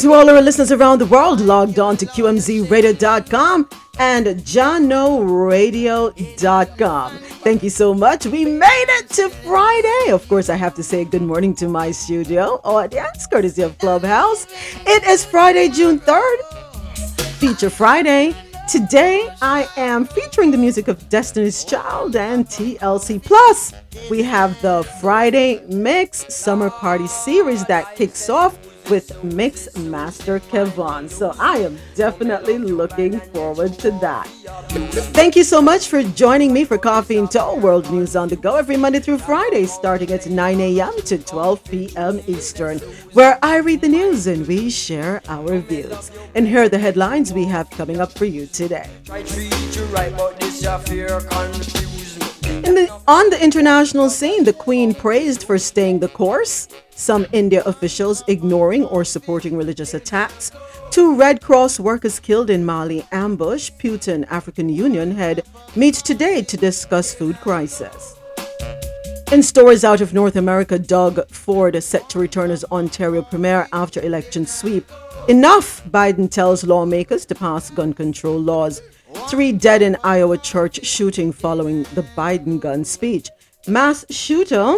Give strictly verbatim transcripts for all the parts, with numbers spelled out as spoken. To all our listeners around the world, logged on to Q M Z radio dot com and Jahkno Radio dot com. Thank you so much. We made it to Friday. Of course, I have to say good morning to my studio audience, courtesy of Clubhouse. It is Friday, June third, Feature Friday. Today, I am featuring the music of Destiny's Child and T L C. Plus, we have the Friday Mix Summer Party Series that kicks off with Mixmaster Kevon. So I am definitely looking forward to that. Thank you so much for joining me for Coffee and Toe, World News on the Go, every Monday through Friday, starting at nine a.m. to twelve p.m. Eastern, where I read the news and we share our views. And here are the headlines we have coming up for you today. In the, on the international scene, the Queen praised for staying the course. Some India officials ignoring or supporting religious attacks. Two Red Cross workers killed in Mali ambush. Putin African Union head meets today to discuss food crisis. In stories out of North America, Doug Ford set to return as Ontario Premier after election sweep. Enough, Biden tells lawmakers to pass gun control laws. Three dead in Iowa church shooting following the Biden gun speech. Mass shooter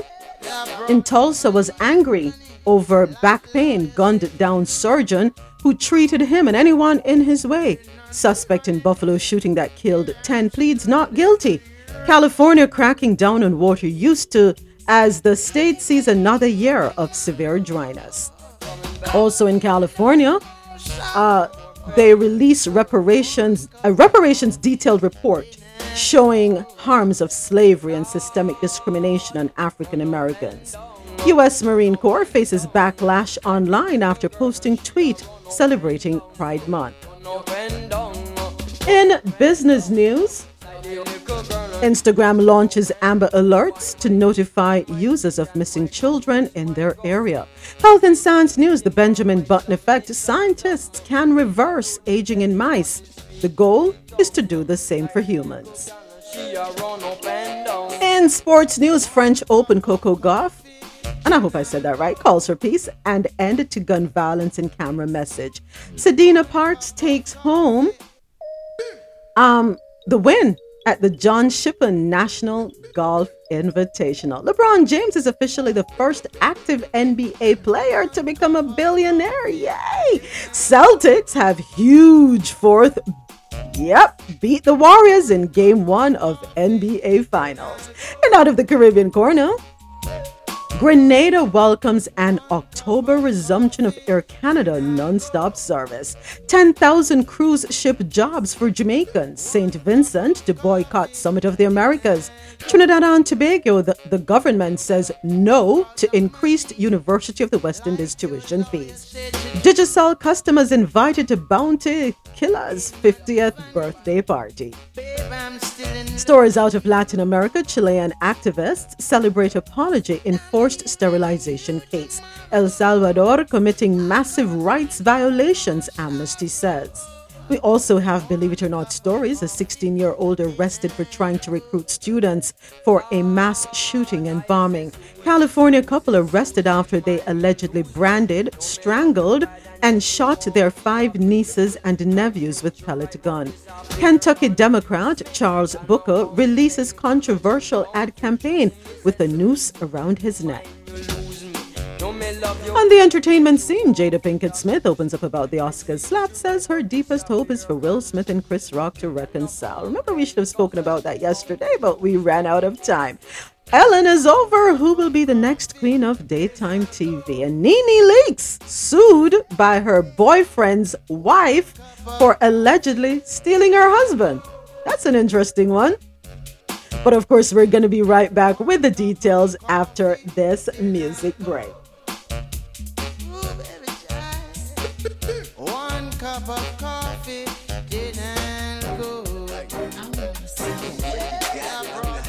in Tulsa was angry over back pain, gunned down surgeon who treated him and anyone in his way. Suspect in Buffalo shooting that killed ten pleads not guilty. California cracking down on water use to as the state sees another year of severe dryness. Also in California, uh, they release reparations, a reparations detailed report showing harms of slavery and systemic discrimination on African Americans. U S Marine Corps faces backlash online after posting tweet celebrating Pride Month. In business news, Instagram launches Amber Alerts to notify users of missing children in their area. Health and Science News, the Benjamin Button effect, scientists can reverse aging in mice. The goal is to do the same for humans. In sports news, French Open, Coco Gauff, and I hope I said that right, calls for peace and end to gun violence in camera message. Sadena Parks takes home um, the win at the John Shippen National Golf Invitational. LeBron James is officially the first active N B A player to become a billionaire. Yay! Celtics have huge fourth. Yep, beat the Warriors in game one of N B A Finals. And out of the Caribbean corner, Grenada welcomes an October resumption of Air Canada non-stop service. ten thousand cruise ship jobs for Jamaicans. Saint Vincent to boycott Summit of the Americas. Trinidad and Tobago, the, the government says no to increased University of the West Indies tuition fees. Digicel customers invited to Bounty Killer's fiftieth birthday party. Stories out of Latin America, Chilean activists celebrate apology in forced sterilization case. El Salvador committing massive rights violations, Amnesty says. We also have, believe it or not, stories. A sixteen-year-old arrested for trying to recruit students for a mass shooting and bombing. California couple arrested after they allegedly branded, strangled, and shot their five nieces and nephews with pellet gun. Kentucky Democrat Charles Booker releases controversial ad campaign with a noose around his neck. On the entertainment scene, Jada Pinkett Smith opens up about the Oscars slap, says her deepest hope is for Will Smith and Chris Rock to reconcile. Remember, we should have spoken about that yesterday, but we ran out of time. Ellen is over. Who will be the next queen of daytime T V? And Nene Leakes sued by her boyfriend's wife for allegedly stealing her husband. That's an interesting one. But of course, we're going to be right back with the details after this music break. Cup of coffee didn't go. Yeah, I'm the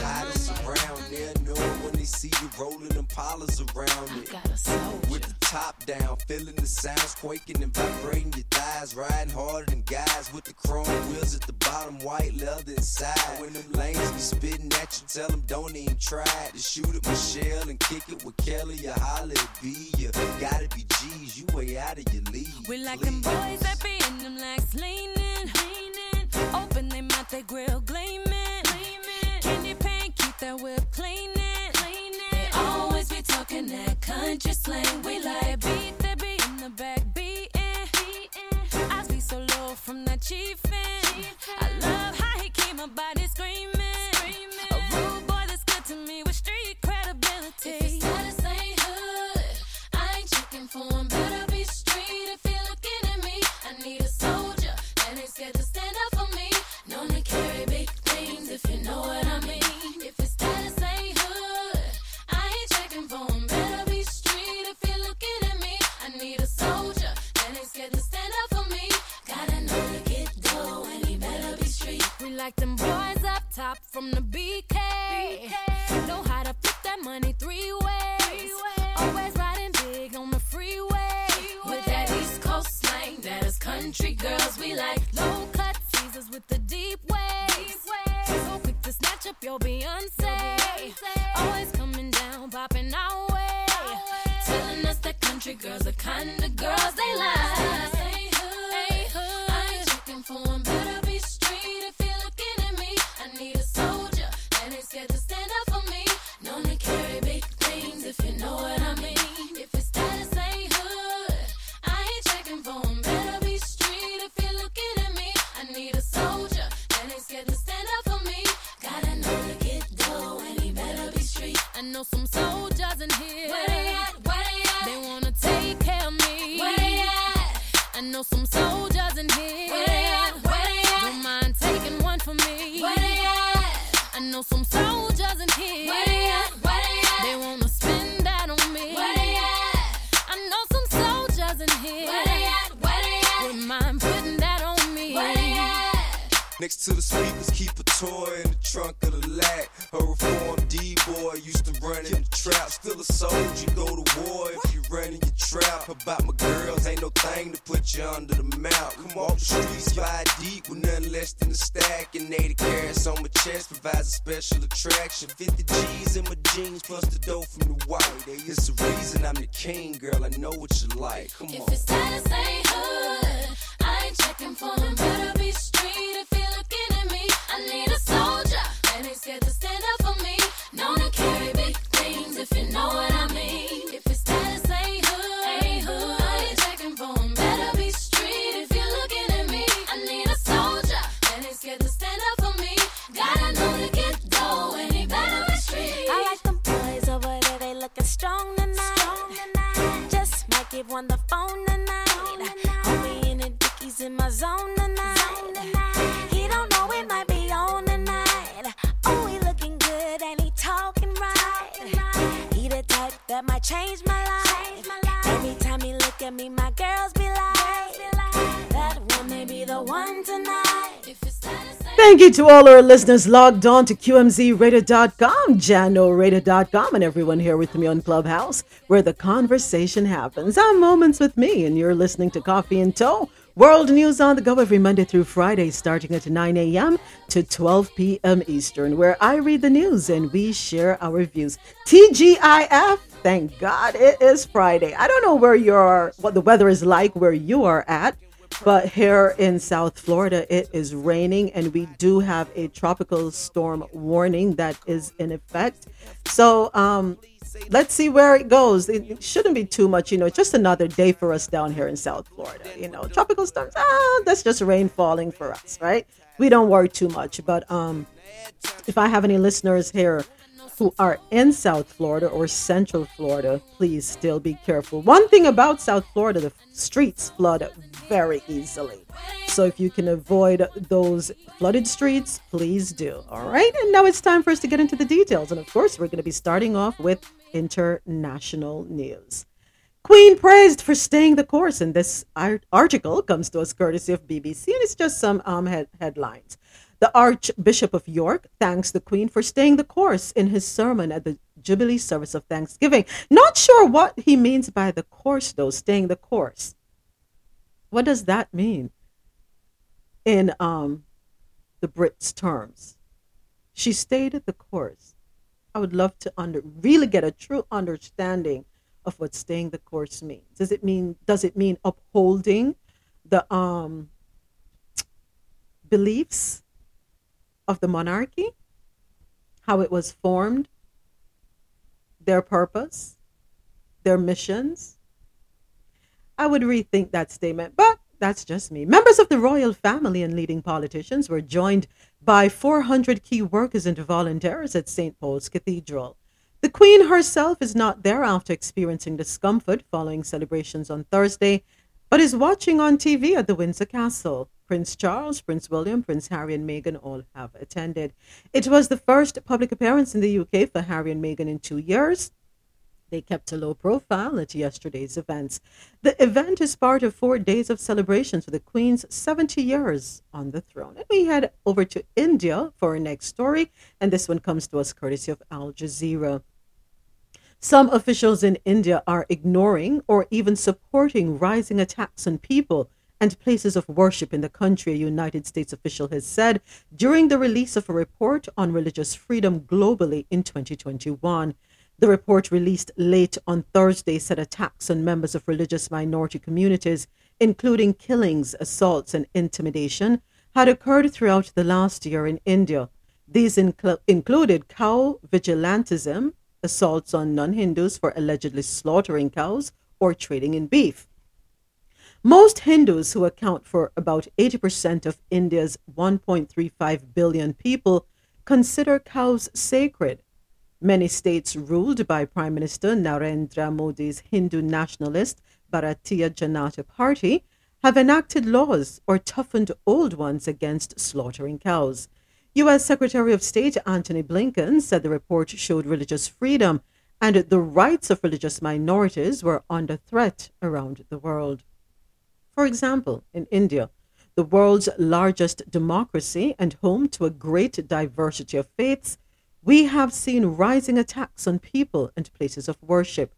hottest around. They'll know when they see you rolling them pollas around it. With the top down, feeling the sounds quaking and vibrating your thighs, riding harder than guys with the chrome wheels at the bottom, white leather inside. When them lanes be spitting at you, tell them don't even try to shoot at Michelle and kick it with Kelly or Holly B. You gotta be G's, you way out of your league. We like please. Them boys that be in them legs leaning, leaning. Open them out, they grill gleaming, gleaming. Candy paint, keep that whip cleaning. Talking that country slang, we like beat the beat in the back, beatin', beatin'. I see so low from that chiefin'. I love how he keep my body screaming, screamin'. A rude boy that's good to me with street credibility. If his status ain't hood, I ain't checking for him. Better be street if you're looking at me. I need a soldier that ain't scared to stand up for me. Known to carry big things if you know what I mean. Like them boys up top from the B K. B K. Know how to flip that money three ways. Three ways. Always riding big on the freeway. freeway. With that East Coast slang, that is country girls we like. Low cut teasers with the deep waves. Deep waves. So quick to snatch up your Beyonce. Beyonce. Always coming down, popping our way. Always. Telling us that country girls are kind of girls they like. toy in the trunk of the lat. Her reformed D-boy used to run in the trap. Still a soldier, go to war if you run in your trap. About my girls, ain't no thing to put you under the mount. Come off the streets, five deep with nothing less than a stack. And eighty carats on my chest provides a special attraction. fifty G's in my jeans plus the dough from the white. It's the reason I'm the king, girl, I know what you like. Come on. If it's status ain't hood, I ain't checking for them. Better be straight if you're looking at me. I need a soldier that ain't scared to stand up for me. Known to carry big things if you know what I mean. If it's status ain't hood, ain't hood, I ain't checking for them. Better be straight if you're looking at me. I need a soldier that ain't scared to stand up for me. Gotta know to get dough and he better be straight. I like them boys over there, they looking strong tonight. Strong tonight. Just might give one the phone tonight. In my zone tonight. zone tonight, he don't know it might be on tonight. Oh, he looking good and he talking right. Talkin right. He the type that might change my life. Change my life. Every time he look at me, my girls be like, that one may be the one tonight. If it's Thank you to all our listeners logged on to Q M Z radio dot com, Jahkno Radio dot com, and everyone here with me on Clubhouse, where the conversation happens. I'm Moments with Me, and you're listening to Coffee and Toe. World News on the Go every Monday through Friday, starting at nine a.m. to twelve p.m. Eastern, where I read the news and we share our views. T G I F, thank God it is Friday. I don't know where you are, what the weather is like where you are at, but here in South Florida, it is raining and we do have a tropical storm warning that is in effect. So um, let's see where it goes. It shouldn't be too much, you know, just another day for us down here in South Florida. You know, tropical storms, ah, that's just rain falling for us, right? We don't worry too much. But um, if I have any listeners here who are in South Florida or Central Florida, please still be careful. One thing about South Florida, the streets flood very easily. So if you can avoid those flooded streets, please do. All right. And now it's time for us to get into the details. And of course, we're going to be starting off with international news. Queen praised for staying the course. And this article comes to us courtesy of B B C. And it's just some um, head- headlines. The Archbishop of York thanks the Queen for staying the course in his sermon at the Jubilee service of Thanksgiving. Not sure what he means by the course, though, staying the course. What does that mean in um, the Brits' terms? She stayed at the course. I would love to under, really get a true understanding of what staying the course means. Does it mean, does it mean upholding the um, beliefs of the monarchy, how it was formed, their purpose, their missions? I would rethink that statement, but that's just me. Members of the royal family and leading politicians were joined by four hundred key workers and volunteers at Saint Paul's Cathedral. The Queen herself is not there after experiencing discomfort following celebrations on Thursday, but is watching on T V at the Windsor Castle. Prince Charles, Prince William, Prince Harry and Meghan all have attended. It was the first public appearance in the U K for Harry and Meghan in two years. They kept a low profile at yesterday's events. The event is part of four days of celebrations for the Queen's seventy years on the throne. And we head over to India for our next story. And this one comes to us courtesy of Al Jazeera. Some officials in India are ignoring or even supporting rising attacks on people and places of worship in the country, a United States official has said during the release of a report on religious freedom globally in twenty twenty-one. The report released late on Thursday said attacks on members of religious minority communities, including killings, assaults, and intimidation, had occurred throughout the last year in India. These incl- included cow vigilantism, assaults on non-Hindus for allegedly slaughtering cows or trading in beef. Most Hindus, who account for about eighty percent of India's one point three five billion people, consider cows sacred. Many states ruled by Prime Minister Narendra Modi's Hindu nationalist Bharatiya Janata Party have enacted laws or toughened old ones against slaughtering cows. U S Secretary of State Antony Blinken said the report showed religious freedom and the rights of religious minorities were under threat around the world. For example, in India, the world's largest democracy and home to a great diversity of faiths, we have seen rising attacks on people and places of worship.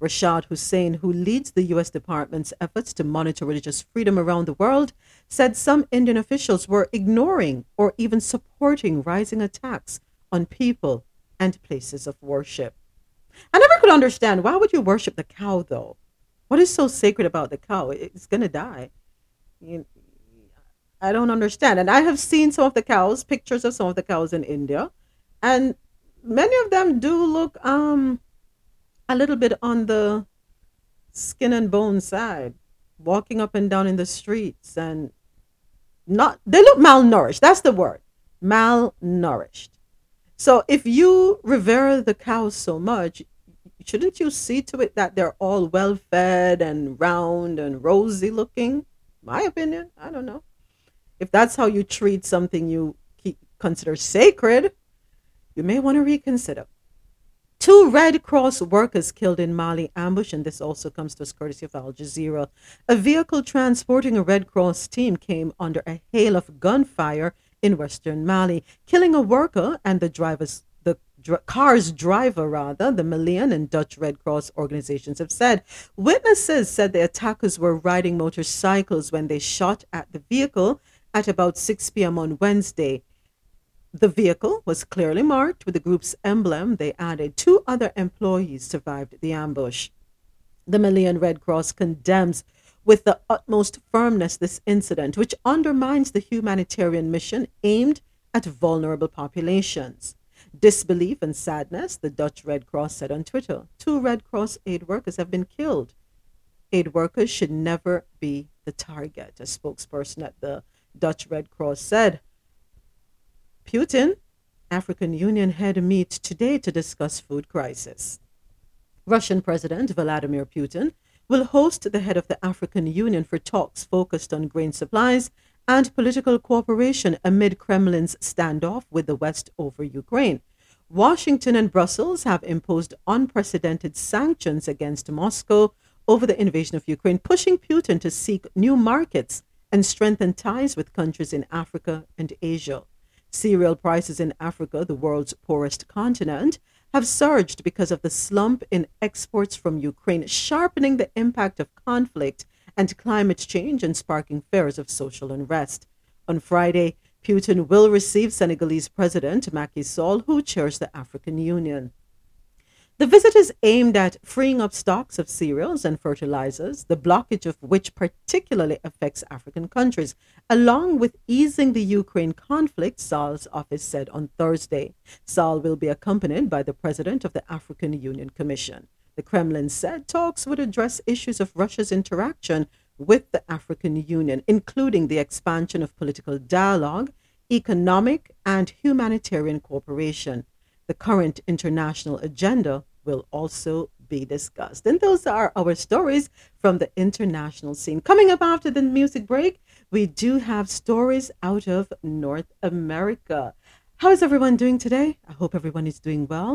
Rashad Hussein, who leads the U S department's efforts to monitor religious freedom around the world, said some Indian officials were ignoring or even supporting rising attacks on people and places of worship. I never could understand, why would you worship the cow, though? What is so sacred about the cow? It's going to die. You, I don't understand. And I have seen some of the cows, pictures of some of the cows in India, and many of them do look... um. a little bit on the skin and bone side, walking up and down in the streets, and not, they look malnourished. That's the word, malnourished. So if you revere the cows so much, shouldn't you see to it that they're all well fed and round and rosy looking? My opinion, I don't know. If that's how you treat something you keep, consider sacred, you may want to reconsider. Two Red Cross workers killed in Mali ambush, and this also comes to us courtesy of Al Jazeera. A vehicle transporting a Red Cross team came under a hail of gunfire in western Mali, killing a worker and the driver's, the dr- car's driver, rather, the Malian and Dutch Red Cross organizations have said. Witnesses said the attackers were riding motorcycles when they shot at the vehicle at about six p.m. on Wednesday. The vehicle was clearly marked with the group's emblem. They added two other employees survived the ambush. The Malian Red Cross condemns with the utmost firmness this incident, which undermines the humanitarian mission aimed at vulnerable populations. Disbelief and sadness, the Dutch Red Cross said on Twitter. Two Red Cross aid workers have been killed. Aid workers should never be the target, a spokesperson at the Dutch Red Cross said. Putin, African Union head meet today to discuss food crisis. Russian President Vladimir Putin will host the head of the African Union for talks focused on grain supplies and political cooperation amid Kremlin's standoff with the West over Ukraine. Washington and Brussels have imposed unprecedented sanctions against Moscow over the invasion of Ukraine, pushing Putin to seek new markets and strengthen ties with countries in Africa and Asia. Cereal prices in Africa, the world's poorest continent, have surged because of the slump in exports from Ukraine, sharpening the impact of conflict and climate change and sparking fears of social unrest. On Friday, Putin will receive Senegalese President Macky Sall, who chairs the African Union. The visit is aimed at freeing up stocks of cereals and fertilizers, the blockage of which particularly affects African countries, along with easing the Ukraine conflict, Sall's office said on Thursday. Sall will be accompanied by the president of the African Union Commission. The Kremlin said talks would address issues of Russia's interaction with the African Union, including the expansion of political dialogue, economic and humanitarian cooperation. The current international agenda will also be discussed. And those are our stories from the international scene. Coming up after the music break, we do have stories out of North America. How is everyone doing today? I hope everyone is doing well.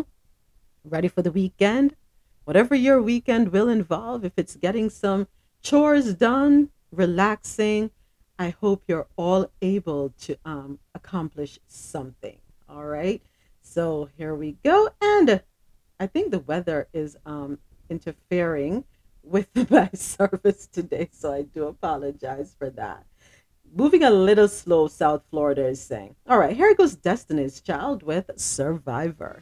Ready for the weekend? Whatever your weekend will involve, if it's getting some chores done, relaxing, I hope you're all able to um, accomplish something. All right. So here we go, and I think the weather is um, interfering with my service today, so I do apologize for that. Moving a little slow, South Florida is saying. All right, here goes Destiny's Child with Survivor.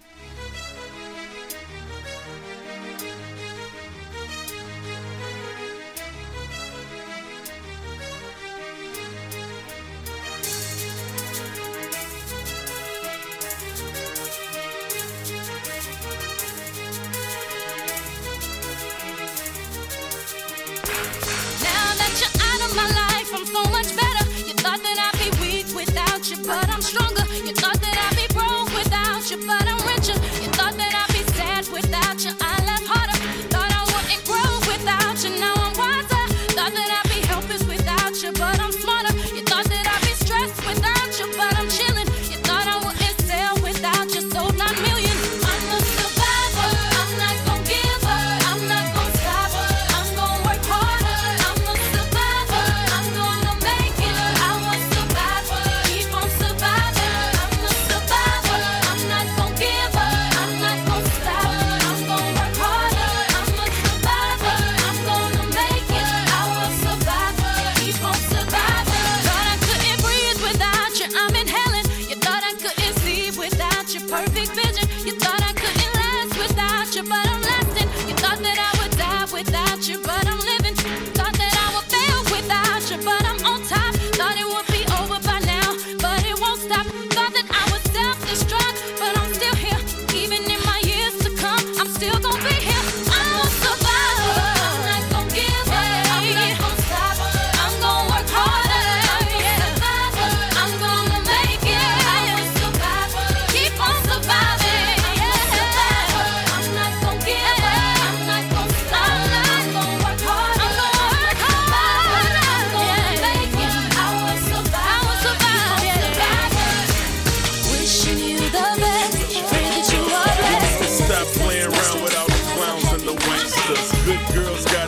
But I'm stronger. You thought that I'd be broke without you, but I'm richer. perfect vision. You thought I couldn't last without you, but I'm lasting. You thought that I would die without you, but I'm living. You thought that I would fail without you, but I'm on top. Thought it would be over by now, but it won't stop. Thought that I would self-destruct, but I'm still here. Even in my years to come, I'm still gonna be here.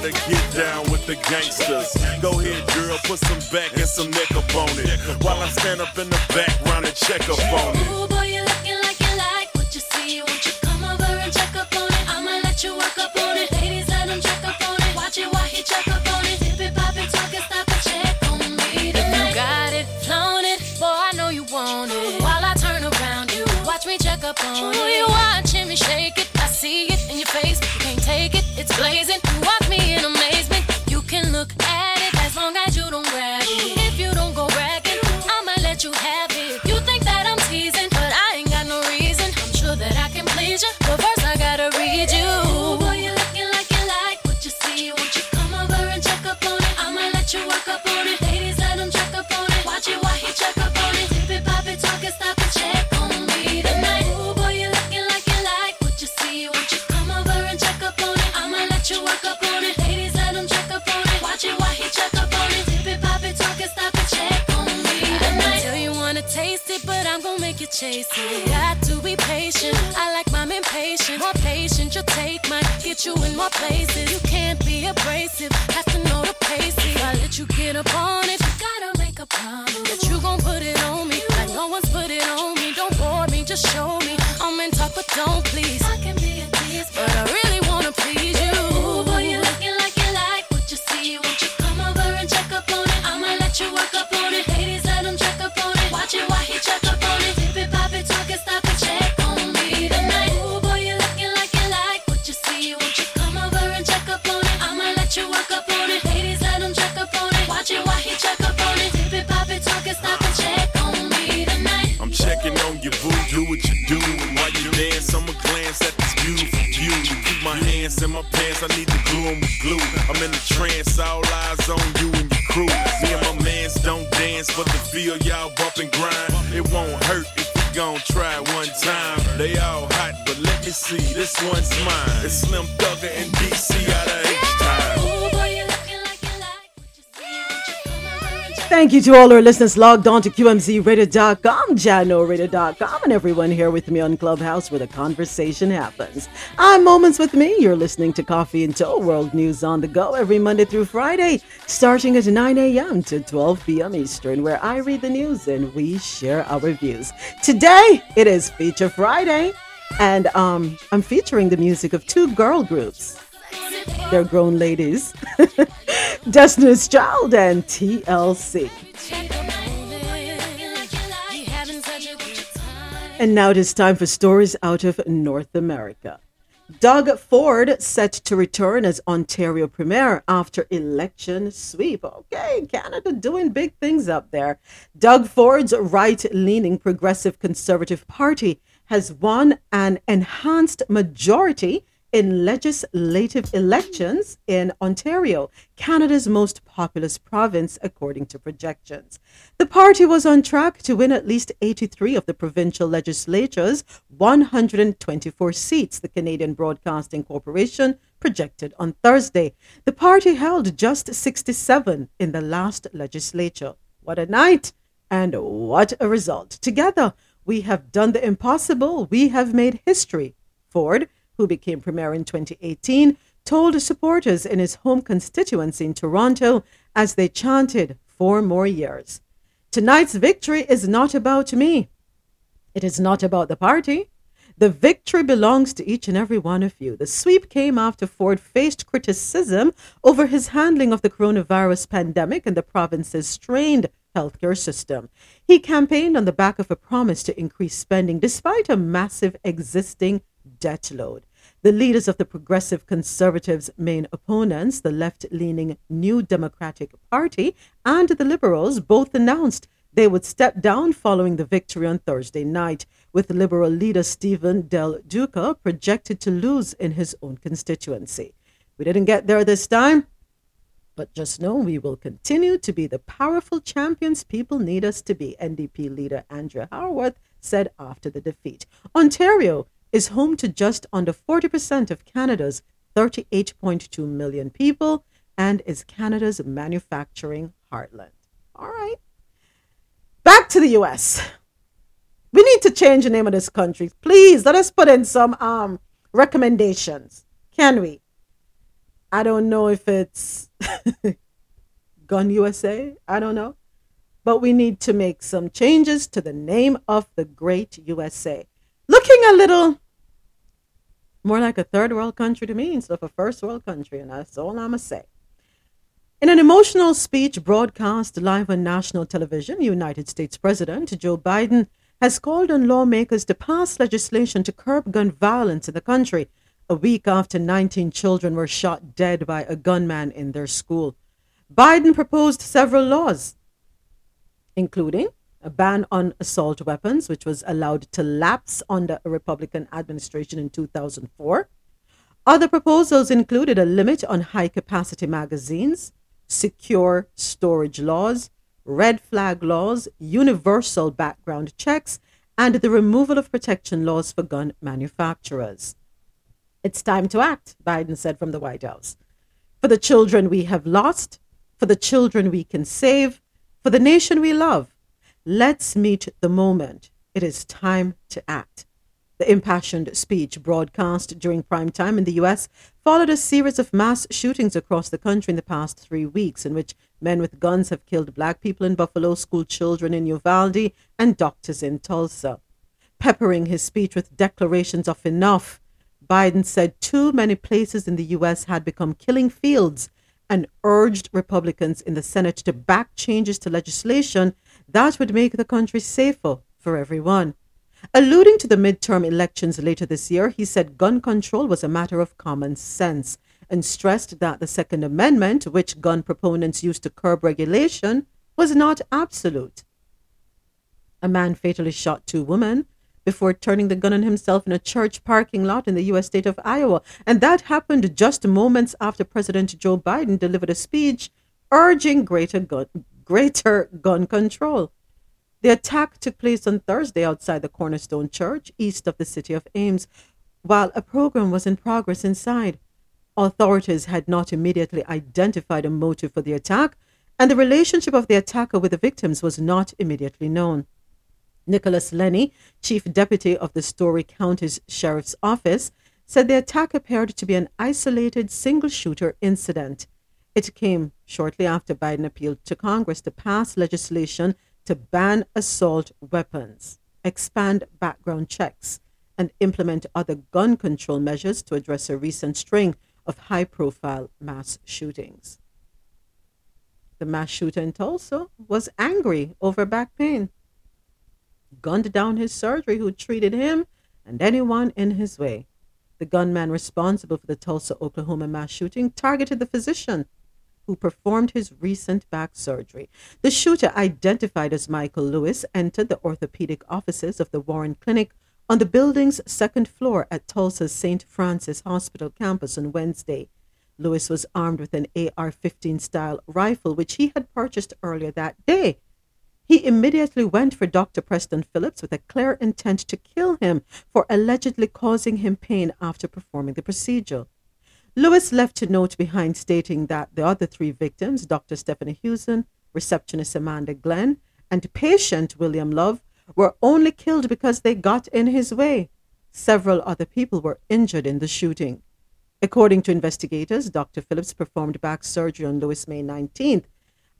Get down with the gangsters. Go ahead, girl, put some back and some neck up on it. While I stand up in the background and check up on it. Ooh, boy, you're looking like you like what you see. Won't you come over and check up on it? I'ma let you work up on it. Ladies, let him check up on it. Watch it while he check up on it. Dip it, pop it, talk it, stop it, check on me tonight. If you got it, flown it, boy, I know you want it. While I turn around, you watch me check up on it. Ooh, you watching me shake it. I see it in your face. You can't take it, it's blazing. You watch me in amazement. You can look at it as long as you don't grab it. If you don't go bragging, I'ma let you have it. You think that I'm teasing, but I ain't got no reason. I'm sure that I can please you, but first I gotta read you. Ooh, boy, you're looking like you like what you see. Won't you come over and check up on it? I'ma let you work up on it. Ladies, let him check up on it. Watch it while he check up on it. Dip it, pop it, talk it, stop it, check on me tonight. Ooh, boy, you're looking like you like what you see. Won't you come over and check up on it? I'ma let you work up on it. Taste it, but I'm gonna make you chase it. Got to be patient. I like mine impatient. More patient, you'll take mine. Get you in more places. You can't be abrasive. Have to know the pace. I let you get up on it. You gotta make a promise that you gon' put it on me. Like no one's put it on me. Don't bore me, just show me. I'm in talk, but don't please. I can be a tease, but I really wanna please you. Ooh, boy, you're looking like you like what you see. Won't you come over and check up on it? I'ma let you work up on it. Ladies, let them check up on it. Watch it while he check up on it. Dip it, pop it, talk it, stop it, check on me tonight. Ooh, boy, you're looking like you like what you see. Won't you come over and check up on it? I'ma let you work up on it. Ladies, let him check up on it. Watch it while he check up on it. Dip it, pop it, talk it, stop it, check on me tonight. I'm checking on you, boo. Do what you do. And while you dance, I'ma glance at this beautiful view. Keep my hands in my pants. I need to glue them with glue. I'm in a trance. All eyes on you and your crew. Me and my mans don't dance, but the feel y'all bump and grind. It won't hurt if we gon' try it one time. They all hot, but let me see, this one's mine. It's Slim Thugger and D C out of H-Time. Thank you to all our listeners logged on to Q M Z radio dot com, Jahkno Radio dot com, and everyone here with me on Clubhouse where the conversation happens. I'm Moments with Me. You're listening to Coffee and Toe, World News on the Go, every Monday through Friday, starting at nine a.m. to twelve p.m. Eastern, where I read the news and we share our views. Today, it is Feature Friday, and um, I'm featuring the music of two girl groups. They're grown ladies, Destiny's Child and T L C. And now it is time for stories out of North America. Doug Ford set to return as Ontario Premier after election sweep. Okay, Canada doing big things up there. Doug Ford's right-leaning Progressive Conservative Party has won an enhanced majority in legislative elections in Ontario, Canada's most populous province, according to projections. The party was on track to win at least eighty-three of the provincial legislature's one hundred twenty-four seats, the Canadian Broadcasting Corporation projected on Thursday. The party held just sixty-seven in the last legislature. What a night and what a result. Together, we have done the impossible. We have made history. Ford, who became premier in twenty eighteen, told supporters in his home constituency in Toronto as they chanted, "Four more years." Tonight's victory is not about me. It is not about the party. The victory belongs to each and every one of you. The sweep came after Ford faced criticism over his handling of the coronavirus pandemic and the province's strained healthcare system. He campaigned on the back of a promise to increase spending despite a massive existing debt load. The leaders of the Progressive Conservatives' main opponents, the left-leaning New Democratic Party and the Liberals, both announced they would step down following the victory on Thursday night, with Liberal leader Stephen Del Duca projected to lose in his own constituency. We didn't get there this time, but just know we will continue to be the powerful champions people need us to be, N D P leader Andrea Horwath said after the defeat. Ontario is home to just under forty percent of Canada's thirty-eight point two million people and is Canada's manufacturing heartland. All right. Back to the U S. We need to change the name of this country. Please let us put in some um, recommendations. Can we? I don't know if it's Gun U S A. I don't know. But we need to make some changes to the name of the great U S A. Looking a little more like a third world country to me instead of a first world country. And that's all I'm going to say. In an emotional speech broadcast live on national television, United States President Joe Biden has called on lawmakers to pass legislation to curb gun violence in the country, a week after nineteen children were shot dead by a gunman in their school. Biden proposed several laws, including a ban on assault weapons, which was allowed to lapse under a Republican administration in two thousand four. Other proposals included a limit on high-capacity magazines, secure storage laws, red flag laws, universal background checks, and the removal of protection laws for gun manufacturers. It's time to act, Biden said from the White House. For the children we have lost, for the children we can save, for the nation we love, let's meet the moment. It is time to act. The impassioned speech broadcast during prime time in the U S followed a series of mass shootings across the country in the past three weeks in which men with guns have killed black people in Buffalo, school children in Uvalde, and doctors in Tulsa. Peppering his speech with declarations of enough, Biden said too many places in the U S had become killing fields and urged Republicans in the Senate to back changes to legislation that would make the country safer for everyone. Alluding to the midterm elections later this year, he said gun control was a matter of common sense and stressed that the Second Amendment, which gun proponents used to curb regulation, was not absolute. A man fatally shot two women before turning the gun on himself in a church parking lot in the U S state of Iowa. And that happened just moments after President Joe Biden delivered a speech urging greater gun, greater gun control. The attack took place on Thursday outside the Cornerstone Church, east of the city of Ames, while a program was in progress inside. Authorities had not immediately identified a motive for the attack, and the relationship of the attacker with the victims was not immediately known. Nicholas Lenny, chief deputy of the Story County's Sheriff's Office, said the attack appeared to be an isolated single-shooter incident. It came shortly after Biden appealed to Congress to pass legislation to ban assault weapons, expand background checks, and implement other gun control measures to address a recent string of high-profile mass shootings. The mass shooter in Tulsa was angry over back pain, gunned down his surgery who treated him and anyone in his way. The gunman responsible for the Tulsa, Oklahoma mass shooting targeted the physician who performed his recent back surgery. The shooter, identified as Michael Lewis, entered the orthopedic offices of the Warren Clinic on the building's second floor at Tulsa's Saint Francis Hospital campus on Wednesday. Lewis was armed with an A R fifteen style rifle, which he had purchased earlier that day. He immediately went for Doctor Preston Phillips with a clear intent to kill him for allegedly causing him pain after performing the procedure. Lewis left a note behind stating that the other three victims, Doctor Stephanie Hewson, receptionist Amanda Glenn, and patient William Love, were only killed because they got in his way. Several other people were injured in the shooting. According to investigators, Doctor Phillips performed back surgery on Lewis May nineteenth.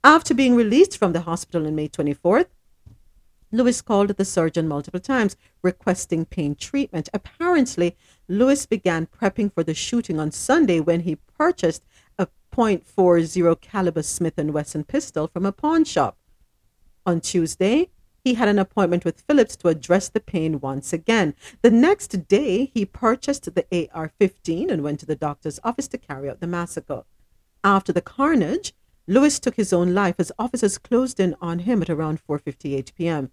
After being released from the hospital on May twenty-fourth, Lewis called the surgeon multiple times, requesting pain treatment. Apparently, Lewis began prepping for the shooting on Sunday when he purchased a point four zero caliber Smith and Wesson pistol from a pawn shop. On Tuesday, he had an appointment with Phillips to address the pain once again. The next day, he purchased the A R fifteen and went to the doctor's office to carry out the massacre. After the carnage, Lewis took his own life as officers closed in on him at around four fifty-eight p.m.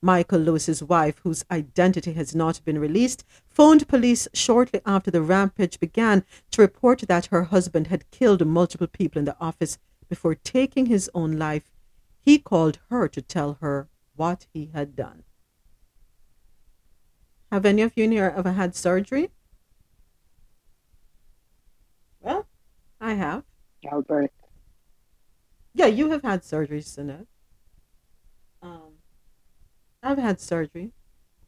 Michael Lewis's wife, whose identity has not been released, phoned police shortly after the rampage began to report that her husband had killed multiple people in the office before taking his own life. He called her to tell her what he had done. Have any of you in here ever had surgery? Well, I have. Childbirth. Yeah, you have had surgery, Sinette. Um. I've had surgery.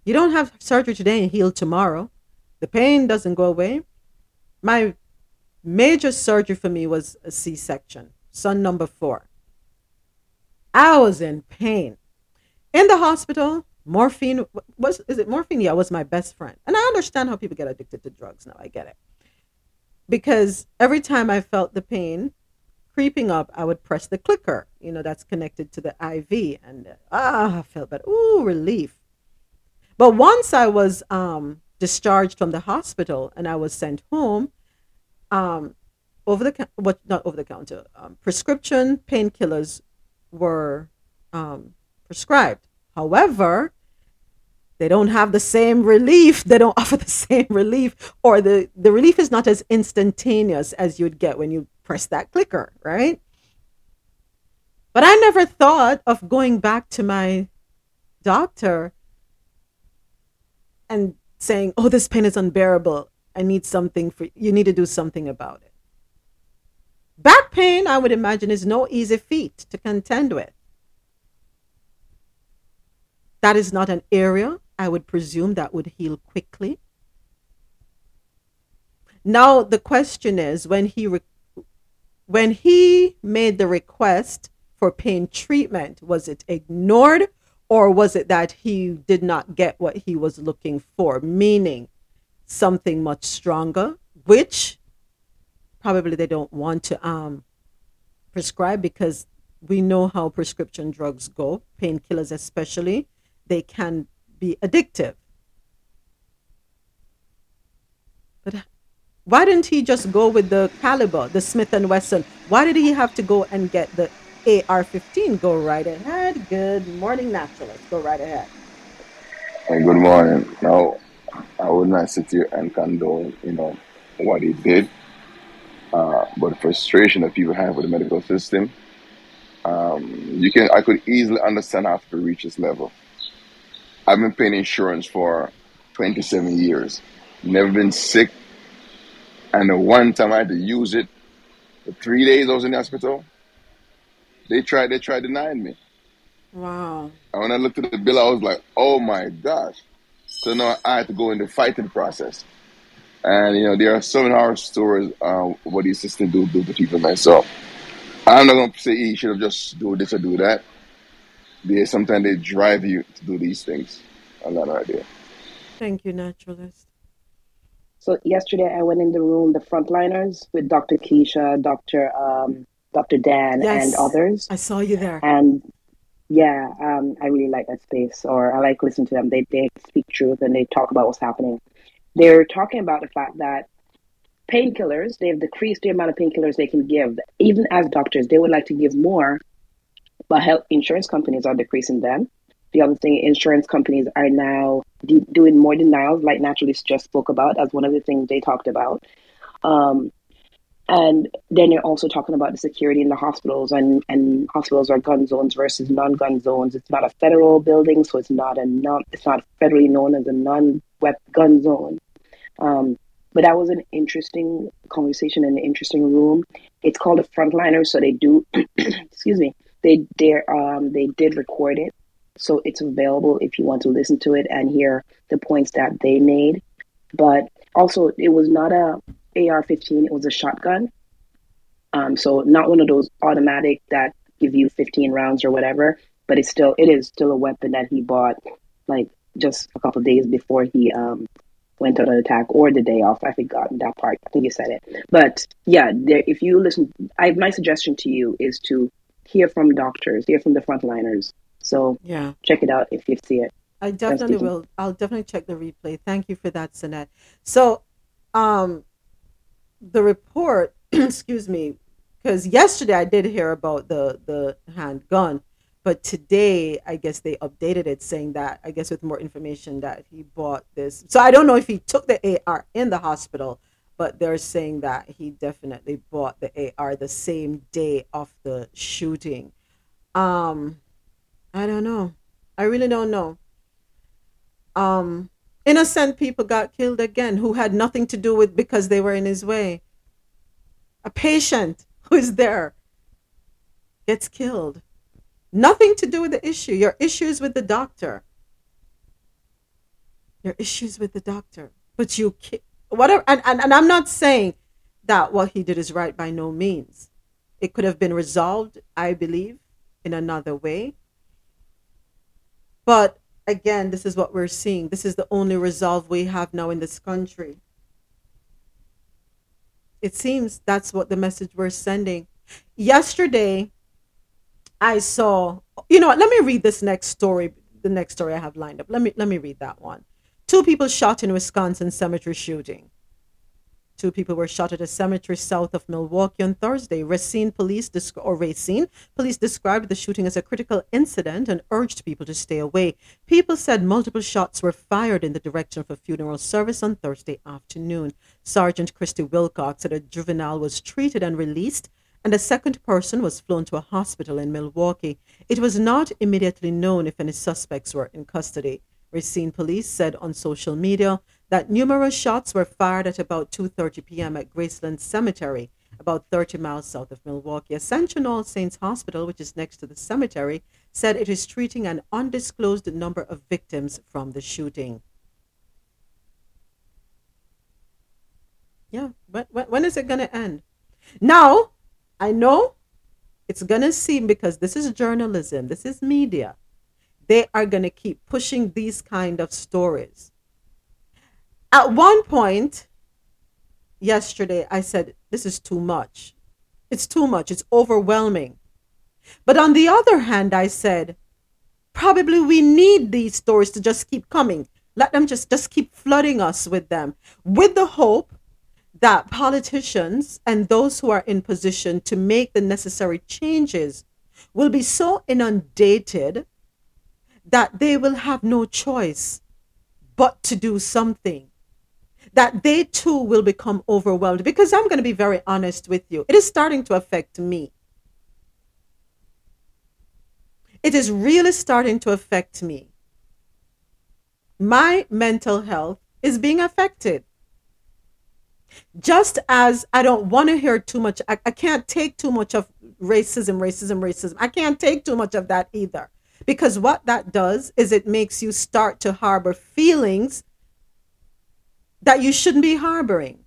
You don't have surgery today and heal tomorrow. The pain doesn't go away. My major surgery for me was a C-section, son number four. I was in pain. In the hospital, morphine, was, is it morphine? Yeah, was my best friend. And I understand how people get addicted to drugs now. I get it. Because every time I felt the pain creeping up, I would press the clicker, you know, that's connected to the I V, and uh, ah, I felt bad. Ooh, relief. But once I was um, discharged from the hospital and I was sent home, um, over the what not over the counter um, prescription painkillers were um, prescribed. However, they don't have the same relief. They don't offer the same relief, or the the relief is not as instantaneous as you'd get when you press that clicker, right? But I never thought of going back to my doctor and saying, oh, this pain is unbearable. I need something for you need to do something about it. Back pain, I would imagine, is no easy feat to contend with. That is not an area I would presume that would heal quickly. Now, the question is, when he re- When he made the request for pain treatment, was it ignored, or was it that he did not get what he was looking for, meaning something much stronger, which probably they don't want to um, prescribe, because we know how prescription drugs go, painkillers especially, they can be addictive. But why didn't he just go with the caliber, the Smith and Wesson? Why did he have to go and get the A R fifteen? Go right ahead. Good morning, naturalist. Go right ahead. Hey, good morning. Now, I would not sit here and condone, you know, what he did, uh, but the frustration that people have with the medical system, um, you can, I could easily understand how to reach this level. I've been paying insurance for twenty-seven years. Never been sick. And the one time I had to use it, for three days I was in the hospital, they tried, they tried denying me. Wow. And when I looked at the bill, I was like, oh my gosh. So now I had to go in the fighting process. And, you know, there are so many horror stories, uh, what these systems do, do to people myself. I'm not going to say you should have just do this or do that. They, sometimes they drive you to do these things. I got an idea. Thank you, Naturalist. So yesterday I went in the room, the frontliners, with Doctor Keisha, Doctor Um, Doctor Dan, yes, and others. I saw you there. And yeah, um, I really like that space, or I like listening to them. They they speak truth and they talk about what's happening. They're talking about the fact that painkillers, they've decreased the amount of painkillers they can give. Even as doctors, they would like to give more, but health insurance companies are decreasing them. The other thing, insurance companies are now de- doing more denials, like Naturalist just spoke about, as one of the things they talked about. Um, and then you're also talking about the security in the hospitals, and, and hospitals are gun zones versus non-gun zones. It's not a federal building, so it's not a non, it's not federally known as a non-gun zone. Um, but that was an interesting conversation in an interesting room. It's called a frontliner, so they do, excuse me, they um, they did record it. So it's available if you want to listen to it and hear the points that they made. But also, it was not a A R fifteen, it was a shotgun. Um, so not one of those automatic that give you fifteen rounds or whatever, but it's still, it is still a weapon that he bought, like just a couple of days before he um, went on an attack, or the day off. I forgot that part. I think you said it. But yeah, there, if you listen, I, my suggestion to you is to hear from doctors, hear from the frontliners, So yeah, check it out if you see it. I definitely will. I'll definitely check the replay. Thank you for that, Sanette. So um, the report, excuse me, because yesterday I did hear about the, the handgun, but today I guess they updated it saying that, I guess with more information, that he bought this. So I don't know if he took the A R in the hospital, but they're saying that he definitely bought the A R the same day of the shooting. Um, I don't know. I really don't know. Um, innocent people got killed again who had nothing to do with, because they were in his way. A patient who is there gets killed. Nothing to do with the issue. Your issue is with the doctor. Your issue is with the doctor. But you, ki- whatever, and, and, and I'm not saying that what he did is right by no means. It could have been resolved, I believe, in another way. But again, this is what we're seeing. This is the only resolve we have now in this country. It seems that's what the message we're sending. Yesterday, I saw, you know what, let me read this next story, the next story I have lined up. Let me let me read that one. Two people shot in Wisconsin cemetery shooting. Two people were shot at a cemetery south of Milwaukee on Thursday. Racine police, desc- or Racine police described the shooting as a critical incident and urged people to stay away. People said multiple shots were fired in the direction of a funeral service on Thursday afternoon. Sergeant Christy Wilcox said a juvenile was treated and released, and a second person was flown to a hospital in Milwaukee. It was not immediately known if any suspects were in custody. Racine police said on social media that numerous shots were fired at about two thirty p.m. at Graceland Cemetery, about thirty miles south of Milwaukee. Ascension All Saints Hospital, which is next to the cemetery, said it is treating an undisclosed number of victims from the shooting. Yeah, but when is it going to end? Now, I know it's going to seem, because this is journalism, this is media, they are going to keep pushing these kind of stories. At one point yesterday, I said, this is too much. It's too much. It's overwhelming. But on the other hand, I said, probably we need these stories to just keep coming. Let them just, just keep flooding us with them, with the hope that politicians and those who are in position to make the necessary changes will be so inundated that they will have no choice but to do something, that they too will become overwhelmed. Because I'm going to be very honest with you, it is starting to affect me. It is really starting to affect me. My mental health is being affected. Just as I don't want to hear too much, I, I can't take too much of racism, racism, racism. I can't take too much of that either. Because what that does is it makes you start to harbor feelings that you shouldn't be harboring.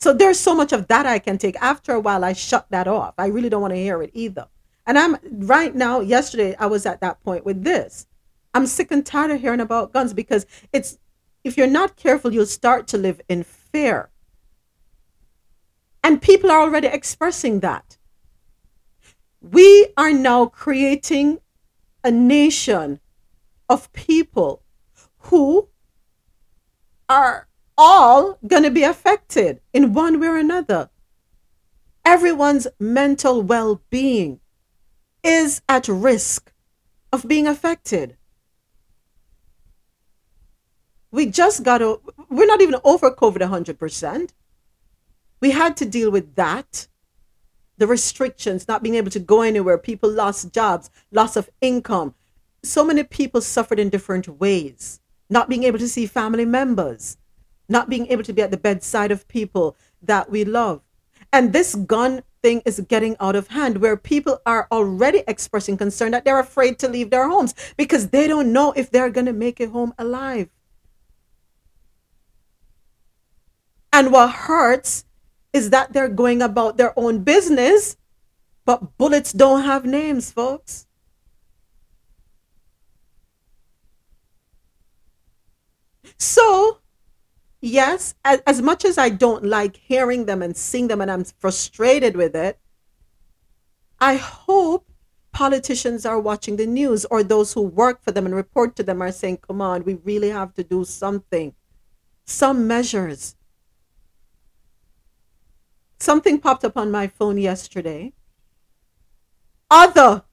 So there's so much of that I can take. After a while, I shut that off. I really don't want to hear it either. And I'm right now, yesterday, I was at that point with this. I'm sick and tired of hearing about guns, because it's, if you're not careful, you'll start to live in fear. And people are already expressing that. We are now creating a nation of people who are all going to be affected in one way or another. Everyone's mental well-being is at risk of being affected. We just got to, we're not even over COVID one hundred percent. We had to deal with that. The restrictions, not being able to go anywhere, people lost jobs, loss of income. So many people suffered in different ways. Not being able to see family members, not being able to be at the bedside of people that we love. And this gun thing is getting out of hand, where people are already expressing concern that they're afraid to leave their homes because they don't know if they're going to make it home alive. And what hurts is that they're going about their own business, but bullets don't have names, folks. So, yes, as, as much as I don't like hearing them and seeing them, and I'm frustrated with it, I hope politicians are watching the news, or those who work for them and report to them are saying, come on, we really have to do something, some measures. Something popped up on my phone yesterday. Other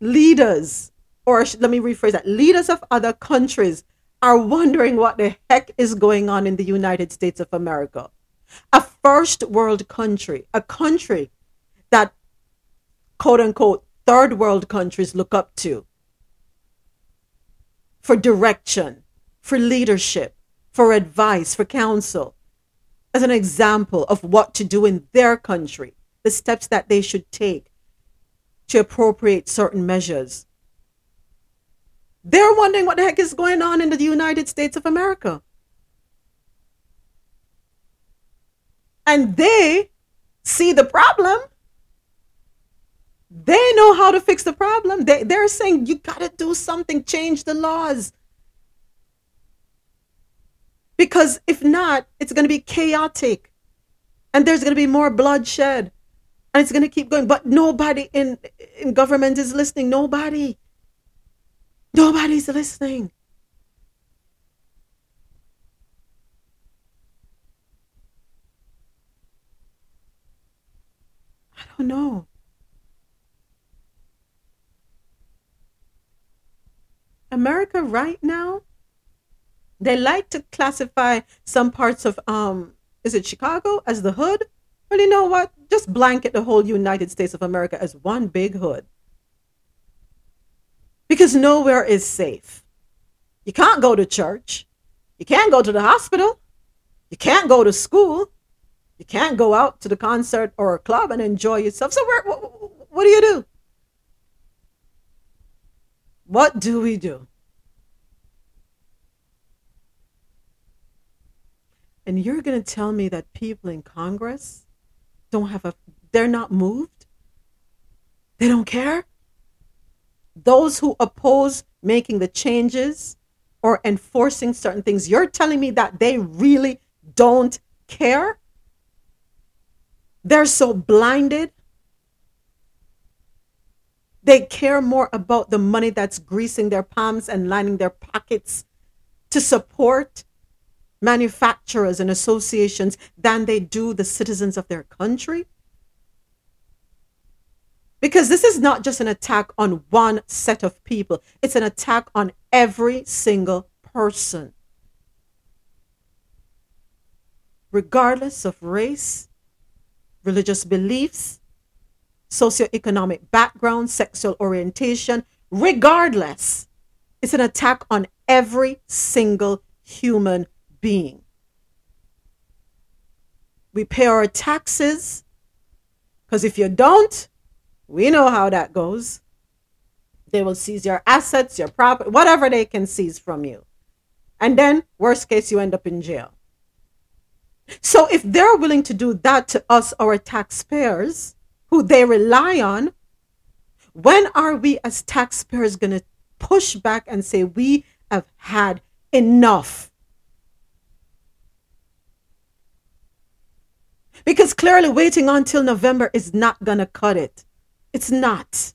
leaders, or let me rephrase that, leaders of other countries are wondering what the heck is going on in the United States of America. A first world country, a country that quote unquote third world countries look up to for direction, for leadership, for advice, for counsel, as an example of what to do in their country, the steps that they should take to appropriate certain measures. They're wondering what the heck is going on in the United States of America. And they see the problem. They know how to fix the problem. They, they're saying, you got to do something, change the laws. Because if not, it's going to be chaotic. And there's going to be more bloodshed. And it's going to keep going. But nobody in, in government is listening. Nobody. Nobody's listening. I don't know. America right now, they like to classify some parts of, um, is it Chicago as the hood? Well, you know what? Just blanket the whole United States of America as one big hood. Because nowhere is safe. You can't go to church. You can't go to the hospital. You can't go to school. You can't go out to the concert or a club and enjoy yourself. So where, what, what do you do? What do we do? And you're going to tell me that people in Congress don't have a, they're not moved? They don't care? Those who oppose making the changes or enforcing certain things, you're telling me that they really don't care? They're so blinded. They care more about the money that's greasing their palms and lining their pockets to support manufacturers and associations than they do the citizens of their country? Because this is not just an attack on one set of people. It's an attack on every single person. Regardless of race, religious beliefs, socioeconomic background, sexual orientation, regardless, it's an attack on every single human being. We pay our taxes, because if you don't, we know how that goes. They will seize your assets, your property, whatever they can seize from you. And then, worst case, you end up in jail. So if they're willing to do that to us, our taxpayers, who they rely on, when are we as taxpayers going to push back and say, we have had enough? Because clearly waiting until November is not going to cut it. It's not.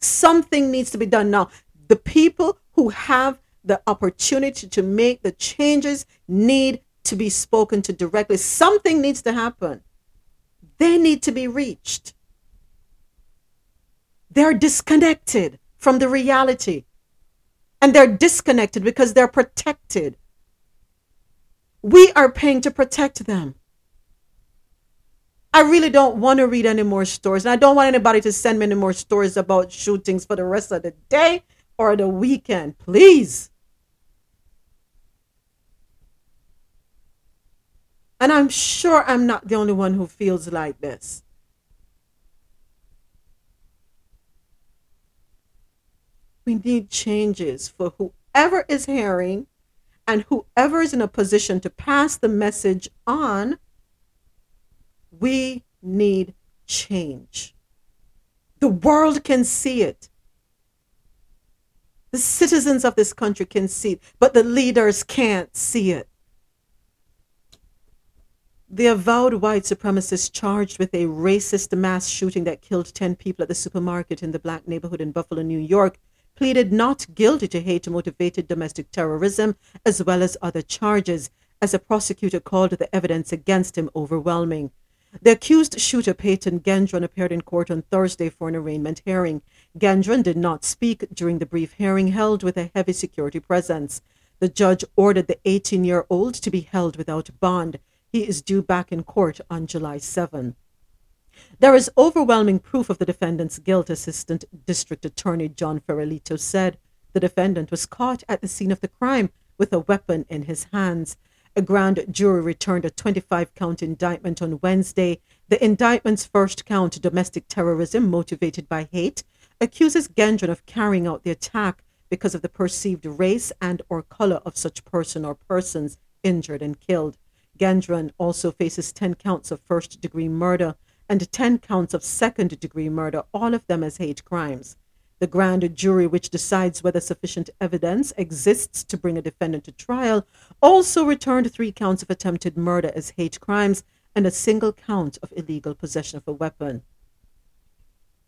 Something needs to be done now. The people who have the opportunity to make the changes need to be spoken to directly. Something needs to happen. They need to be reached. They're disconnected from the reality. And they're disconnected because they're protected. We are paying to protect them. I really don't want to read any more stories. And I don't want anybody to send me any more stories about shootings for the rest of the day or the weekend. Please. And I'm sure I'm not the only one who feels like this. We need changes for whoever is hearing and whoever is in a position to pass the message on. We need change. The world can see it. The citizens of this country can see it, but the leaders can't see it. The avowed white supremacist charged with a racist mass shooting that killed ten people at the supermarket in the black neighborhood in Buffalo, New York, pleaded not guilty to hate-motivated domestic terrorism as well as other charges, as a prosecutor called the evidence against him overwhelming. The accused shooter, Peyton Gendron, appeared in court on Thursday for an arraignment hearing. Gendron did not speak during the brief hearing held with a heavy security presence. The judge ordered the eighteen-year-old to be held without bond. He is due back in court on July seventh. There is overwhelming proof of the defendant's guilt, Assistant District Attorney John Ferralito said. The defendant was caught at the scene of the crime with a weapon in his hands. A grand jury returned a twenty-five count indictment on Wednesday. The indictment's first count, domestic terrorism motivated by hate, accuses Gendron of carrying out the attack because of the perceived race and or color of such person or persons injured and killed. Gendron also faces ten counts of first-degree murder and ten counts of second-degree murder, all of them as hate crimes. The grand jury, which decides whether sufficient evidence exists to bring a defendant to trial, also returned three counts of attempted murder as hate crimes and a single count of illegal possession of a weapon.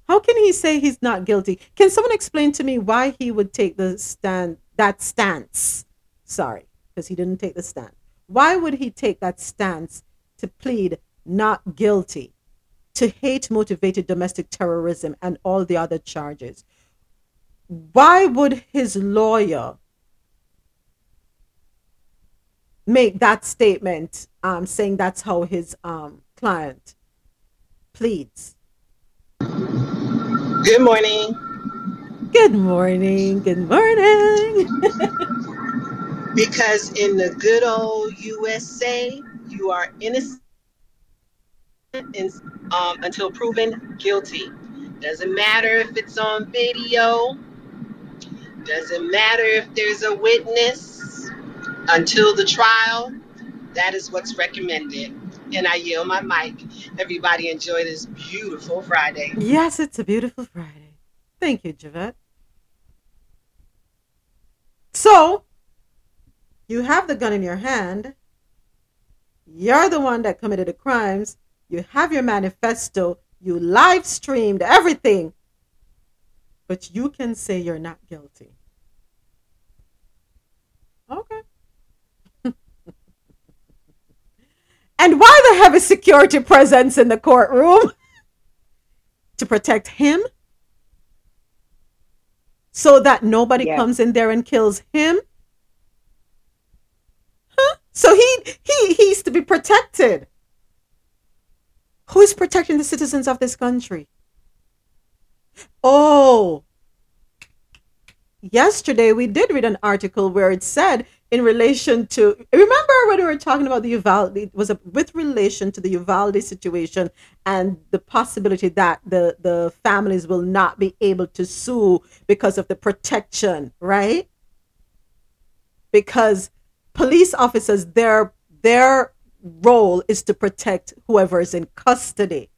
How can he say he's not guilty? Can someone explain to me why he would take the stand, that stance? Sorry, because he didn't take the stand. Why would he take that stance to plead not guilty to hate-motivated domestic terrorism and all the other charges? Why would his lawyer make that statement um, saying that's how his um, client pleads? Good morning. Good morning. Good morning. Because in the good old U S A, you are innocent um, until proven guilty. Doesn't matter if it's on video. Doesn't matter if there's a witness. Until the trial, that is what's recommended. And I yield my mic. Everybody enjoy this beautiful Friday. Yes, it's a beautiful Friday. Thank you, Javette. So, you have the gun in your hand. You're the one that committed the crimes. You have your manifesto. You live streamed everything, but you can say you're not guilty. Okay. And why the heavy security presence in the courtroom? To protect him? So that nobody yeah. comes in there and kills him? Huh? So he, he he's to be protected. Who is protecting the citizens of this country? Oh, yesterday we did read an article where it said in relation to, remember when we were talking about the Uvalde, it was a, with relation to the Uvalde situation and the possibility that the, the families will not be able to sue because of the protection, right? Because police officers, their, their role is to protect whoever is in custody.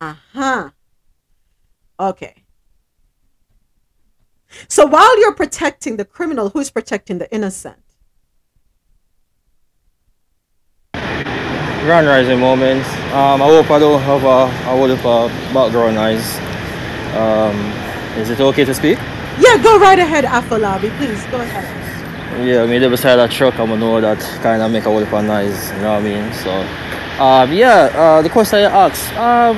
Aha. Uh-huh. Okay. So while you're protecting the criminal, who's protecting the innocent? Grand rising moments. Um, I hope I don't have a, I would have a background noise. Um, is it okay to speak? Yeah, go right ahead, Afolabi. Please, go ahead. Yeah, I mean, they're beside that truck, I'm going to know that kind of make a whole lot of noise, you know what I mean? So, um, yeah, uh, the question I asked, um,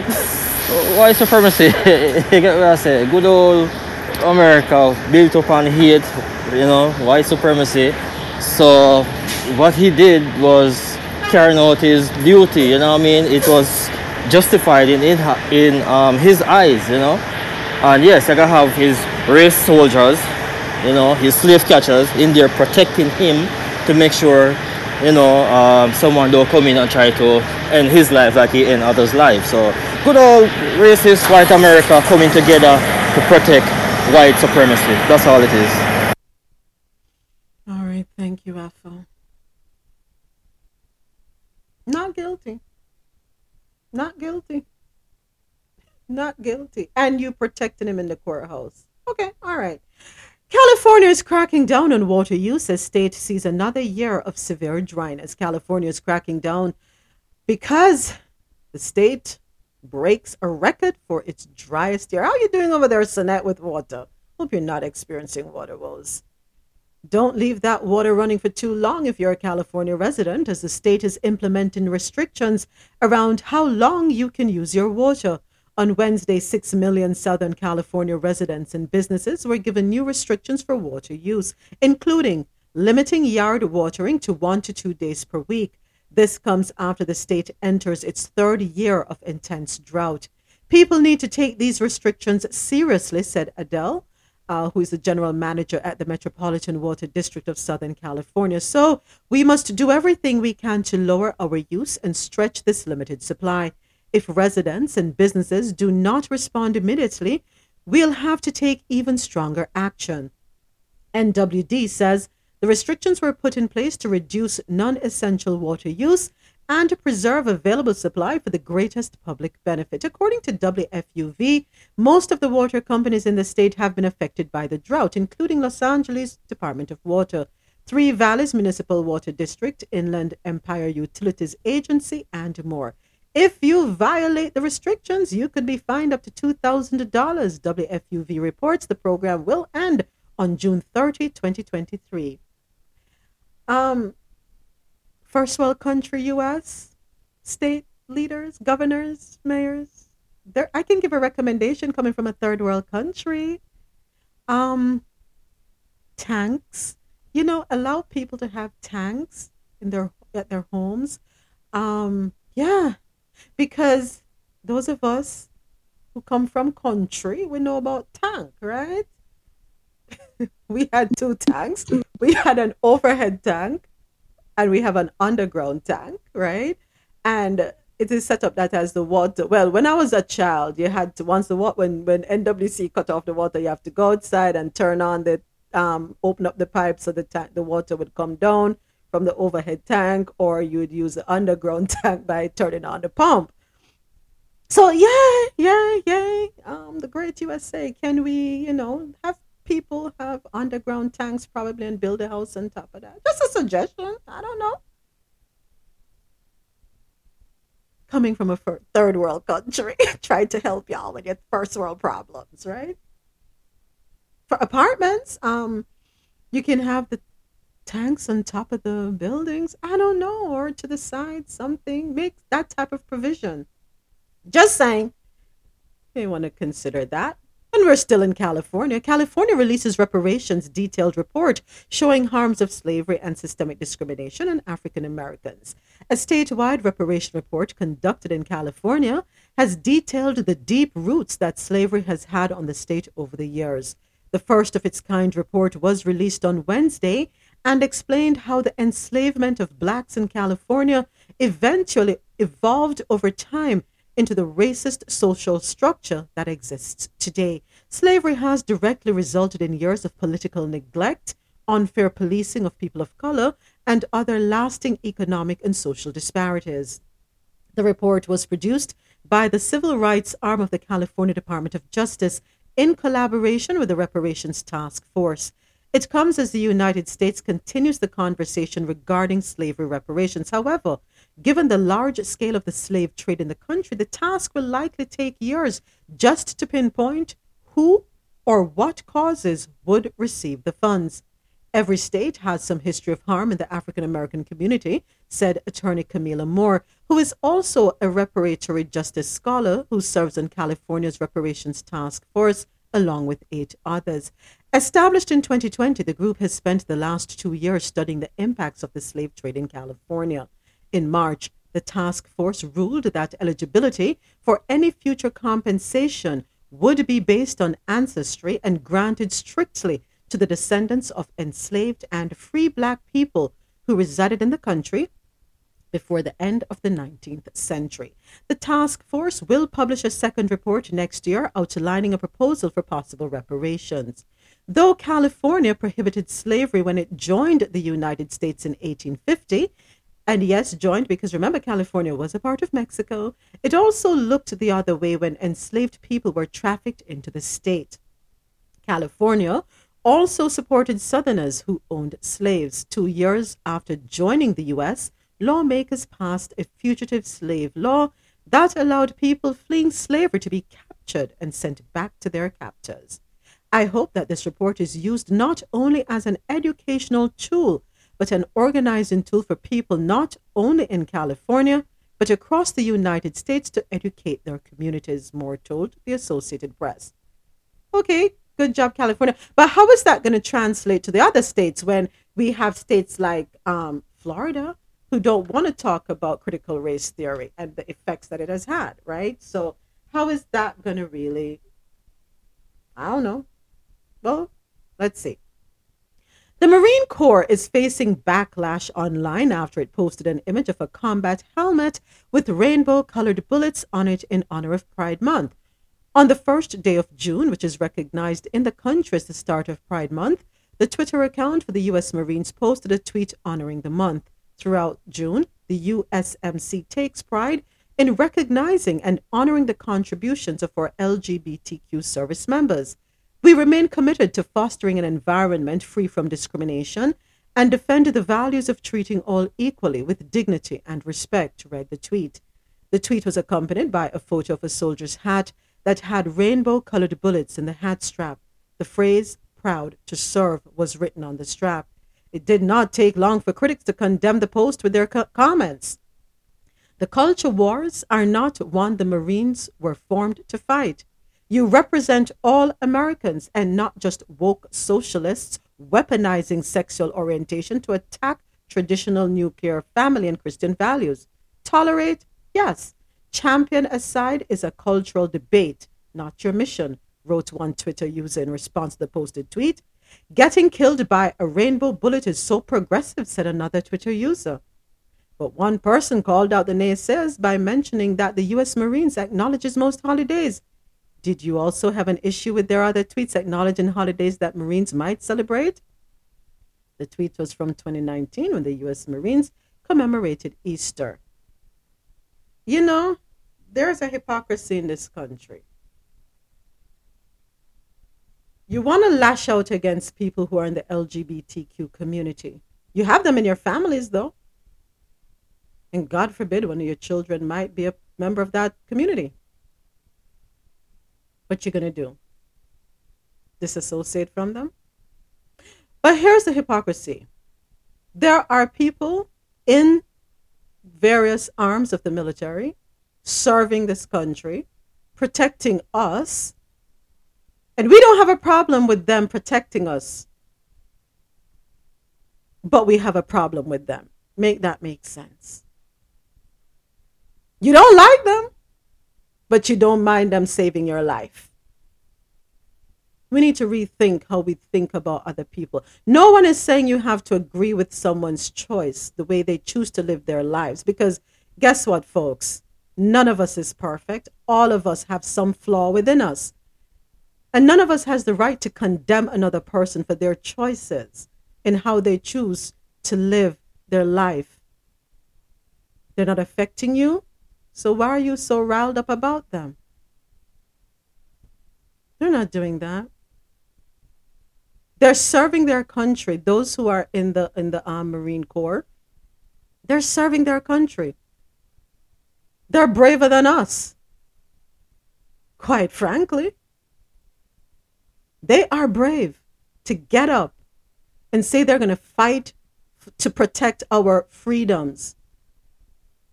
white supremacy, you get what I say, good old America built upon hate, you know, white supremacy. So, what he did was carrying out his duty, you know what I mean? It was justified in, in, in um, his eyes, you know? And yes, I can have his race soldiers, you know, his slave catchers in there protecting him to make sure, you know, um, someone don't come in and try to end his life like he end others' lives. So good old racist white America coming together to protect white supremacy. That's all it is. All right. Thank you, Afo. Not guilty. Not guilty. Not guilty. And you protecting him in the courthouse. Okay. All right. California is cracking down on water use as state sees another year of severe dryness. California is cracking down because the state breaks a record for its driest year. How are you doing over there, Sanette, with water? Hope you're not experiencing water woes. Don't leave that water running for too long if you're a California resident, as the state is implementing restrictions around how long you can use your water. On Wednesday, six million Southern California residents and businesses were given new restrictions for water use, including limiting yard watering to one to two days per week. This comes after the state enters its third year of intense drought. People need to take these restrictions seriously, said Adele, uh, who is the general manager at the Metropolitan Water District of Southern California. So we must do everything we can to lower our use and stretch this limited supply. If residents and businesses do not respond immediately, we'll have to take even stronger action. N W D says, the restrictions were put in place to reduce non-essential water use and to preserve available supply for the greatest public benefit. According to W F U V, most of the water companies in the state have been affected by the drought, including Los Angeles Department of Water, Three Valleys Municipal Water District, Inland Empire Utilities Agency, and more. If you violate the restrictions, you could be fined up to two thousand dollars. W F U V reports the program will end on June thirtieth, twenty twenty-three. Um, first world country, U S, state leaders, governors, mayors, there, I can give a recommendation coming from a third world country. Um, tanks, you know, allow people to have tanks in their, at their homes. Um, yeah, because those of us who come from country, we know about tank, right? We had two tanks. We had an overhead tank and we have an underground tank, right? And it is set up that as the water. Well, when I was a child, you had to, once the water, when, when N W C cut off the water, you have to go outside and turn on the, um, open up the pipe so the ta- the water would come down from the overhead tank, or you'd use the underground tank by turning on the pump. So yeah, yeah, yeah. Um, the great U S A, can we, you know, have people have underground tanks probably and build a house on top of that? Just a suggestion. I don't know. Coming from a third world country, trying to help y'all with your first world problems, right? For apartments, um, you can have the tanks on top of the buildings. I don't know, or to the side, something. Make that type of provision. Just saying. They want to consider that. And we're still in California. California releases reparations detailed report showing harms of slavery and systemic discrimination on African Americans. A statewide reparation report conducted in California has detailed the deep roots that slavery has had on the state over the years. The first of its kind report was released on Wednesday and explained how the enslavement of blacks in California eventually evolved over time into the racist social structure that exists today. Slavery has directly resulted in years of political neglect, unfair policing of people of color, and other lasting economic and social disparities. The report was produced by the Civil Rights Arm of the California Department of Justice in collaboration with the Reparations Task Force. It comes as the United States continues the conversation regarding slavery reparations. However, given the large scale of the slave trade in the country, the task will likely take years just to pinpoint who or what causes would receive the funds. Every state has some history of harm in the African American community, said Attorney Camila Moore, who is also a reparatory justice scholar who serves on California's Reparations Task Force, along with eight others. Established in twenty twenty, the group has spent the last two years studying the impacts of the slave trade in California. In March, the task force ruled that eligibility for any future compensation would be based on ancestry and granted strictly to the descendants of enslaved and free black people who resided in the country before the end of the nineteenth century. The task force will publish a second report next year outlining a proposal for possible reparations. Though California prohibited slavery when it joined the United States in eighteen fifty, and yes, joined, because remember, California was a part of Mexico. It also looked the other way when enslaved people were trafficked into the state. California also supported Southerners who owned slaves. Two years after joining the U S, lawmakers passed a fugitive slave law that allowed people fleeing slavery to be captured and sent back to their captors. I hope that this report is used not only as an educational tool, but an organizing tool for people not only in California, but across the United States to educate their communities, Moore told the Associated Press. Okay, good job, California. But how is that going to translate to the other states when we have states like um, Florida who don't want to talk about critical race theory and the effects that it has had, right? So how is that going to really, I don't know. Well, let's see. The Marine Corps is facing backlash online after it posted an image of a combat helmet with rainbow-colored bullets on it in honor of Pride Month. On the first day of June, which is recognized in the country as the start of Pride Month, the Twitter account for the U S Marines posted a tweet honoring the month. Throughout June, the U S M C takes pride in recognizing and honoring the contributions of our L G B T Q service members. We remain committed to fostering an environment free from discrimination and defend the values of treating all equally with dignity and respect, read the tweet. The tweet was accompanied by a photo of a soldier's hat that had rainbow-colored bullets in the hat strap. The phrase, "proud to serve," was written on the strap. It did not take long for critics to condemn the post with their co- comments. The culture wars are not one the Marines were formed to fight. You represent all Americans and not just woke socialists weaponizing sexual orientation to attack traditional nuclear family and Christian values. Tolerate? Yes. Champion aside is a cultural debate, not your mission, wrote one Twitter user in response to the posted tweet. Getting killed by a rainbow bullet is so progressive, said another Twitter user. But one person called out the naysayers by mentioning that the U S Marines acknowledges most holidays. Did you also have an issue with their other tweets acknowledging holidays that Marines might celebrate? The tweet was from twenty nineteen when the U S Marines commemorated Easter. You know, there's a hypocrisy in this country. You want to lash out against people who are in the L G B T Q community. You have them in your families, though. And God forbid one of your children might be a member of that community. What you're going to do? Disassociate from them? But here's the hypocrisy. There are people in various arms of the military serving this country, protecting us, and we don't have a problem with them protecting us, but we have a problem with them. Make that make sense. You don't like them, but you don't mind them saving your life. We need to rethink how we think about other people. No one is saying you have to agree with someone's choice, the way they choose to live their lives. Because guess what, folks? None of us is perfect. All of us have some flaw within us. And none of us has the right to condemn another person for their choices in how they choose to live their life. They're not affecting you. So why are you so riled up about them? They're not doing that. They're serving their country. Those who are in the in the um, Marine Corps, they're serving their country. They're braver than us. Quite frankly, they are brave to get up and say they're going to fight f- to protect our freedoms.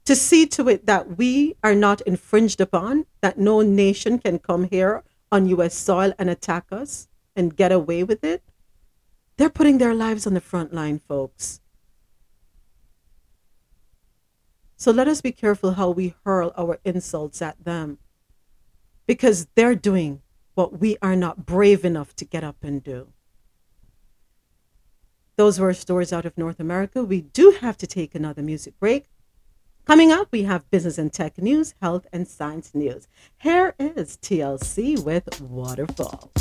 To see to it that we are not infringed upon, that no nation can come here on U S soil and attack us and get away with it. They're putting their lives on the front line, folks. So let us be careful how we hurl our insults at them, because they're doing what we are not brave enough to get up and do. Those were stories out of North America. We do have to take another music break. Coming up, we have business and tech news, health and science news. Here is T L C with Waterfalls.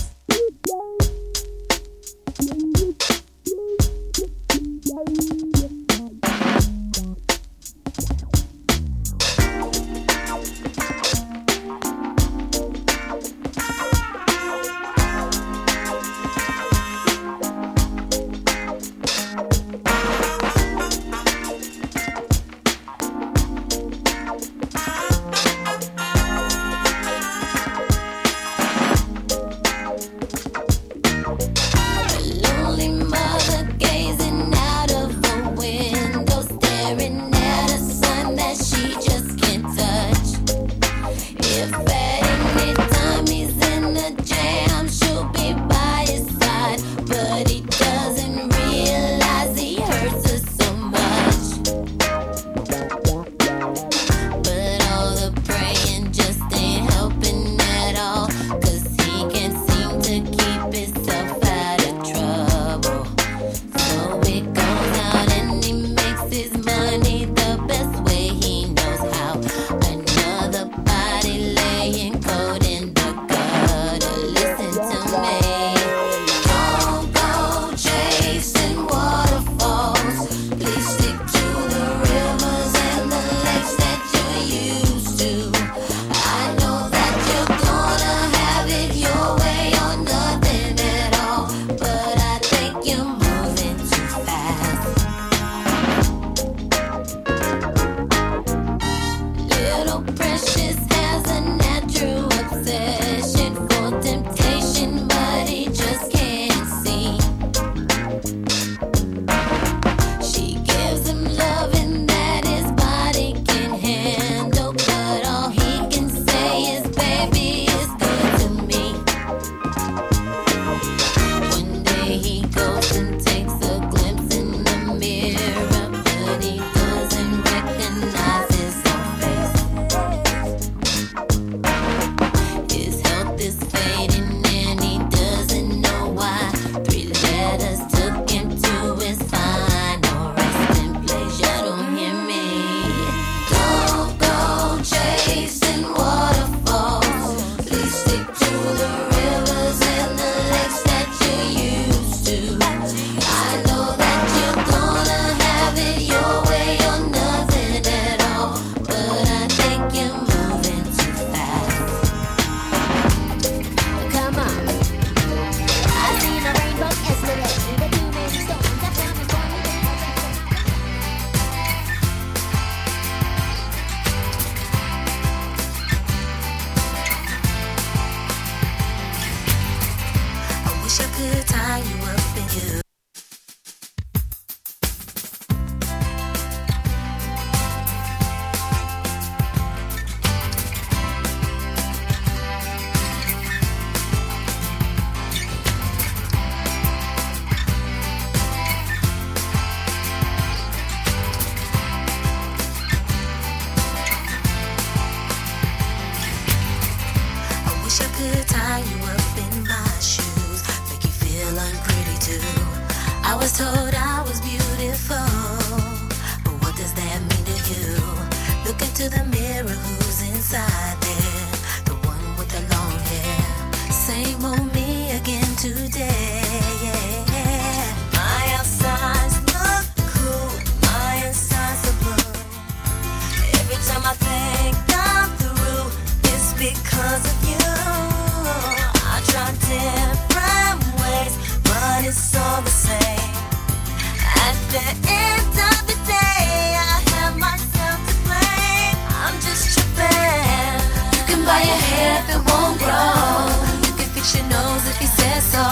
go.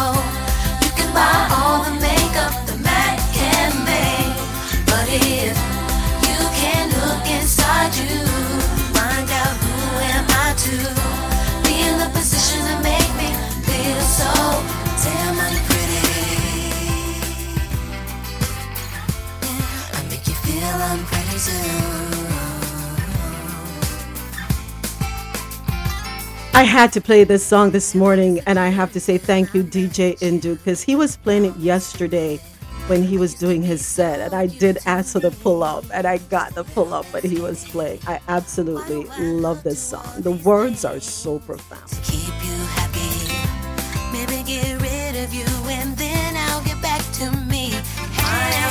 You can buy all the makeup the Mac can make, but if you can look inside you, find out who am I to be in the position to make me feel so damn unpretty. I make you feel unpretty too. I had to play this song this morning, and I have to say thank you, D J Indu, because he was playing it yesterday when he was doing his set, and I did ask for the pull-up, and I got the pull-up, but he was playing. I absolutely love this song. The words are so profound. To keep you happy, maybe get rid of you, and then I'll get back to me. Hey,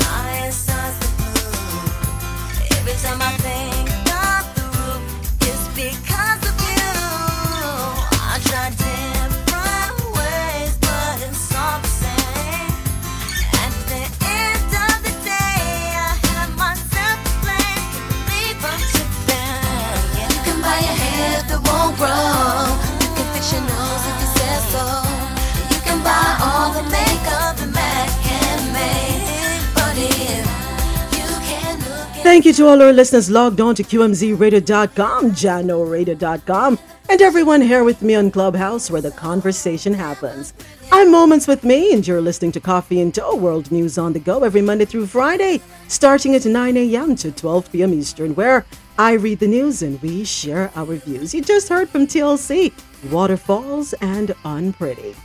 my inside's the blue. Every time I think. Thank you to all our listeners logged on to Q M Z radio dot com, Jahkno Radio dot com, and everyone here with me on Clubhouse, where the conversation happens. I'm Moments with Me, and you're listening to Coffee and Dough, World News on the Go, every Monday through Friday, starting at nine a.m. to twelve p.m. Eastern, where I read the news and we share our views. You just heard from T L C, Waterfalls and Unpretty.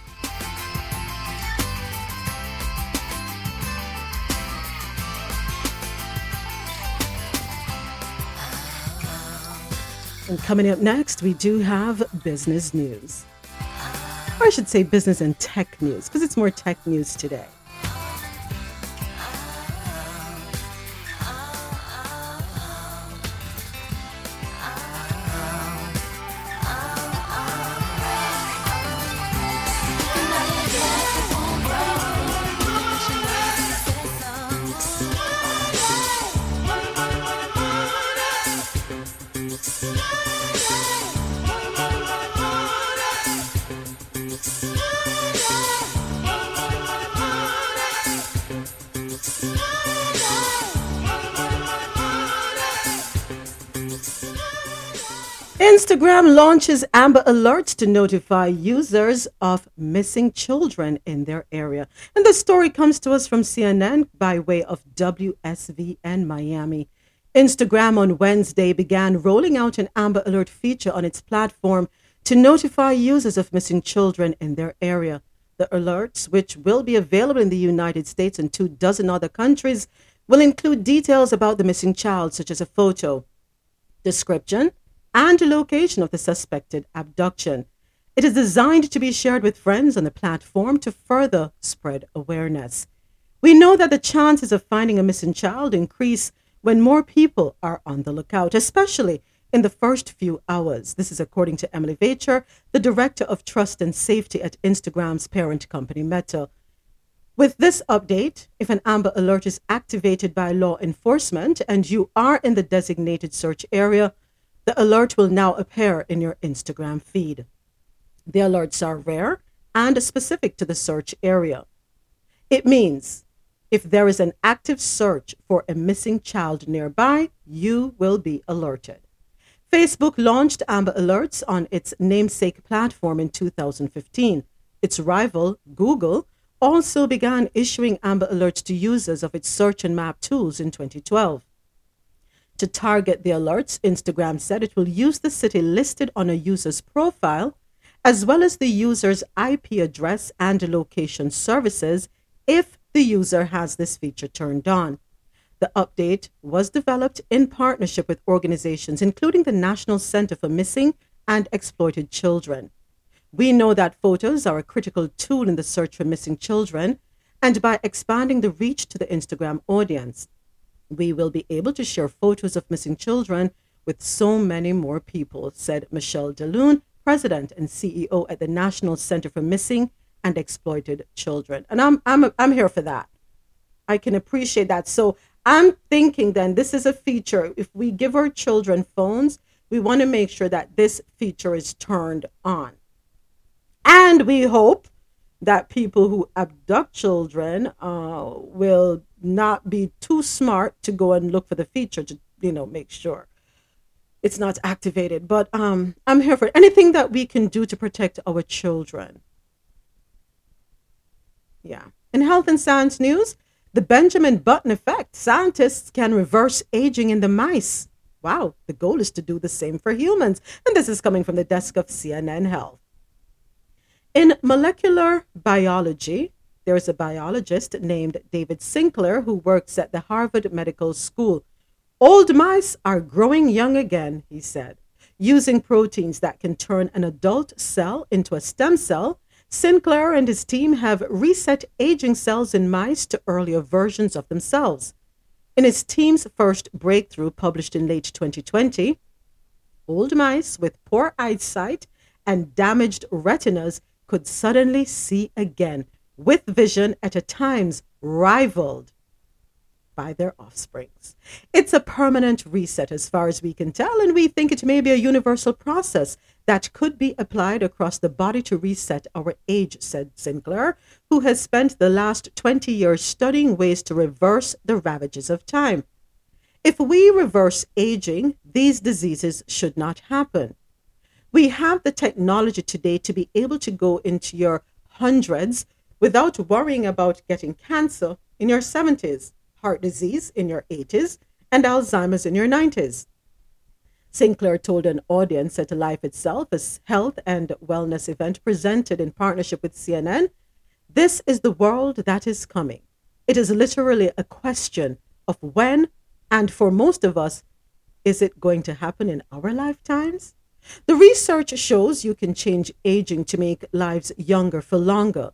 And coming up next, we do have business news. Or I should say business and tech news, because it's more tech news today. Instagram launches Amber Alerts to notify users of missing children in their area. And the story comes to us from C N N by way of W S V N Miami. Instagram on Wednesday began rolling out an Amber Alert feature on its platform to notify users of missing children in their area. The alerts, which will be available in the United States and two dozen other countries, will include details about the missing child, such as a photo, description, and the location of the suspected abduction. It is designed to be shared with friends on the platform to further spread awareness. We know that the chances of finding a missing child increase when more people are on the lookout, especially in the first few hours. This is according to Emily Vacher, the Director of Trust and Safety at Instagram's parent company, Meta. With this update, if an Amber Alert is activated by law enforcement and you are in the designated search area, the alert will now appear in your Instagram feed. The alerts are rare and specific to the search area. It means if there is an active search for a missing child nearby, you will be alerted. Facebook launched Amber Alerts on its namesake platform in two thousand fifteen. Its rival, Google, also began issuing Amber Alerts to users of its search and map tools in twenty twelve. To target the alerts, Instagram said it will use the city listed on a user's profile, as well as the user's I P address and location services if the user has this feature turned on. The update was developed in partnership with organizations, including the National Center for Missing and Exploited Children. We know that photos are a critical tool in the search for missing children, and by expanding the reach to the Instagram audience, we will be able to share photos of missing children with so many more people, said Michelle DeLune, president and C E O at the National Center for Missing and Exploited Children. And I'm I'm I'm here for that. I can appreciate that. So I'm thinking then this is a feature. If we give our children phones, we want to make sure that this feature is turned on. And we hope that people who abduct children uh, will not be too smart to go and look for the feature to, you know, make sure it's not activated. But um, I'm here for anything that we can do to protect our children. Yeah. In health and science news, the Benjamin Button effect. Scientists can reverse aging in the mice. Wow. The goal is to do the same for humans. And this is coming from the desk of C N N Health. In molecular biology, there is a biologist named David Sinclair who works at the Harvard Medical School. Old mice are growing young again, he said. Using proteins that can turn an adult cell into a stem cell, Sinclair and his team have reset aging cells in mice to earlier versions of themselves. In his team's first breakthrough, published in late twenty twenty, old mice with poor eyesight and damaged retinas could suddenly see again, with vision at a times rivaled by their offsprings. It's a permanent reset as far as we can tell, and we think it may be a universal process that could be applied across the body to reset our age, said Sinclair, who has spent the last twenty years studying ways to reverse the ravages of time. If we reverse aging, these diseases should not happen. We have the technology today to be able to go into your hundreds without worrying about getting cancer in your seventies, heart disease in your eighties, and Alzheimer's in your nineties. Sinclair told an audience at Life Itself, a health and wellness event presented in partnership with C N N, "This is the world that is coming. It is literally a question of when, and for most of us, is it going to happen in our lifetimes? The research shows you can change aging to make lives younger for longer.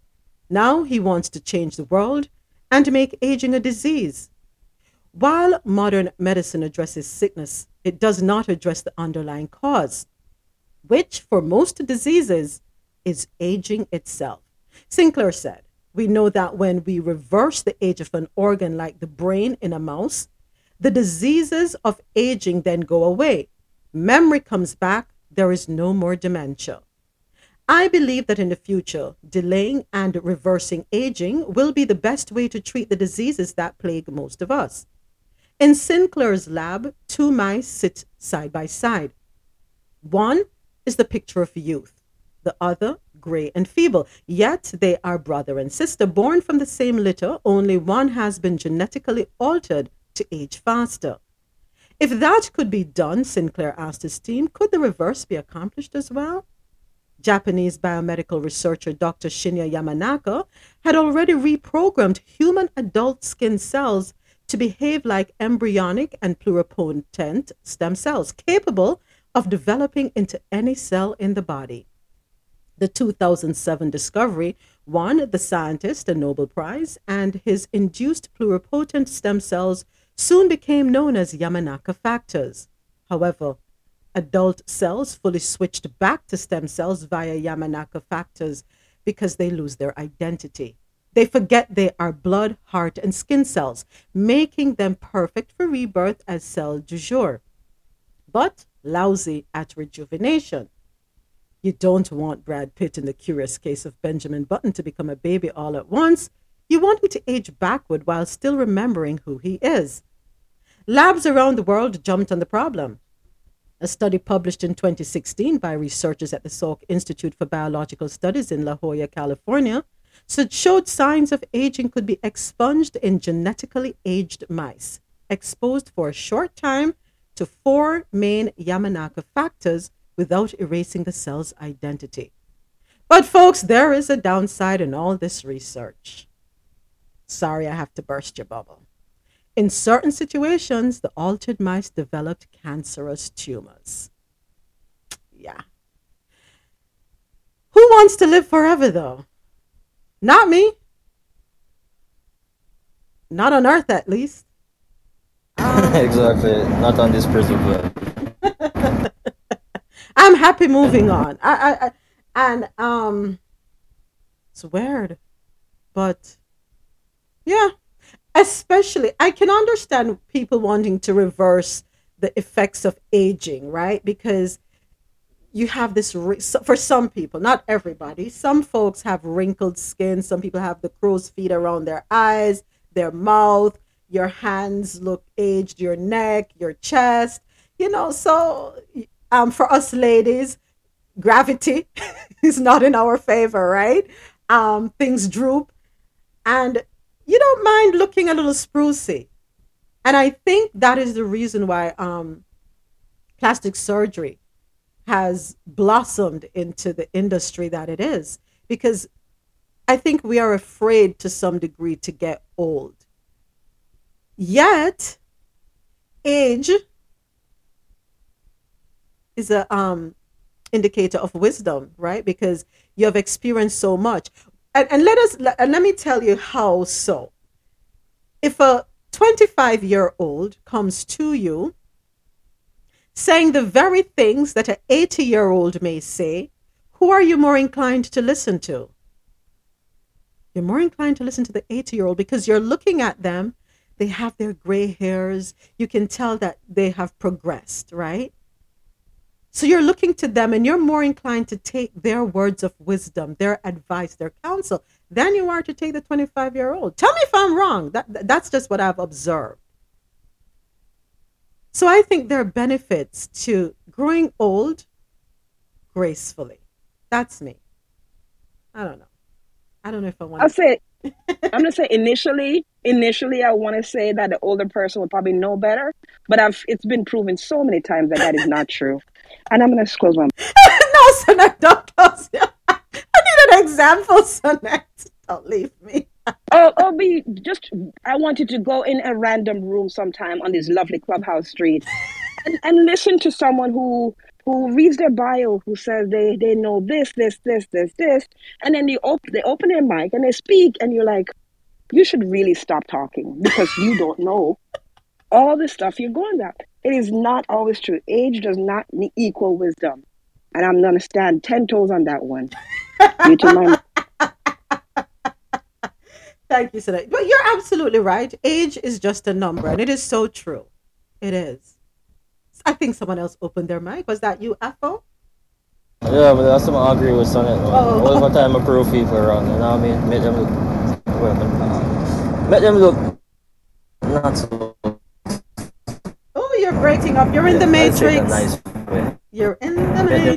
Now he wants to change the world and make aging a disease. While modern medicine addresses sickness, it does not address the underlying cause, which for most diseases is aging itself." Sinclair said, "We know that when we reverse the age of an organ like the brain in a mouse, the diseases of aging then go away. Memory comes back. There is no more dementia. I believe that in the future, delaying and reversing aging will be the best way to treat the diseases that plague most of us." In Sinclair's lab, two mice sit side by side. One is the picture of youth, the other gray and feeble, yet they are brother and sister, born from the same litter, only one has been genetically altered to age faster. "If that could be done," Sinclair asked his team, "could the reverse be accomplished as well?" Japanese biomedical researcher Doctor Shinya Yamanaka had already reprogrammed human adult skin cells to behave like embryonic and pluripotent stem cells, capable of developing into any cell in the body. The two thousand seven discovery won the scientist a Nobel Prize, and his induced pluripotent stem cells soon became known as Yamanaka factors. However, adult cells fully switched back to stem cells via Yamanaka factors because they lose their identity. They forget they are blood, heart, and skin cells, making them perfect for rebirth as cell du jour, but lousy at rejuvenation. You don't want Brad Pitt in The Curious Case of Benjamin Button to become a baby all at once. You want him to age backward while still remembering who he is. Labs around the world jumped on the problem. A study published in twenty sixteen by researchers at the Salk Institute for Biological Studies in La Jolla, California, showed signs of aging could be expunged in genetically aged mice exposed for a short time to four main Yamanaka factors without erasing the cell's identity. But folks, there is a downside in all this research. Sorry, I have to burst your bubble. In certain situations, the altered mice developed cancerous tumors. Yeah. Who wants to live forever, though? Not me. Not on Earth, at least. Um, exactly. Not on this present world. I'm happy moving on. I, I, I, and um, it's weird, but yeah. Especially, I can understand people wanting to reverse the effects of aging, right? Because you have this, for some people, not everybody, some folks have wrinkled skin, some people have the crow's feet around their eyes, their mouth, your hands look aged, your neck, your chest, you know. So um, for us ladies, gravity is not in our favor, right? Um, things droop, and you don't mind looking a little sprucey. And I think that is the reason why um, plastic surgery has blossomed into the industry that it is, because I think we are afraid to some degree to get old. Yet, age is a um, indicator of wisdom, right? Because you have experienced so much. And, and let us and let me tell you how so. If a twenty-five-year-old comes to you saying the very things that an eighty-year-old may say, who are you more inclined to listen to? You're more inclined to listen to the eighty-year-old, because you're looking at them. They have their gray hairs. You can tell that they have progressed, right? So you're looking to them, and you're more inclined to take their words of wisdom, their advice, their counsel, than you are to take the twenty-five-year-old. Tell me if I'm wrong. That, that's just what I've observed. So I think there are benefits to growing old gracefully. That's me. I don't know. I don't know if I want I'll to say it. I'm going to say initially, initially I want to say that the older person would probably know better, but I've, it's been proven so many times that that is not true. And I'm going to close my mouth. No, Sonette, don't close your mouth. I need an example, Sonette. Don't leave me. Oh, Obi, just, I want you to go in a random room sometime on this lovely Clubhouse street and, and listen to someone who who reads their bio, who says they, they know this, this, this, this, this, and then they, op- they open their mic and they speak, and you're like, you should really stop talking because you don't know all the stuff you're going at. It is not always true. Age does not equal wisdom. And I'm going to stand ten toes on that one. You to my... Thank you, Sonette. But you're absolutely right. Age is just a number, and it is so true. It is. I think someone else opened their mic. Was that you, Afo? Yeah, but that's something I agree with Sonette. Oh. All the time I prove people around, you know what I mean? Make them look... Make them look... Not so... You're breaking up. You're in the matrix. You're in the matrix.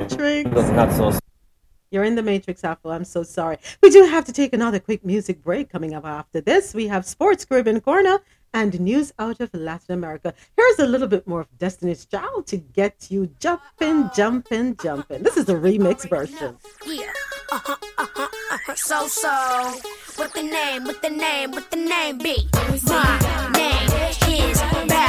You're in the matrix, Apple. I'm so sorry. We do have to take another quick music break. Coming up after this, we have Sports Caribbean Corner and news out of Latin America. Here's a little bit more of Destiny's Child to get you jumping, jumping, jumping. This is the remix version. Yeah. Uh-huh, uh-huh, uh-huh. So, so. What the name, what the name, what the name be? My name is Bow.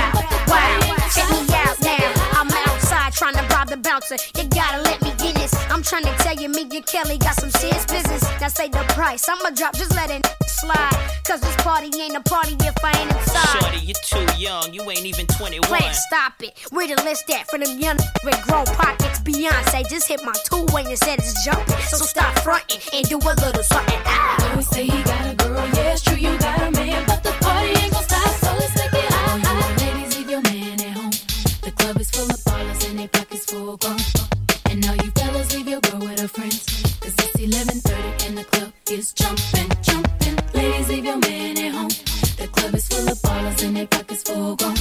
Wow. Check me out now. I'm outside trying to rob the bouncer. You gotta let me get this. I'm trying to tell you, me and Kelly got some serious business. Now say the price. I'ma drop, just let it slide. Cause this party ain't a party if I ain't inside. Shorty, you're too young. You ain't even twenty-one. Wait, stop it. Where the list at for them young with grown pockets? Beyonce just hit my two-way and said it's jumping. So stop fronting and do a little something. Ah. When we say he got a girl, yeah, it's true, you got a man, but the party ain't gon' stop. So let's take it out. Club is full of ballers and they pockets full grown. And all you fellas leave your girl with her friends. Cause it's eleven thirty and the club is jumping, jumping. Ladies, leave your man at home. The club is full of ballers and they pockets full grown.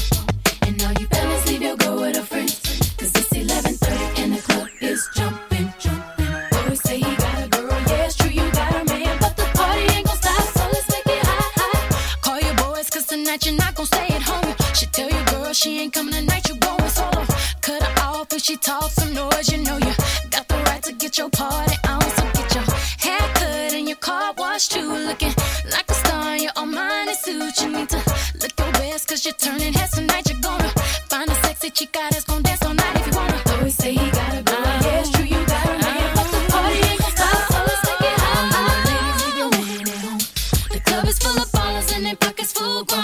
And all you fellas leave your girl with her friends. Cause it's eleven thirty and the club is jumping, jumping. When we say he got a girl, yeah, it's true, you got a man. But the party ain't gon' stop, so let's make it hot, hot. Call your boys cause tonight you're not gon' stay at home. She tell your girl she ain't coming tonight, you going solo. Cut her off if she talks some noise, you know you got the right to get your party on. So get your hair cut and your car washed too. Looking like a star in your own mind and suit. You need to look your best cause you're turning heads tonight. You're gonna find a sexy chica that's gonna dance all night if you wanna. Though we say he got a girl, yeah, it's true, you got a man. But the party ain't gon' stop, so let's take it home. Ladies, leave your man at home. The club is full of ballers and their pockets full grown.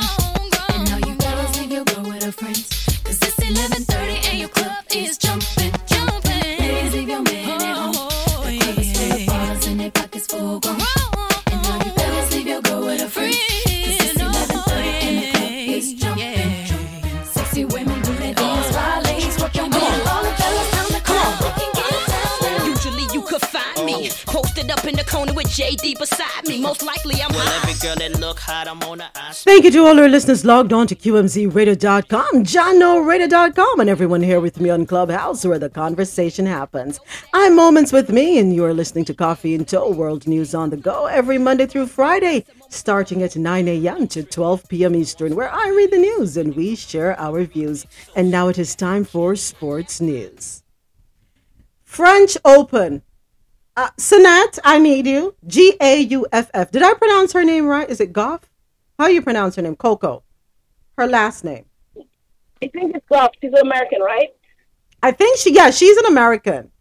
opponent with J D beside me. Most likely I'm well, every girl that look hot, I'm on the ice. Thank you to all our listeners logged on to Q M Z radio dot com, Jah kno radio dot com, and everyone here with me on Clubhouse where the conversation happens. I'm Moments with Me, and you're listening to Coffee and Toe, World News on the Go, every Monday through Friday, starting at nine a.m. to twelve p.m. Eastern, where I read the news and we share our views. And now it is time for sports news. French Open. Uh, Sanat, I need you. G A U F F. Did I pronounce her name right? Is it Gauff? How do you pronounce her name? Coco. Her last name. I think it's Gauff. She's an American, right? I think she, yeah, she's an American.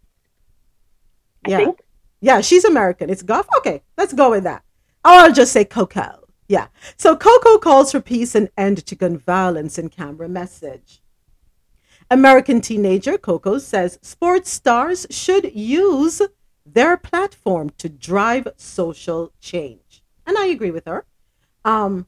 Yeah. I think. Yeah, she's American. It's Gauff? Okay, let's go with that. Oh, I'll just say Coco. Yeah. So Coco calls for peace and end to gun violence in Canberra message. American teenager Coco says sports stars should use their platform to drive social change. And I agree with her. Um,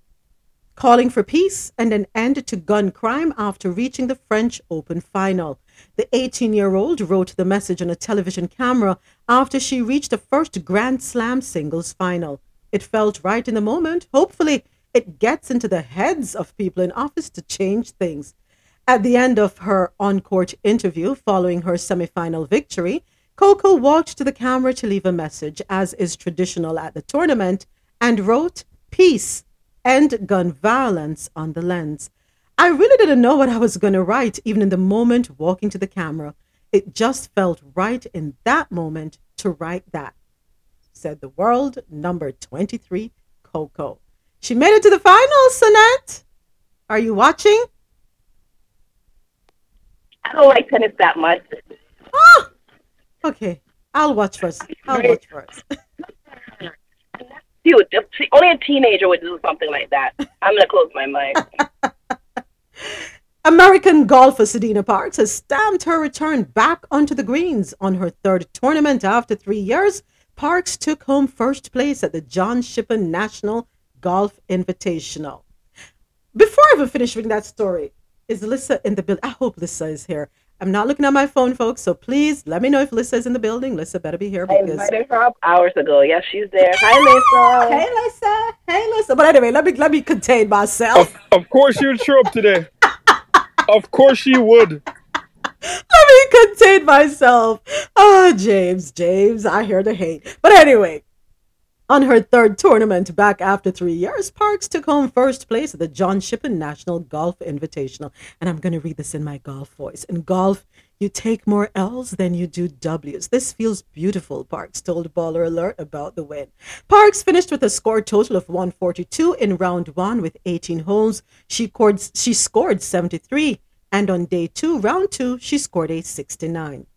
calling for peace and an end to gun crime after reaching the French Open final. The eighteen-year-old wrote the message on a television camera after she reached the first Grand Slam singles final. It felt right in the moment. Hopefully, it gets into the heads of people in office to change things. At the end of her on-court interview following her semifinal victory, Coco walked to the camera to leave a message, as is traditional at the tournament, and wrote, "Peace, end gun violence" on the lens. I really didn't know what I was going to write, even in the moment walking to the camera. It just felt right in that moment to write that, said the world number twenty-three, Coco. She made it to the final, Sanat. Are you watching? I don't like tennis that much. Oh, okay. I'll watch first. I'll watch first. Dude, only a teenager would do something like that. I'm going to close my mic. American golfer Sadena Parks has stamped her return back onto the greens on her third tournament after three years. Parks took home first place at the John Shippen National Golf Invitational. Before I even finish reading that story, is Lissa in the building? I hope Lissa is here. I'm not looking at my phone, folks, so please let me know if Lissa is in the building. Lissa better be here. Because I invited her up hours ago. Yes, she's there. Hi, Lissa. Hey, Lissa. Hey, Lissa. But anyway, let me let me contain myself. Of, of course you'd show up today. Of course you would. Let me contain myself. Ah, oh, James, James, I hear the hate. But anyway, on her third tournament back after three years, Parks took home first place at the John Shippen National Golf Invitational. And I'm going to read this in my golf voice. In golf, you take more L's than you do W's. This feels beautiful, Parks told Baller Alert about the win. Parks finished with a score total of one forty-two in round one with eighteen holes. She scored, she scored seventy-three. And on day two, round two, she scored a sixty-nine.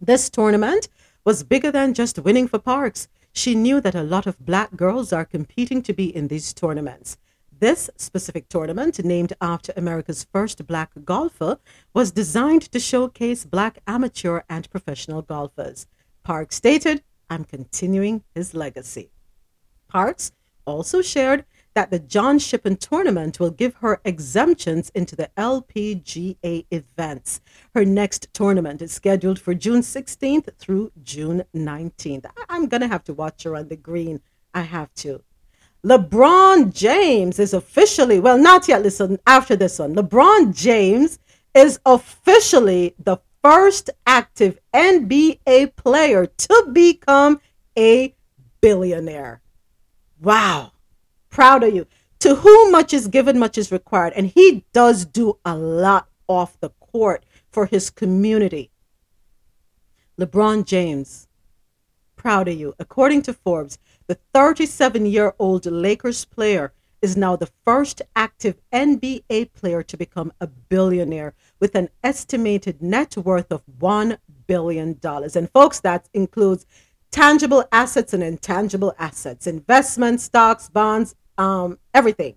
This tournament was bigger than just winning for Parks. She knew that a lot of black girls are competing to be in these tournaments. This specific tournament, named after America's first black golfer, was designed to showcase black amateur and professional golfers. Parks stated, "I'm continuing his legacy." Parks also shared that the John Shippen tournament will give her exemptions into the L P G A events. Her next tournament is scheduled for June sixteenth through June nineteenth. I'm going to have to watch her on the green. I have to. LeBron James is officially, well, not yet, listen, after this one. LeBron James is officially the first active N B A player to become a billionaire. Wow. Proud of you. To whom much is given, much is required. And he does do a lot off the court for his community. LeBron James, proud of you. According to Forbes, the thirty-seven-year-old Lakers player is now the first active N B A player to become a billionaire with an estimated net worth of one billion dollars. And folks, that includes tangible assets and intangible assets, investments, stocks, bonds, Um, everything.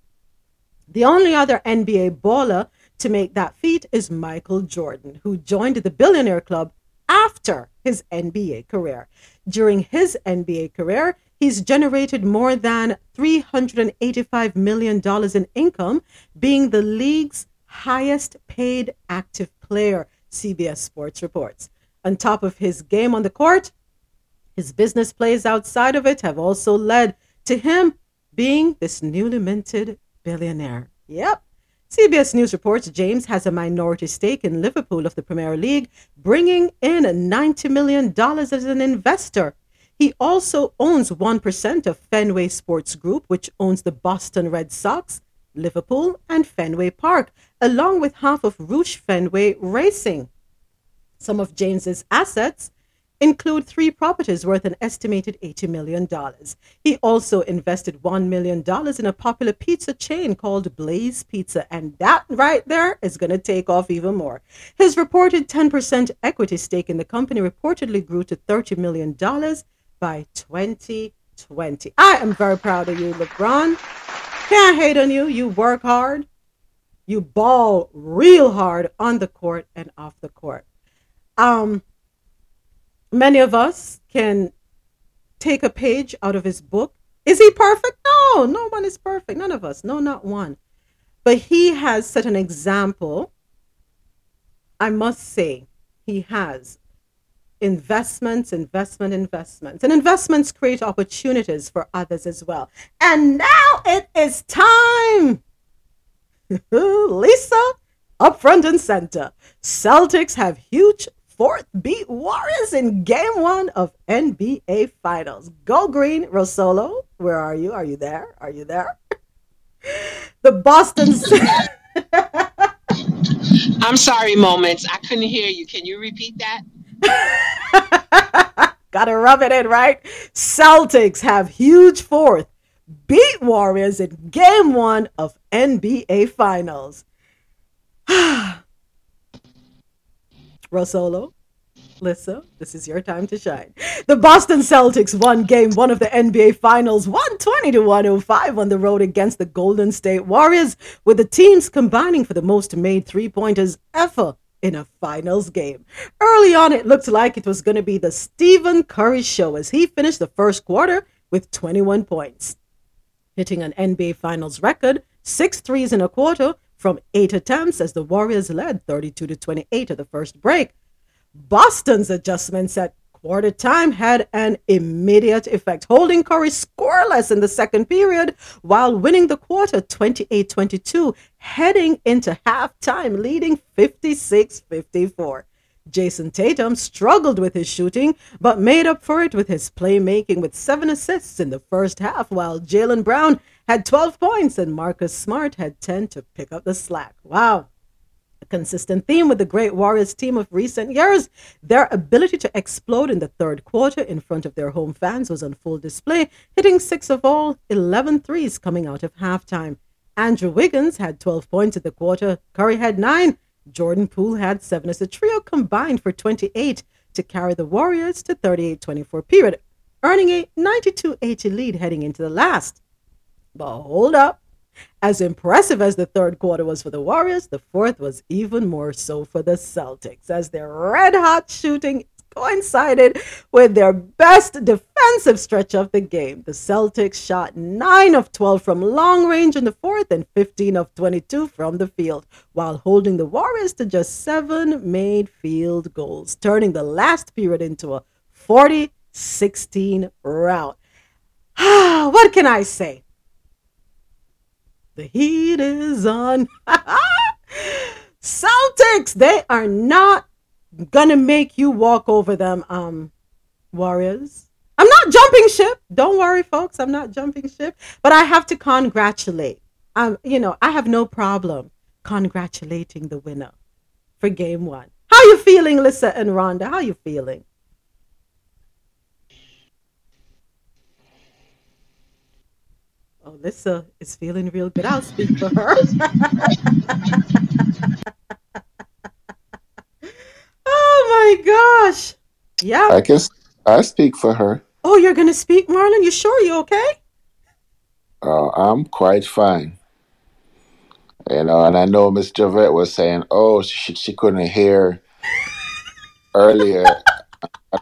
The only other N B A baller to make that feat is Michael Jordan, who joined the Billionaire Club after his N B A career. During his N B A career, he's generated more than three hundred eighty-five million dollars in income, being the league's highest paid active player, C B S Sports reports. On top of his game on the court, His business plays outside of it have also led to him being this newly minted billionaire. Yep. C B S News reports James has a minority stake in Liverpool of the Premier League, bringing in ninety million dollars as an investor. He also owns one percent of Fenway Sports Group, which owns the Boston Red Sox, Liverpool, and Fenway Park, along with half of Roush Fenway Racing. Some of James's assets include three properties worth an estimated eighty million dollars. He also invested one million dollars in a popular pizza chain called Blaze Pizza, and that right there is going to take off even more. His reported ten percent equity stake in the company reportedly grew to thirty million dollars by twenty twenty. I am very proud of you, LeBron. Can't hate on you. You work hard. You ball real hard on the court and off the court. Um... Many of us can take a page out of his book. Is he perfect? No, no one is perfect. None of us. No, not one. But he has set an example. I must say, he has investments, investment, investments. And investments create opportunities for others as well. And now it is time. Lisa, up front and center. Celtics have huge fourth beat Warriors in game one of N B A Finals. Go green, Rosolo. Where are you? Are you there? Are you there? The Boston... I'm sorry, Moments. I couldn't hear you. Can you repeat that? Gotta rub it in, right? Celtics have huge fourth beat Warriors in game one of N B A Finals. Rosolo, Lissa, this is your time to shine. The Boston Celtics won game one of the N B A Finals one twenty to one oh five on the road against the Golden State Warriors, with the teams combining for the most made three-pointers ever in a finals game. Early on, it looked like it was going to be the Stephen Curry show as he finished the first quarter with twenty-one points, hitting an N B A Finals record, six threes in a quarter, from eight attempts as the Warriors led thirty-two to twenty-eight at the first break. Boston's adjustments at quarter time had an immediate effect, holding Curry scoreless in the second period while winning the quarter twenty-eight twenty-two, heading into halftime leading fifty-six fifty-four. Jason Tatum struggled with his shooting but made up for it with his playmaking with seven assists in the first half, while Jaylen Brown had twelve points and Marcus Smart had ten to pick up the slack. Wow. A consistent theme with the great Warriors team of recent years, their ability to explode in the third quarter in front of their home fans was on full display, hitting six of all eleven threes coming out of halftime. Andrew Wiggins had twelve points at the quarter, Curry had nine, Jordan Poole had seven, as the trio combined for twenty-eight to carry the Warriors to thirty-eight twenty-four period, earning a ninety-two eighty lead heading into the last. But hold up. As impressive as the third quarter was for the Warriors, the fourth was even more so for the Celtics, as their red-hot shooting coincided with their best defensive stretch of the game. The Celtics shot nine of twelve from long range in the fourth and fifteen of twenty-two from the field, while holding the Warriors to just seven made field goals, turning the last period into a forty sixteen rout. What can I say? The heat is on. Celtics, they are not going to make you walk over them, um, Warriors. I'm not jumping ship. Don't worry, folks. I'm not jumping ship. But I have to congratulate. Um, you know, I have no problem congratulating the winner for game one. How you feeling, Lissa and Rhonda? How you feeling? Oh, Lissa is feeling real good. I'll speak for her. Oh, my gosh. Yeah. I guess I speak for her. Oh, you're going to speak, Marlon? You sure? You okay? Uh, I'm quite fine. You know, and I know Miss Javette was saying, oh, she, she couldn't hear earlier.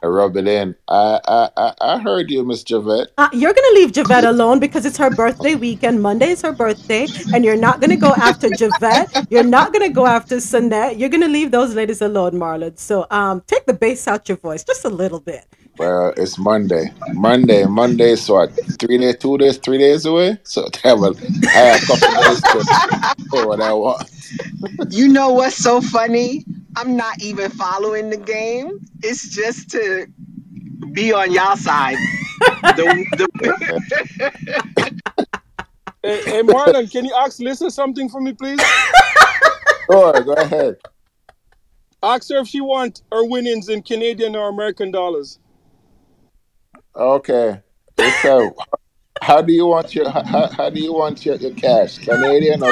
I rub it in. I I I heard you, Miss Javette. Uh, you're going to leave Javette alone because it's her birthday weekend. Monday is her birthday, and you're not going to go after Javette. You're not going to go after Sunette. You're going to leave those ladies alone, Marlon. So um, take the bass out your voice just a little bit. Well, it's Monday. Monday, Monday, so I, three days, two days, three days away. So I have a, I have a couple days to do what I want. You know what's so funny? I'm not even following the game. It's just to be on y'all side. the, the... hey, hey, Marlon, can you ask Lisa something for me, please? Sure, go ahead. Ask her if she wants her winnings in Canadian or American dollars. Okay. So, how do you want your how, how do you want your, your cash? Canadian or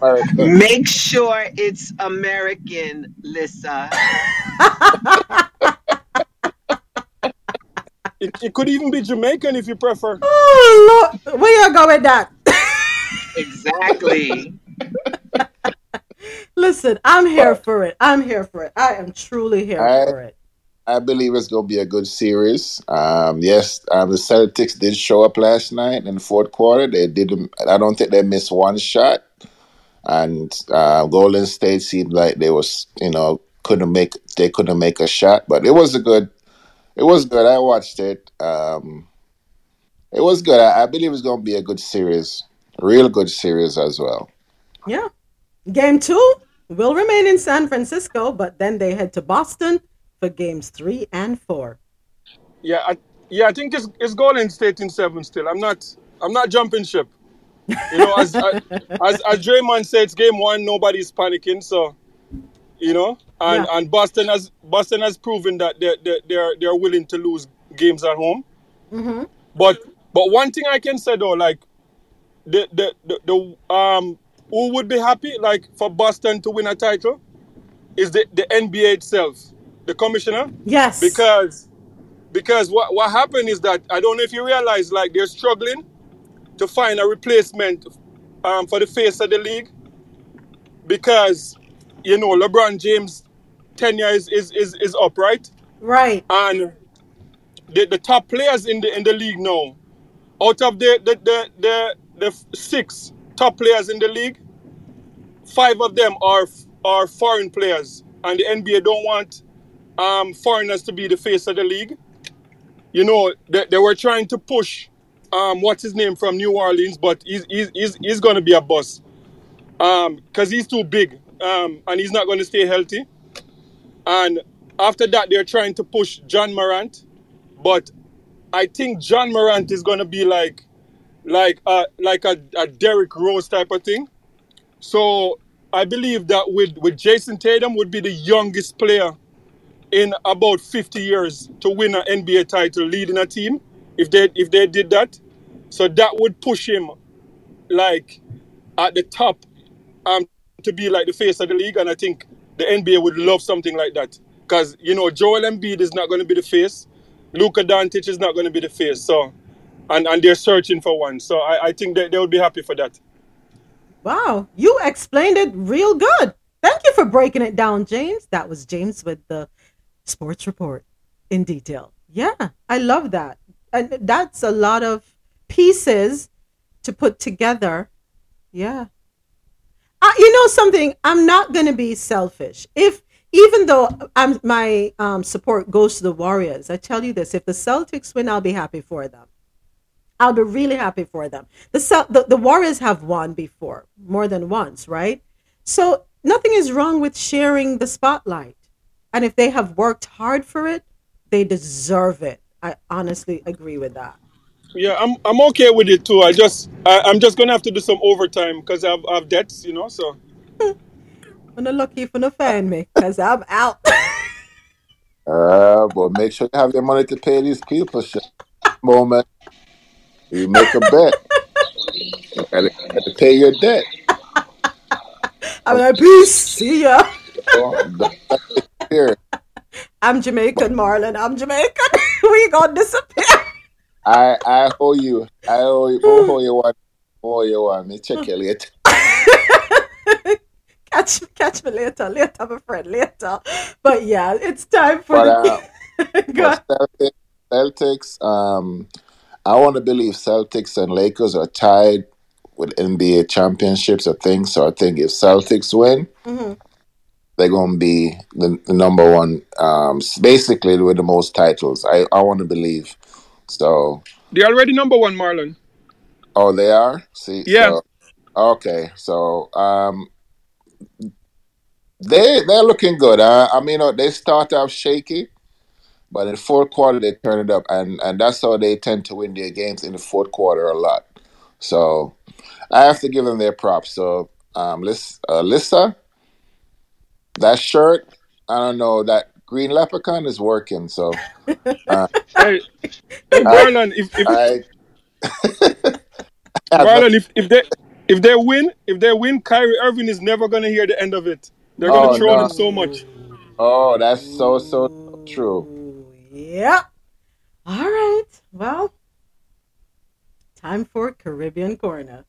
American? Make sure it's American, Lisa. it, it could even be Jamaican if you prefer. Oh, Lord. Where you going with that? Exactly. Listen, I'm here for it. I'm here for it. I am truly here I, for it. I believe it's going to be a good series. Um, yes, um, the Celtics did show up last night in the fourth quarter. They didn't. I don't think they missed one shot. And uh, Golden State seemed like they was, you know, couldn't make. They couldn't make a shot. But it was a good. It was good. I watched it. Um, it was good. I, I believe it's going to be a good series, a real good series as well. Yeah. Game two will remain in San Francisco, but then they head to Boston for games three and four. Yeah, I, yeah, I think it's it's Golden State in seven still. I'm not I'm not jumping ship. You know, as I, as, as Draymond said, it's game one. Nobody's panicking, so you know, and, yeah. and Boston has Boston has proven that they they they're they're willing to lose games at home. Mm-hmm. But but one thing I can say though, like the the the, the um. who would be happy, like, for Boston to win a title is the, the N B A itself, the commissioner. Yes. Because because what, what happened is that, I don't know if you realize, like, they're struggling to find a replacement um, for the face of the league because, you know, LeBron James' tenure is is, is, is up, right? Right. And the, the top players in the in the league now, out of the the the, the, the six top players in the league, five of them are are foreign players, and the N B A don't want um, foreigners to be the face of the league. You know, they, they were trying to push um, what's his name from New Orleans, but he's he's he's, he's going to be a bust um, because he's too big um, and he's not going to stay healthy. And after that, they're trying to push John Morant, but I think John Morant is going to be like. like uh, like a, a Derrick Rose type of thing. So I believe that with, with Jason Tatum would be the youngest player in about fifty years to win an N B A title leading a team if they if they did that. So that would push him like at the top um, to be like the face of the league, and I think the N B A would love something like that because, you know, Joel Embiid is not going to be the face. Luka Doncic is not going to be the face. So And and they're searching for one. So I, I think they, they would be happy for that. Wow. You explained it real good. Thank you for breaking it down, James. That was James with the sports report in detail. Yeah, I love that. And that's a lot of pieces to put together. Yeah. I, you know something? I'm not going to be selfish. If even though I'm, my um, support goes to the Warriors, I tell you this, if the Celtics win, I'll be happy for them. I'll be really happy for them. The, the the Warriors have won before, more than once, right? So nothing is wrong with sharing the spotlight. And if they have worked hard for it, they deserve it. I honestly agree with that. Yeah, I'm I'm okay with it too. I just I, I'm just gonna have to do some overtime because I have, I have debts, you know. So I'm not lucky for no fan me because I'm out. uh, but make sure you have your money to pay these people. Moment. You make a bet. You gotta, you gotta pay your debt. I'm like, peace. See ya. I'm Jamaican, Marlon. I'm Jamaican. We gonna disappear. I I owe you. I owe you. Owe you one. Owe you one. Me check you later. catch catch me later. Later, I'm a friend. Later. But yeah, it's time for but, the. Uh, Go ahead. Celtics. Um. I want to believe Celtics and Lakers are tied with N B A championships or things. So I think if Celtics win, mm-hmm. they're going to be the, the number one. Um, basically, with the most titles, I, I want to believe. So they're already number one, Marlon. Oh, they are? See, yeah. So, okay, so um, they they're looking good. Uh, I mean, they start off shaky, but in the fourth quarter they turn it up, and, and that's how they tend to win their games in the fourth quarter a lot. So I have to give them their props. So um, Lissa, uh, Lissa, that shirt, I don't know, that green leprechaun is working. So, uh, hey, hey, Marlon, I, if, if I, Marlon, if, if they if they win, if they win, Kyrie Irving is never going to hear the end of it. They're going to oh, troll no. him so much. Oh, that's so so true. Yeah. All right. Well, time for Caribbean Corner.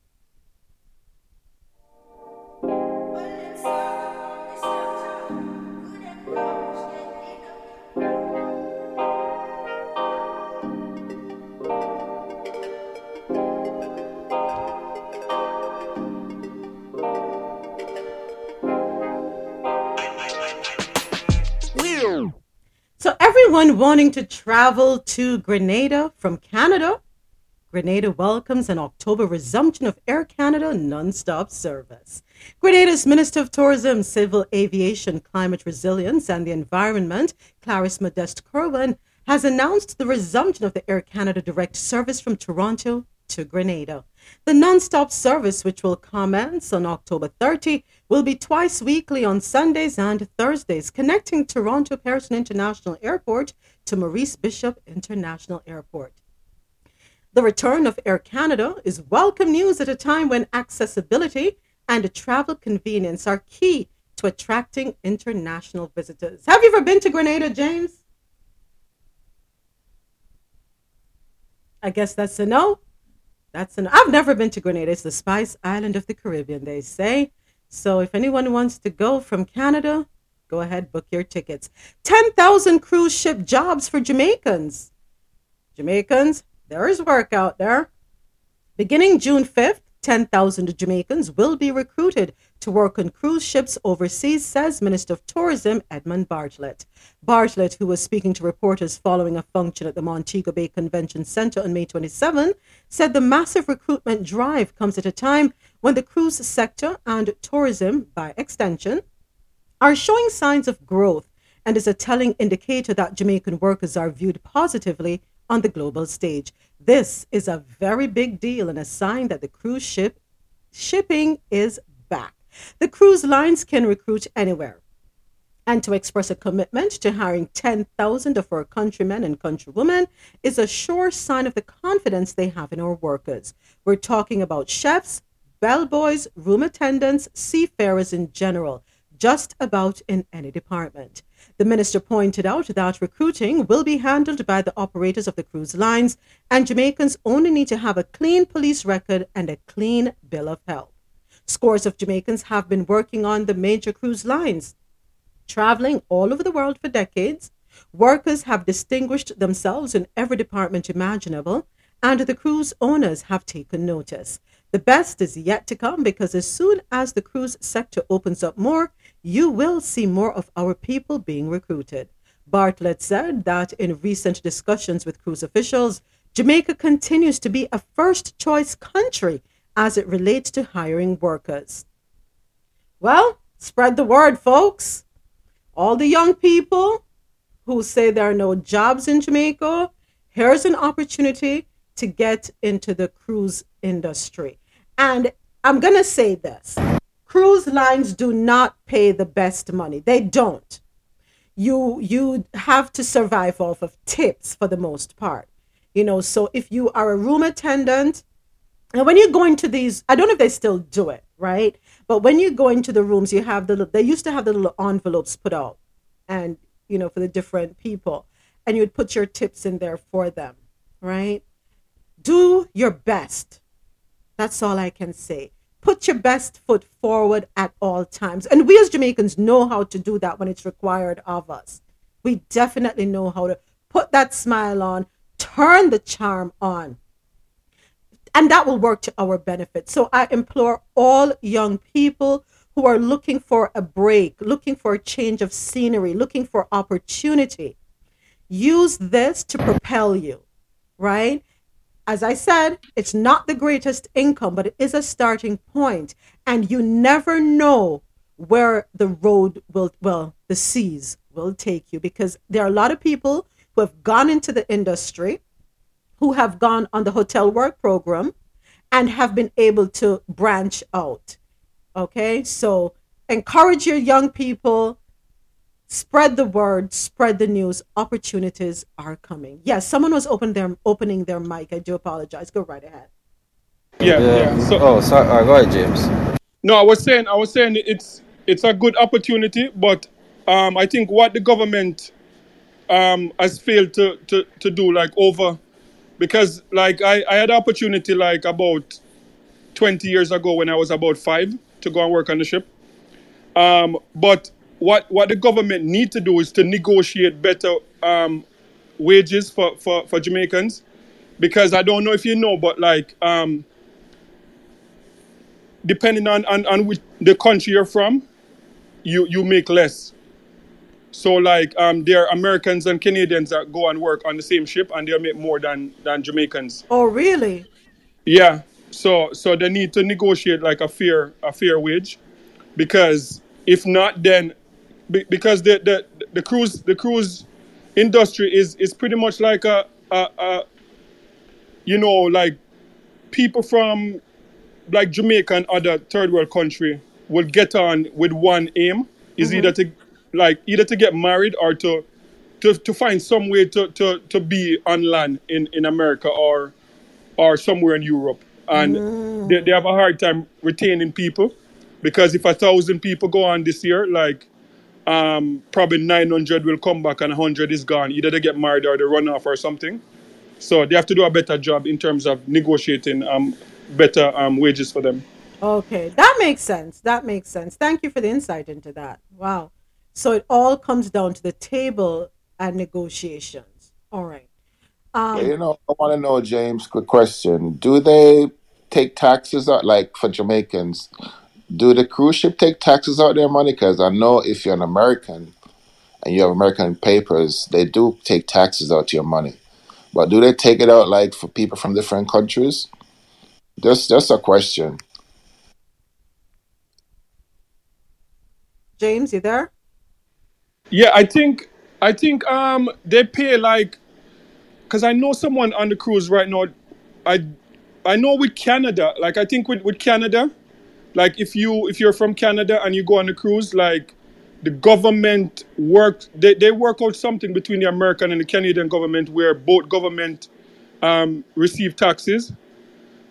So everyone wanting to travel to Grenada from Canada, Grenada welcomes an October resumption of Air Canada nonstop service. Grenada's Minister of Tourism, Civil Aviation, Climate Resilience and the Environment, Clarice Modeste Kerwin, has announced the resumption of the Air Canada direct service from Toronto to Grenada. The nonstop service, which will commence on October thirtieth, will be twice weekly on Sundays and Thursdays, connecting Toronto Pearson International Airport to Maurice Bishop International Airport. The return of Air Canada is welcome news at a time when accessibility and travel convenience are key to attracting international visitors. Have you ever been to Grenada, James? I guess that's a no. That's an, I've never been to Grenada. It's the Spice Island of the Caribbean, they say. So if anyone wants to go from Canada, go ahead, book your tickets. ten thousand cruise ship jobs for Jamaicans. Jamaicans, there is work out there. Beginning June fifth, ten thousand Jamaicans will be recruited to work on cruise ships overseas, says Minister of Tourism Edmund Bartlett. Bartlett, who was speaking to reporters following a function at the Montego Bay Convention Center on May twenty-seventh, said the massive recruitment drive comes at a time when the cruise sector and tourism, by extension, are showing signs of growth and is a telling indicator that Jamaican workers are viewed positively on the global stage. This is a very big deal and a sign that the cruise ship shipping is back. The cruise lines can recruit anywhere. And to express a commitment to hiring ten thousand of our countrymen and countrywomen is a sure sign of the confidence they have in our workers. We're talking about chefs, bellboys, room attendants, seafarers in general, just about in any department. The minister pointed out that recruiting will be handled by the operators of the cruise lines, and Jamaicans only need to have a clean police record and a clean bill of health. Scores of Jamaicans have been working on the major cruise lines, traveling all over the world for decades. Workers have distinguished themselves in every department imaginable, and the cruise owners have taken notice. The best is yet to come, because as soon as the cruise sector opens up more, you will see more of our people being recruited. Bartlett said that in recent discussions with cruise officials, Jamaica continues to be a first-choice country as it relates to hiring workers. Well, spread the word, folks. All the young people who say there are no jobs in Jamaica, here's an opportunity to get into the cruise industry. And I'm going to say this. Cruise lines do not pay the best money. They don't. You you have to survive off of tips for the most part. You know, so if you are a room attendant, and when you go into these, I don't know if they still do it, right? But when you go into the rooms, you have the, they used to have the little envelopes put out and, you know, for the different people. And you would put your tips in there for them, right? Do your best. That's all I can say. Put your best foot forward at all times. And we as Jamaicans know how to do that when it's required of us. We definitely know how to put that smile on, turn the charm on. And that will work to our benefit. So I implore all young people who are looking for a break, looking for a change of scenery, looking for opportunity. Use this to propel you, right? As I said, it's not the greatest income, but it is a starting point. And you never know where the road will, well, the seas will take you, because there are a lot of people who have gone into the industry, who have gone on the hotel work program and have been able to branch out. Okay, so encourage your young people, spread the word, spread the news. Opportunities are coming. Yes, someone was open their, opening their mic. I do apologize. Go right ahead. Yeah, yeah. yeah. So, oh, sorry. All right, James. No, I was saying, I was saying it's it's a good opportunity, but um, I think what the government um, has failed to, to, to do, like over, because like I, I had opportunity like about twenty years ago when I was about five to go and work on the ship. Um, but what what the government need to do is to negotiate better um, wages for, for, for Jamaicans, because I don't know if you know, but like um, depending on, on, on which the country you're from, you, you make less. So like um, there are Americans and Canadians that go and work on the same ship and they make more than, than Jamaicans. Oh, really? Yeah. So so they need to negotiate like a fair a fair wage, because if not, then be, because the, the the cruise the cruise industry is, is pretty much like a, a, a you know like people from like Jamaica and other third world country will get on with one aim, is mm-hmm. either to like either to get married or to to, to find some way to, to, to be on land in, in America or or somewhere in Europe. And mm. they, they have a hard time retaining people, because if a thousand people go on this year, like um, probably nine hundred will come back and one hundred is gone. Either they get married or they run off or something. So they have to do a better job in terms of negotiating um, better um, wages for them. Okay, that makes sense. That makes sense. Thank you for the insight into that. Wow. So it all comes down to the table and negotiations. All right. Um, yeah, you know, I want to know, James, quick question. Do they take taxes out, like for Jamaicans, do the cruise ship take taxes out their money? Because I know if you're an American and you have American papers, they do take taxes out your money. But do they take it out, like, for people from different countries? That's, that's a question. James, you there? Yeah, I think, I think um, they pay, like, because I know someone on the cruise right now. I I know with Canada, like I think with, with Canada, like if you if you're from Canada and you go on the cruise, like the government works, they, they work out something between the American and the Canadian government where both government um, receive taxes.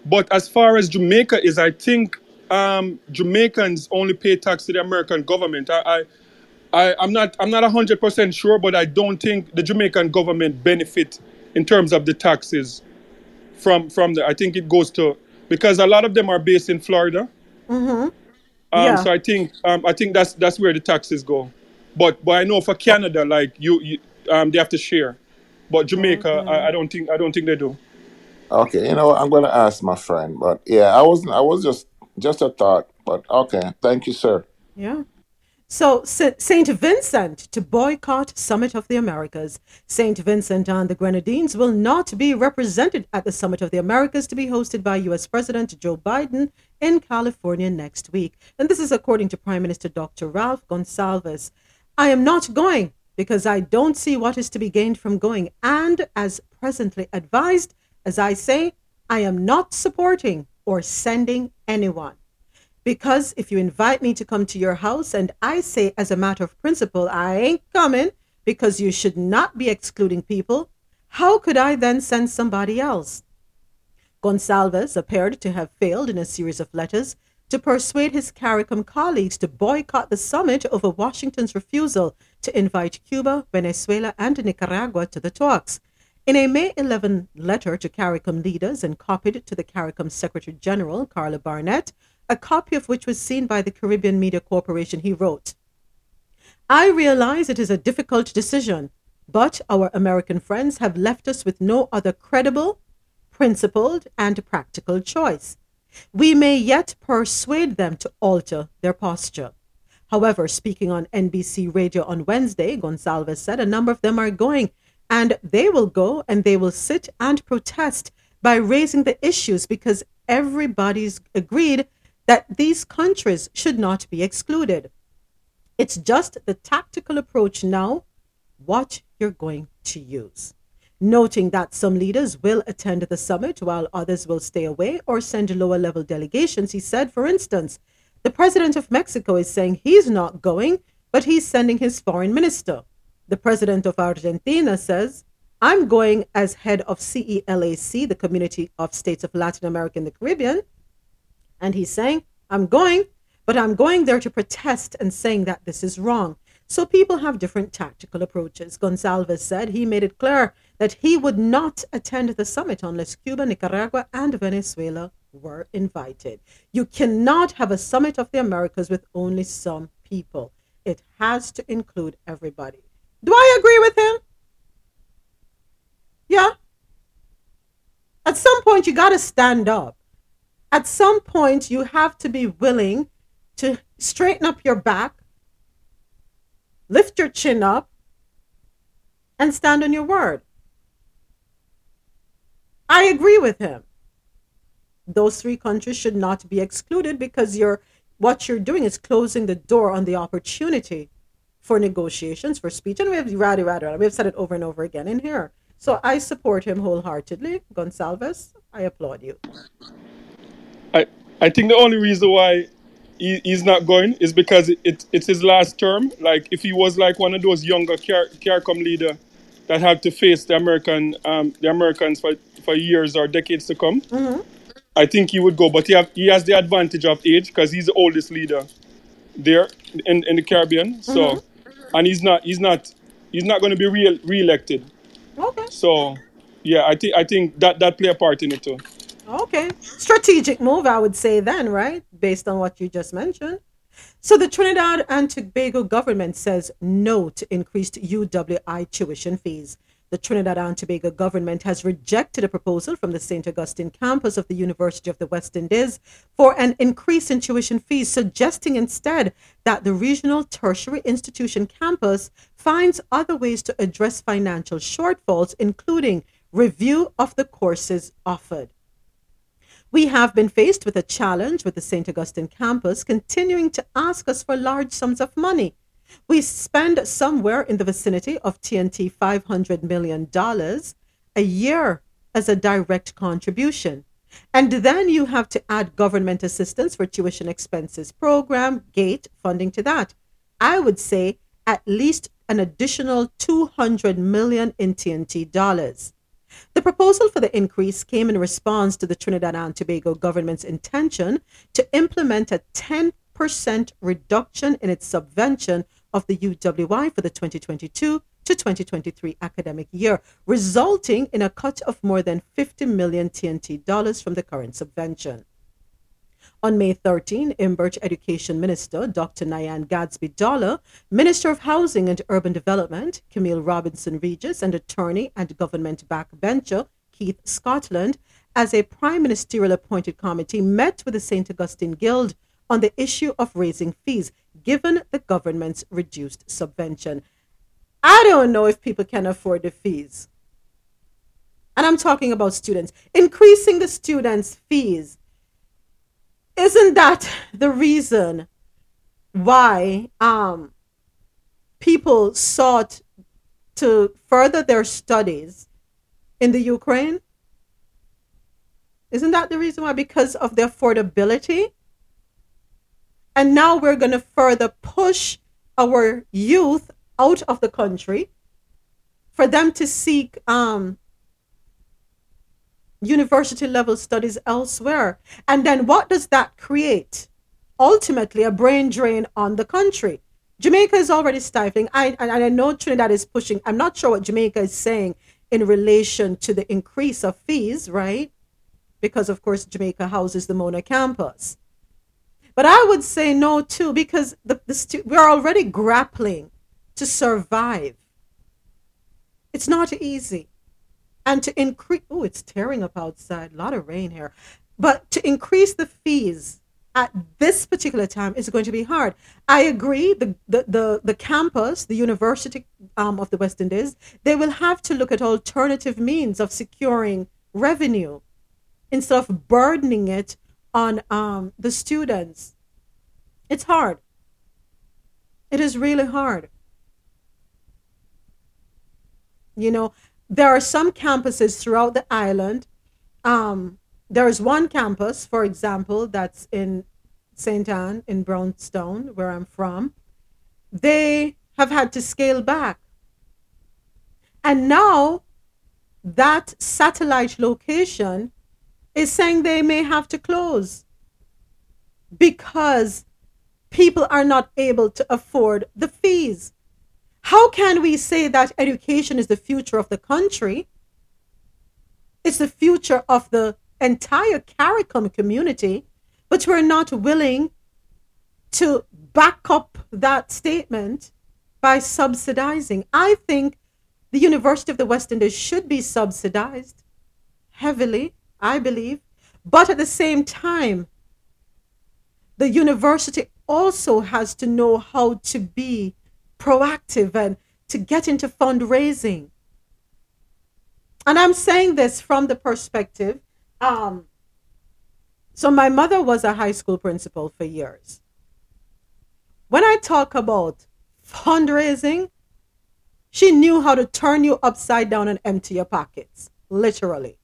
But as far as Jamaica is, I think um, Jamaicans only pay tax to the American government. I, I I I'm not I'm not one hundred percent sure, but I don't think the Jamaican government benefit in terms of the taxes from from the, I think it goes to, because a lot of them are based in Florida. Mm-hmm. Um, yeah. So I think um, I think that's that's where the taxes go. But but I know for Canada, like you, you um, they have to share. But Jamaica, okay. I, I don't think I don't think they do. Okay, you know, I'm gonna ask my friend. But yeah, I wasn't I was just just a thought. But okay, thank you, sir. Yeah. So, Saint Vincent to boycott Summit of the Americas. Saint Vincent and the Grenadines will not be represented at the Summit of the Americas to be hosted by U S President Joe Biden in California next week. And this is according to Prime Minister Doctor Ralph Gonsalves. I am not going because I don't see what is to be gained from going. And as presently advised, as I say, I am not supporting or sending anyone. Because if you invite me to come to your house and I say, as a matter of principle, I ain't coming because you should not be excluding people, how could I then send somebody else? Gonsalves appeared to have failed in a series of letters to persuade his CARICOM colleagues to boycott the summit over Washington's refusal to invite Cuba, Venezuela, and Nicaragua to the talks. In a May eleventh letter to CARICOM leaders and copied to the CARICOM Secretary General, Carla Barnett, a copy of which was seen by the Caribbean Media Corporation, he wrote, I realize it is a difficult decision, but our American friends have left us with no other credible, principled, and practical choice. We may yet persuade them to alter their posture. However, speaking on N B C Radio on Wednesday, Gonsalves said a number of them are going, and they will go and they will sit and protest by raising the issues, because everybody's agreed that these countries should not be excluded. It's just the tactical approach now, what you're going to use. Noting that some leaders will attend the summit while others will stay away or send lower-level delegations, he said, for instance, the president of Mexico is saying he's not going, but he's sending his foreign minister. The president of Argentina says, I'm going as head of CELAC, the Community of States of Latin America and the Caribbean. And he's saying, I'm going, but I'm going there to protest and saying that this is wrong. So people have different tactical approaches. Gonsalves said he made it clear that he would not attend the summit unless Cuba, Nicaragua, and Venezuela were invited. You cannot have a summit of the Americas with only some people. It has to include everybody. Do I agree with him? Yeah. At some point, you got to stand up. At some point, you have to be willing to straighten up your back, lift your chin up, and stand on your word. I agree with him. Those three countries should not be excluded, because you're, what you're doing is closing the door on the opportunity for negotiations, for speech. And we have rather, rather, we have said it over and over again in here. So I support him wholeheartedly. Gonsalves, I applaud you. I, I think the only reason why he, he's not going is because it, it, it's his last term. Like, if he was like one of those younger CARICOM leader that had to face the American um, the Americans for, for years or decades to come, mm-hmm. I think he would go. But he, have, he has the advantage of age because he's the oldest leader there in, in the Caribbean. So, mm-hmm. and he's not he's not he's not going to be re- re-elected. Okay. So, yeah, I think I think that that play a part in it too. Okay. Strategic move, I would say then, right? Based on what you just mentioned. So the Trinidad and Tobago government says no to increased U W I tuition fees. The Trinidad and Tobago government has rejected a proposal from the Saint Augustine campus of the University of the West Indies for an increase in tuition fees, suggesting instead that the regional tertiary institution campus finds other ways to address financial shortfalls, including review of the courses offered. We have been faced with a challenge with the Saint Augustine campus continuing to ask us for large sums of money. We spend somewhere in the vicinity of T N T five hundred million dollars a year as a direct contribution. And then you have to add government assistance for tuition expenses program, GATE funding to that. I would say at least an additional two hundred million dollars in T N T dollars. The proposal for the increase came in response to the Trinidad and Tobago government's intention to implement a ten percent reduction in its subvention of the U W I for the twenty twenty-two to twenty twenty-three academic year, resulting in a cut of more than fifty million T N T dollars from the current subvention. On May thirteenth, Imbert Education Minister Doctor Nayan Gadsby Dollar, Minister of Housing and Urban Development Camille Robinson Regis, and attorney and government backbencher Keith Scotland, as a prime ministerial appointed committee, met with the Saint Augustine Guild on the issue of raising fees, given the government's reduced subvention. I don't know if people can afford the fees. And I'm talking about students. Increasing the students' fees, isn't that the reason why um, people sought to further their studies in the Ukraine? Isn't that the reason why? Because of the affordability? And now we're going to further push our youth out of the country for them to seek um, university level studies elsewhere. And then what does that create? Ultimately, a brain drain on the country. Jamaica is already stifling. I, and I know Trinidad is pushing. I'm not sure what Jamaica is saying in relation to the increase of fees, right? Because, of course, Jamaica houses the Mona campus. But I would say no, too, because the, the stu- we're already grappling to survive. It's not easy. And to increase... Oh, it's tearing up outside. A lot of rain here. But to increase the fees at this particular time is going to be hard. I agree, the the the, the campus, the university um, of the West Indies, they will have to look at alternative means of securing revenue instead of burdening it on um, the students. It's hard. It is really hard. You know, there are some campuses throughout the island. Um, there is one campus, for example, that's in Saint Anne in Brownstone, where I'm from. They have had to scale back. And now that satellite location is saying they may have to close because people are not able to afford the fees. How can we say that education is the future of the country? It's the future of the entire CARICOM community, but we're not willing to back up that statement by subsidizing. I think the University of the West Indies should be subsidized heavily, I believe, but at the same time, the university also has to know how to be proactive and to get into fundraising. And I'm saying this from the perspective, um, so my mother was a high school principal for years. When I talk about fundraising, she knew how to turn you upside down and empty your pockets, literally.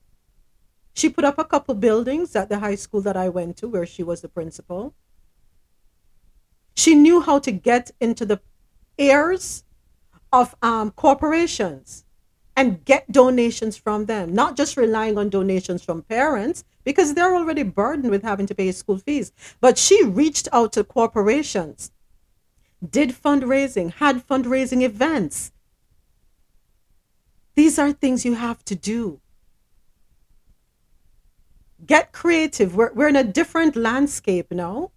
She put up a couple buildings at the high school that I went to where she was the principal. She knew how to get into the ears of um, corporations and get donations from them, not just relying on donations from parents because they're already burdened with having to pay school fees. But she reached out to corporations, did fundraising, had fundraising events. These are things you have to do. Get creative. We're, we're in a different landscape now.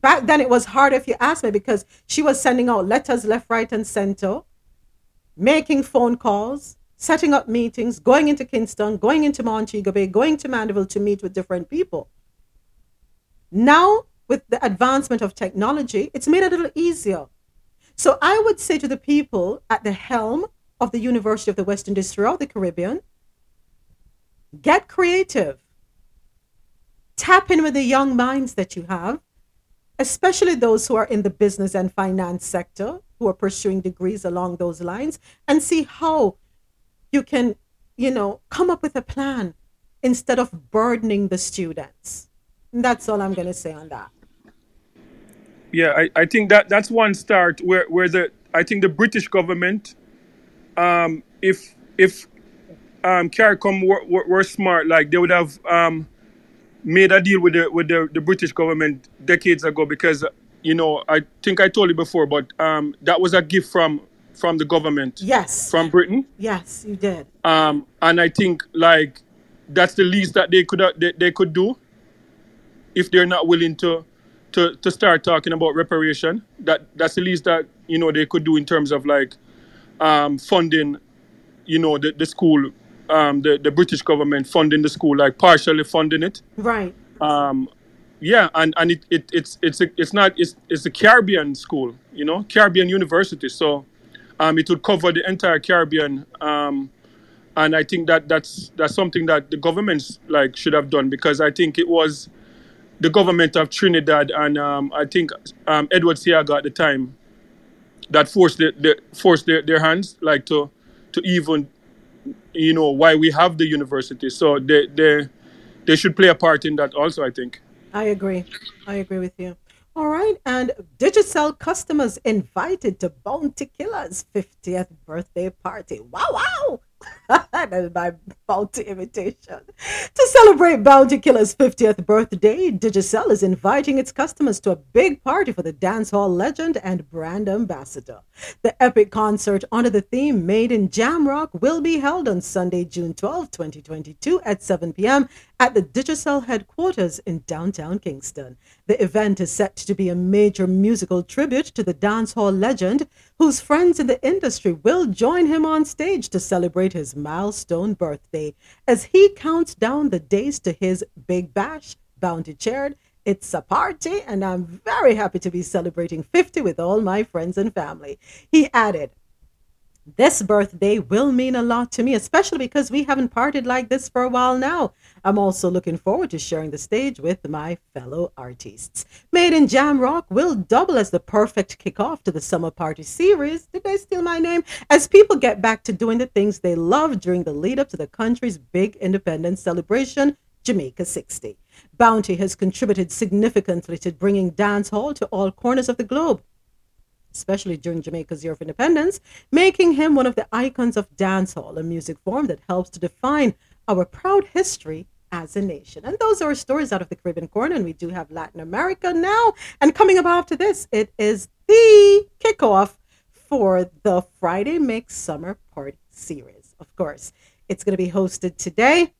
Back then, it was hard if you asked me because she was sending out letters left, right, and center, making phone calls, setting up meetings, going into Kingston, going into Montego Bay, going to Mandeville to meet with different people. Now, with the advancement of technology, it's made it a little easier. So I would say to the people at the helm of the University of the West Indies throughout the Caribbean, get creative. Tap in with the young minds that you have, especially those who are in the business and finance sector, who are pursuing degrees along those lines, and see how you can, you know, come up with a plan instead of burdening the students. And that's all I'm going to say on that. Yeah, I, I think that that's one start where, where the I think the British government, um, if if um, CARICOM were, were, were smart, like they would have um, made a deal with the with the, the British government decades ago because. You know, I think I told you before, but um, that was a gift from from the government. Yes. From Britain. Yes, you did. Um, and I think like that's the least that they could uh, they, they could do if they're not willing to, to to start talking about reparation. That that's the least that you know they could do in terms of like um, funding, you know, the the school, um, the the British government funding the school, like partially funding it. Right. Um. Yeah, and, and it, it it's it's a, it's not it's it's a Caribbean school, you know, Caribbean university. So, um, it would cover the entire Caribbean, um, and I think that that's that's something that the governments like should have done because I think it was the government of Trinidad and um, I think um, Edward Siaga at the time that forced the, the forced their, their hands like to to even you know why we have the university. So they they they should play a part in that also, I think. I agree. I agree with you. All right. And Digicel customers invited to Bounty Killer's fiftieth birthday party. Wow, wow. That is my Bounty invitation. To celebrate Bounty Killer's fiftieth birthday, Digicel is inviting its customers to a big party for the dancehall legend and brand ambassador. The epic concert under the theme Made in Jamrock will be held on Sunday, June twelfth, twenty twenty-two at seven p.m. at the Digicel headquarters in downtown Kingston. The The event is set to be a major musical tribute to the dancehall legend, whose friends in the industry will join him on stage to celebrate his milestone birthday. As he counts down the days to his Big Bash, Bounty chaired, "It's a party, and I'm very happy to be celebrating fifty with all my friends and family." He added, "This birthday will mean a lot to me, especially because we haven't partied like this for a while now. I'm also looking forward to sharing the stage with my fellow artists." Made in Jamrock will double as the perfect kickoff to the summer party series. Did they steal my name? As people get back to doing the things they love during the lead up to the country's big independence celebration, Jamaica sixty. Bounty has contributed significantly to bringing dancehall to all corners of the globe, especially during Jamaica's year of independence, making him one of the icons of dancehall, a music form that helps to define our proud history as a nation. And those are stories out of the Caribbean corner, and we do have Latin America now. And coming up after this, it is the kickoff for the Friday Mix Summer Party Series. Of course, it's going to be hosted today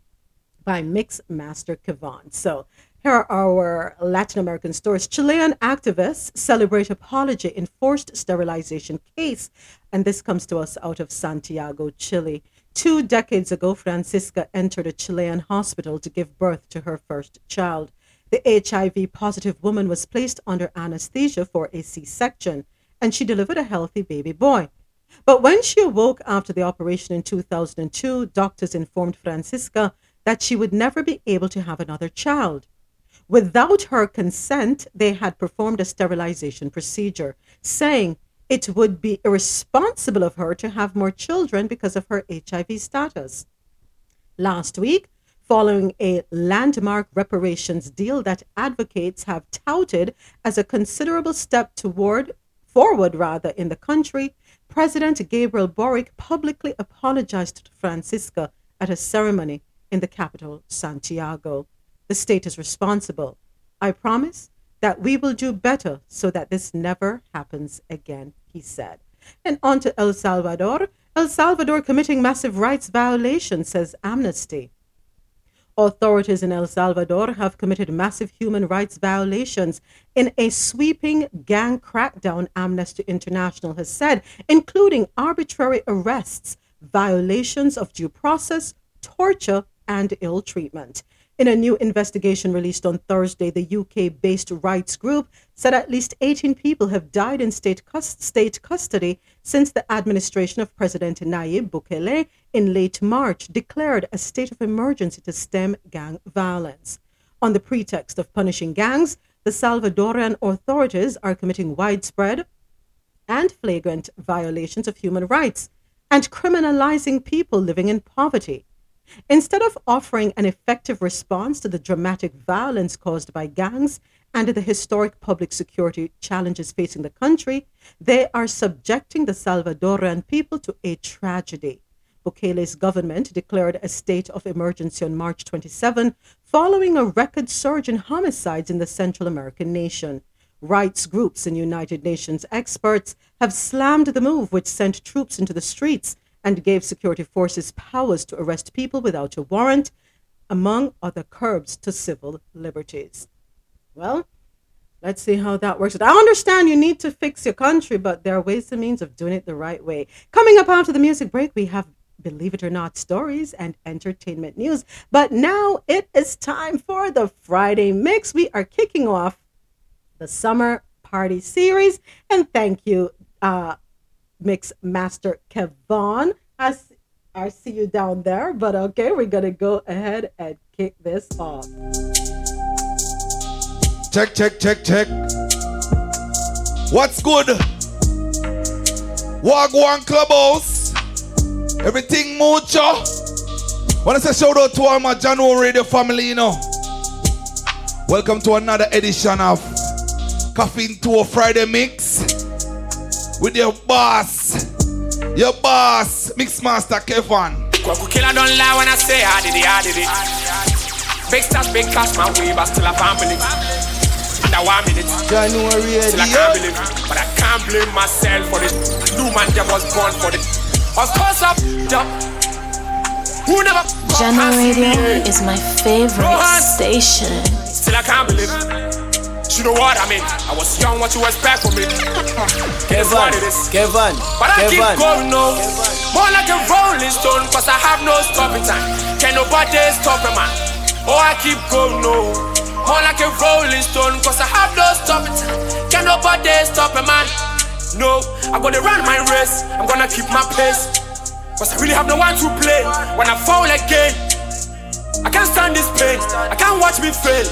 by Mixmaster Kevon. So here are our Latin American stories. Chilean activists celebrate apology in forced sterilization case. And this comes to us out of Santiago, Chile. Two decades ago, Francisca entered a Chilean hospital to give birth to her first child. The H I V-positive woman was placed under anesthesia for a C-section, and she delivered a healthy baby boy. But when she awoke after the operation in two thousand two, doctors informed Francisca that she would never be able to have another child. Without her consent, they had performed a sterilization procedure, saying it would be irresponsible of her to have more children because of her H I V status. Last week, following a landmark reparations deal that advocates have touted as a considerable step toward forward rather in the country, President Gabriel Boric publicly apologized to Francisca at a ceremony in the capital, Santiago. "The state is responsible. I promise that we will do better so that this never happens again," he said. And on to El Salvador. El Salvador committing massive rights violations, says Amnesty. Authorities in El Salvador have committed massive human rights violations in a sweeping gang crackdown, Amnesty International has said, including arbitrary arrests, violations of due process, torture, and ill treatment. In a new investigation released on Thursday, the U K-based rights group said at least eighteen people have died in state, cust- state custody since the administration of President Nayib Bukele in late March declared a state of emergency to stem gang violence. On the pretext of punishing gangs, the Salvadoran authorities are committing widespread and flagrant violations of human rights and criminalizing people living in poverty. Instead of offering an effective response to the dramatic violence caused by gangs and the historic public security challenges facing the country, they are subjecting the Salvadoran people to a tragedy. Bukele's government declared a state of emergency on March twenty-seventh, following a record surge in homicides in the Central American nation. Rights groups and United Nations experts have slammed the move, which sent troops into the streets and gave security forces powers to arrest people without a warrant, among other curbs to civil liberties. Well, let's see how that works. I understand you need to fix your country, but there are ways and means of doing it the right way. Coming up after the music break, we have, believe it or not, stories and entertainment news. But now it is time for the Friday Mix. We are kicking off the Summer Party Series. And thank you, uh, Mixmaster Kevon. I see, I see you down there, but okay, we're gonna go ahead and kick this off. Check, check, check, check. What's good? Wagwan Clubhouse. Everything mucho. Wanna say shout out to all my Jahkno Radio family, you know. Welcome to another edition of Caffeine Tour Friday Mix. With your boss, your boss, Mixmaster Kevon. Kwaku killer don't lie when I say I did it, I did it. Big stars, big cash, my way, but still I can't believe. Under one minute, Jahkno Radio. Still I can't believe, but I can't blame myself for this. New man that was born for this. Of course, up, jump. Who never? Jahkno Radio is my favorite station. Still I can't believe. You know what I mean? I was young, what you expect from me? Kevon, Kevon, but I Kevon. Keep going, no. Kevon. More like a rolling stone, cause I have no stopping time. Can nobody stop me, man? Oh, I keep going, no. More like a rolling stone, cause I have no stopping time. Can nobody stop me, man? No, I'm gonna run my race. I'm gonna keep my pace, cause I really have no one to play. When I fall again, I can't stand this pain. I can't watch me fail.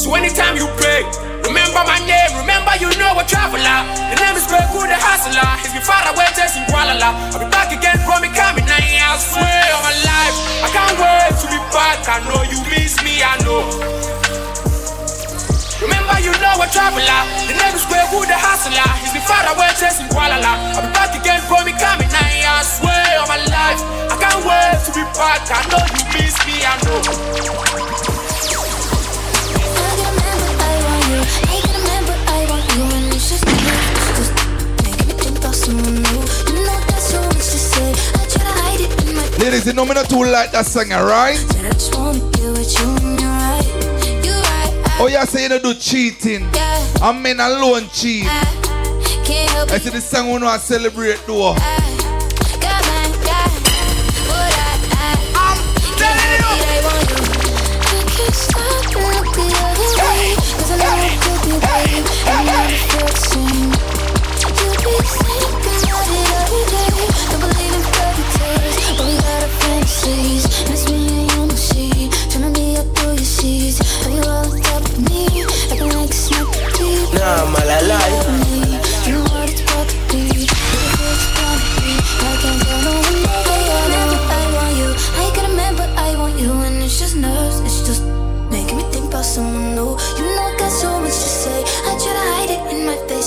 So anytime you pray, remember my name. Remember you know a traveler. The name is Beku the Hustler. He's been far away chasing Kualala. I'll be back again from me coming now. I swear on my life, I can't wait to be back. I know you miss me, I know. Remember you know a traveler. The name is Beku the Hustler. He's been far away chasing Kualala. I'll be back again from me coming now. I swear on my life, I can't wait to be back. I know you miss me, I know. I can remember I want you, and it's just just making me think about someone new. You know that's so much to say. I try to hide it in my ladies, you know me not too like that singer, right? But I just wanna get with you, and you're right. You're right. Oh yeah, say so you don't do cheating. Yeah. I mean alone cheat. I can't help it. I see the song we know I celebrate though. I Nah, I'm all alive.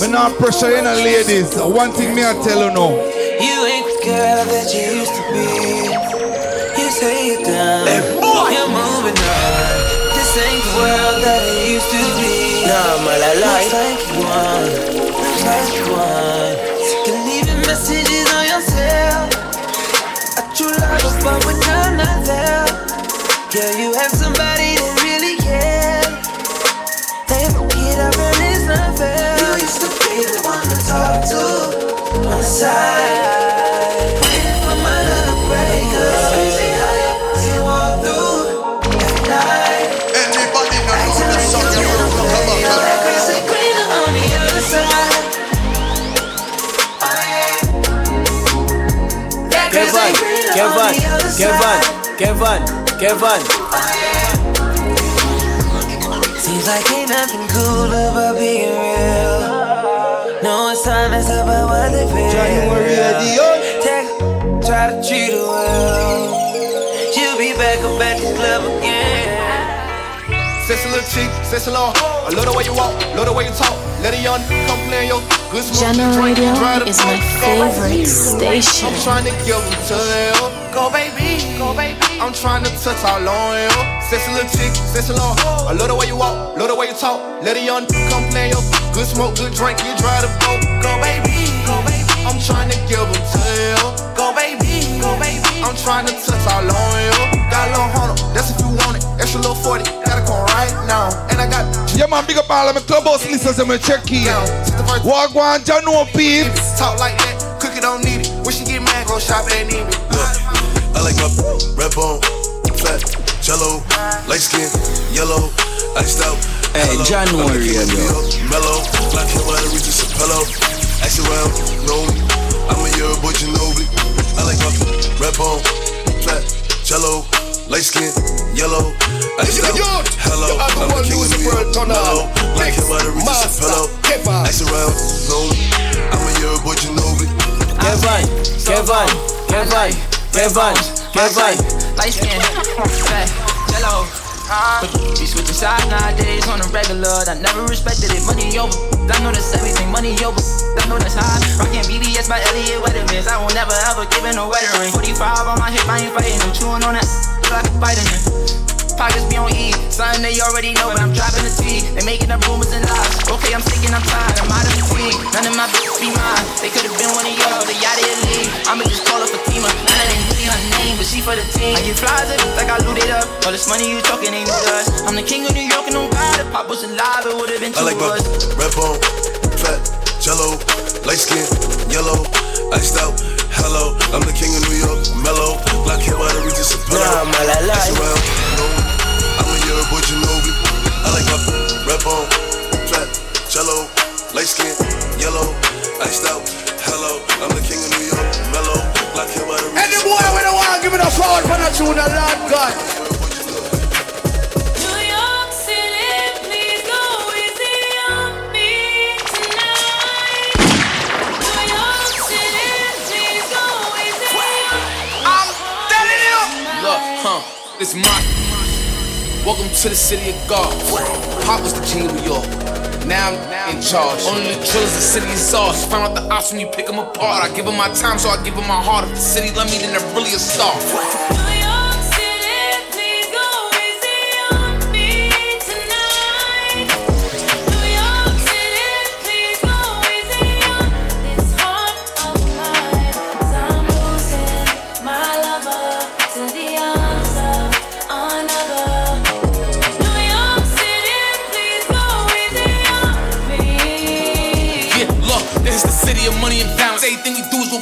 We're not pressure in a ladies. One thing me I tell you no. You ain't the girl that you used to be. You say you're done. Hey, you're moving on. This ain't the world that it used to be. Nah, my la la. Looks like you won. Looks like you won. You're leaving messages on yourself. I true love was fun when I'm not there. Yeah, you have somebody that really cares. They forget I really is not fair. Talk to on the side, waiting for my love to break up. See how you walk through at night. Anybody know who the sun is? That grass is greener on the other side. That grass is greener on the other side. Kevon, Kevon, Kevon. Seems like ain't nothing cool about being real. No, it's time to talk about what they feel. Take, try to treat her well. She'll be back up at the club again. Sexy little chick, sexy little hoe. I love the way you walk, love the way you talk. Let a young come play your good smoke. JahknoRadio is my favorite station. I'm trying to get you to hell. Go baby, go baby. I'm trying to touch all on you. Sexy little chick, sexy little hoe. I love the way you walk, love the way you talk. Let a young come play your good smoke, good drink, you drive the boat. Go baby, go baby. I'm trying to give a tail. Go baby, go baby. I'm trying to touch all on you. Got a little hundred, that's if you want it. Extra little forty, gotta come right now. And I got yeah man, big up all of my clubhouse listeners and my check in. Walk one, you know peeps. Talk like that, cookie don't need it. Wish you get mad, go shop and need me. Look, I like my red bone, flat, jello, light skin, yellow, iced out. Hey, January, yeah, mellow, black hair, white, reach a pillow. Ask around, know me. I'm a year boy, you know me. I like my rap on, flat, jello, light skin, yellow. Ice out, hello. I'm a king in the world, mellow. Black hair, white, reach a pillow. Ask around, know me. I'm a year boy, you know me. Kevon, Kevon, Kevon, Kevon, Kevon. Light skin, flat, jello. She switching sides nowadays on a regular. I never respected it. Money over. I know that's everything. Money over. I know that's high. Rockin' B B S by Elliot Weathermans. I will never ever give in a wedding ring. forty-five on my hip, I ain't fighting. I'm chewing on that like a vitamin. Pockets be on E. Something they already know, but I'm dropping the tea. They making up rumors and lies. Okay, I'm sick and I'm tired. I'm out of fatigue. None of my bitches be mine. They could've been one of y'all. They out of your league. I'ma just call up Fatima. None of them. see her name, but she for the team. I get flies up, like I looted up. All this money you talking ain't no dust. I'm the king of New York and I'm glad if Pop was alive, it would've been two I like of us. Red bone, fat, jello, light skin, yellow, iced out, hello. I'm the king of New York, mellow, black hair by the Regis and Pello. Nah, my la la. I'm a year boy, Genovi. I like my red bone, fat, jello, light skin, yellow, iced out, hello. I'm the king of New York, mellow, black hair by the Regis. And the boy with the wine, give it a forward for the tune, the Lord God. It's my welcome to the city of God. Pop was the king of New York. Now I'm in charge. Only the drillers, the city is ours. Find out the ops when you pick them apart. I give them my time, so I give them my heart. If the city love me, then they're really a star.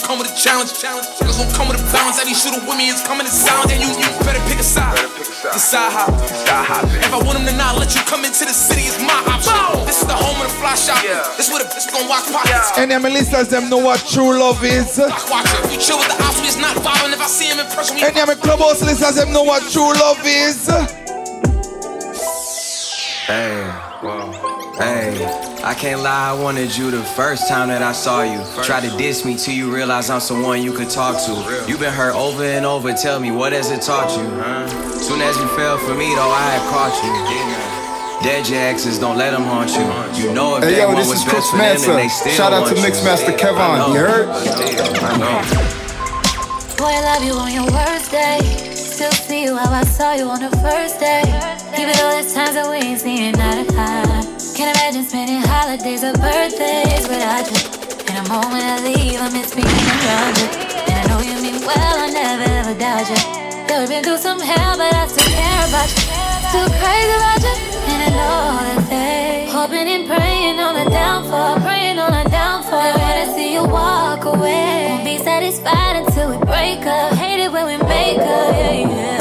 Come with a challenge, challenge. Niggas gon' come with a balance. Every shooter with me is coming in silence. And you, you better pick a side. The side hop. If I want them to not let you come into the city, it's my option. Boom. This is the home of the fly shop. Yeah. This is where the bitch gon' watch pockets. Yeah. And Emily says them know what true love is. Watch it. You chill with the ops, we is not vibing. If I see him in person, we. And Emily Clubhouse listeners them know what true love is. Hey, wow. Hey, I can't lie, I wanted you the first time that I saw you. Try to diss me till you realize I'm someone you could talk to. You've been hurt over and over, tell me, what has it taught you? Soon as you fell for me, though, I had caught you. Dead your exes, don't let them haunt you. You know if hey, that yo, one was best for them, and they still shout out to Mixmaster Kevon, you heard? I know. Boy, I love you on your worst day. Still see you how I saw you on the first day. Even all the times that we ain't seen eye to eye. Can't imagine spending holidays or birthdays without you. In a moment I leave, I miss being around you. And I know you mean well, I never ever doubt you. Yeah, we've been through some hell, but I still care about you. Still crazy about you. And I know that they hoping and praying on a downfall, praying on a downfall. I'd rather see you walk away. Won't be satisfied until we break up. Hate it when we make up, yeah, yeah.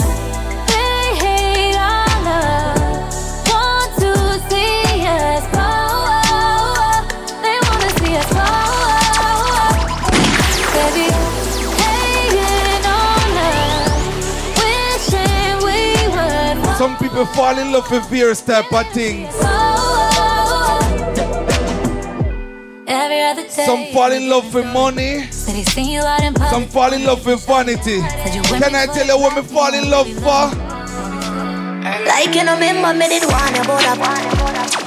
Some people fall in love with various type of things. Oh, oh, oh. Every other day. Some fall in love with money. Some fall in love with vanity. Can I tell you what me fall in love for? Like you know me, I made it one about up.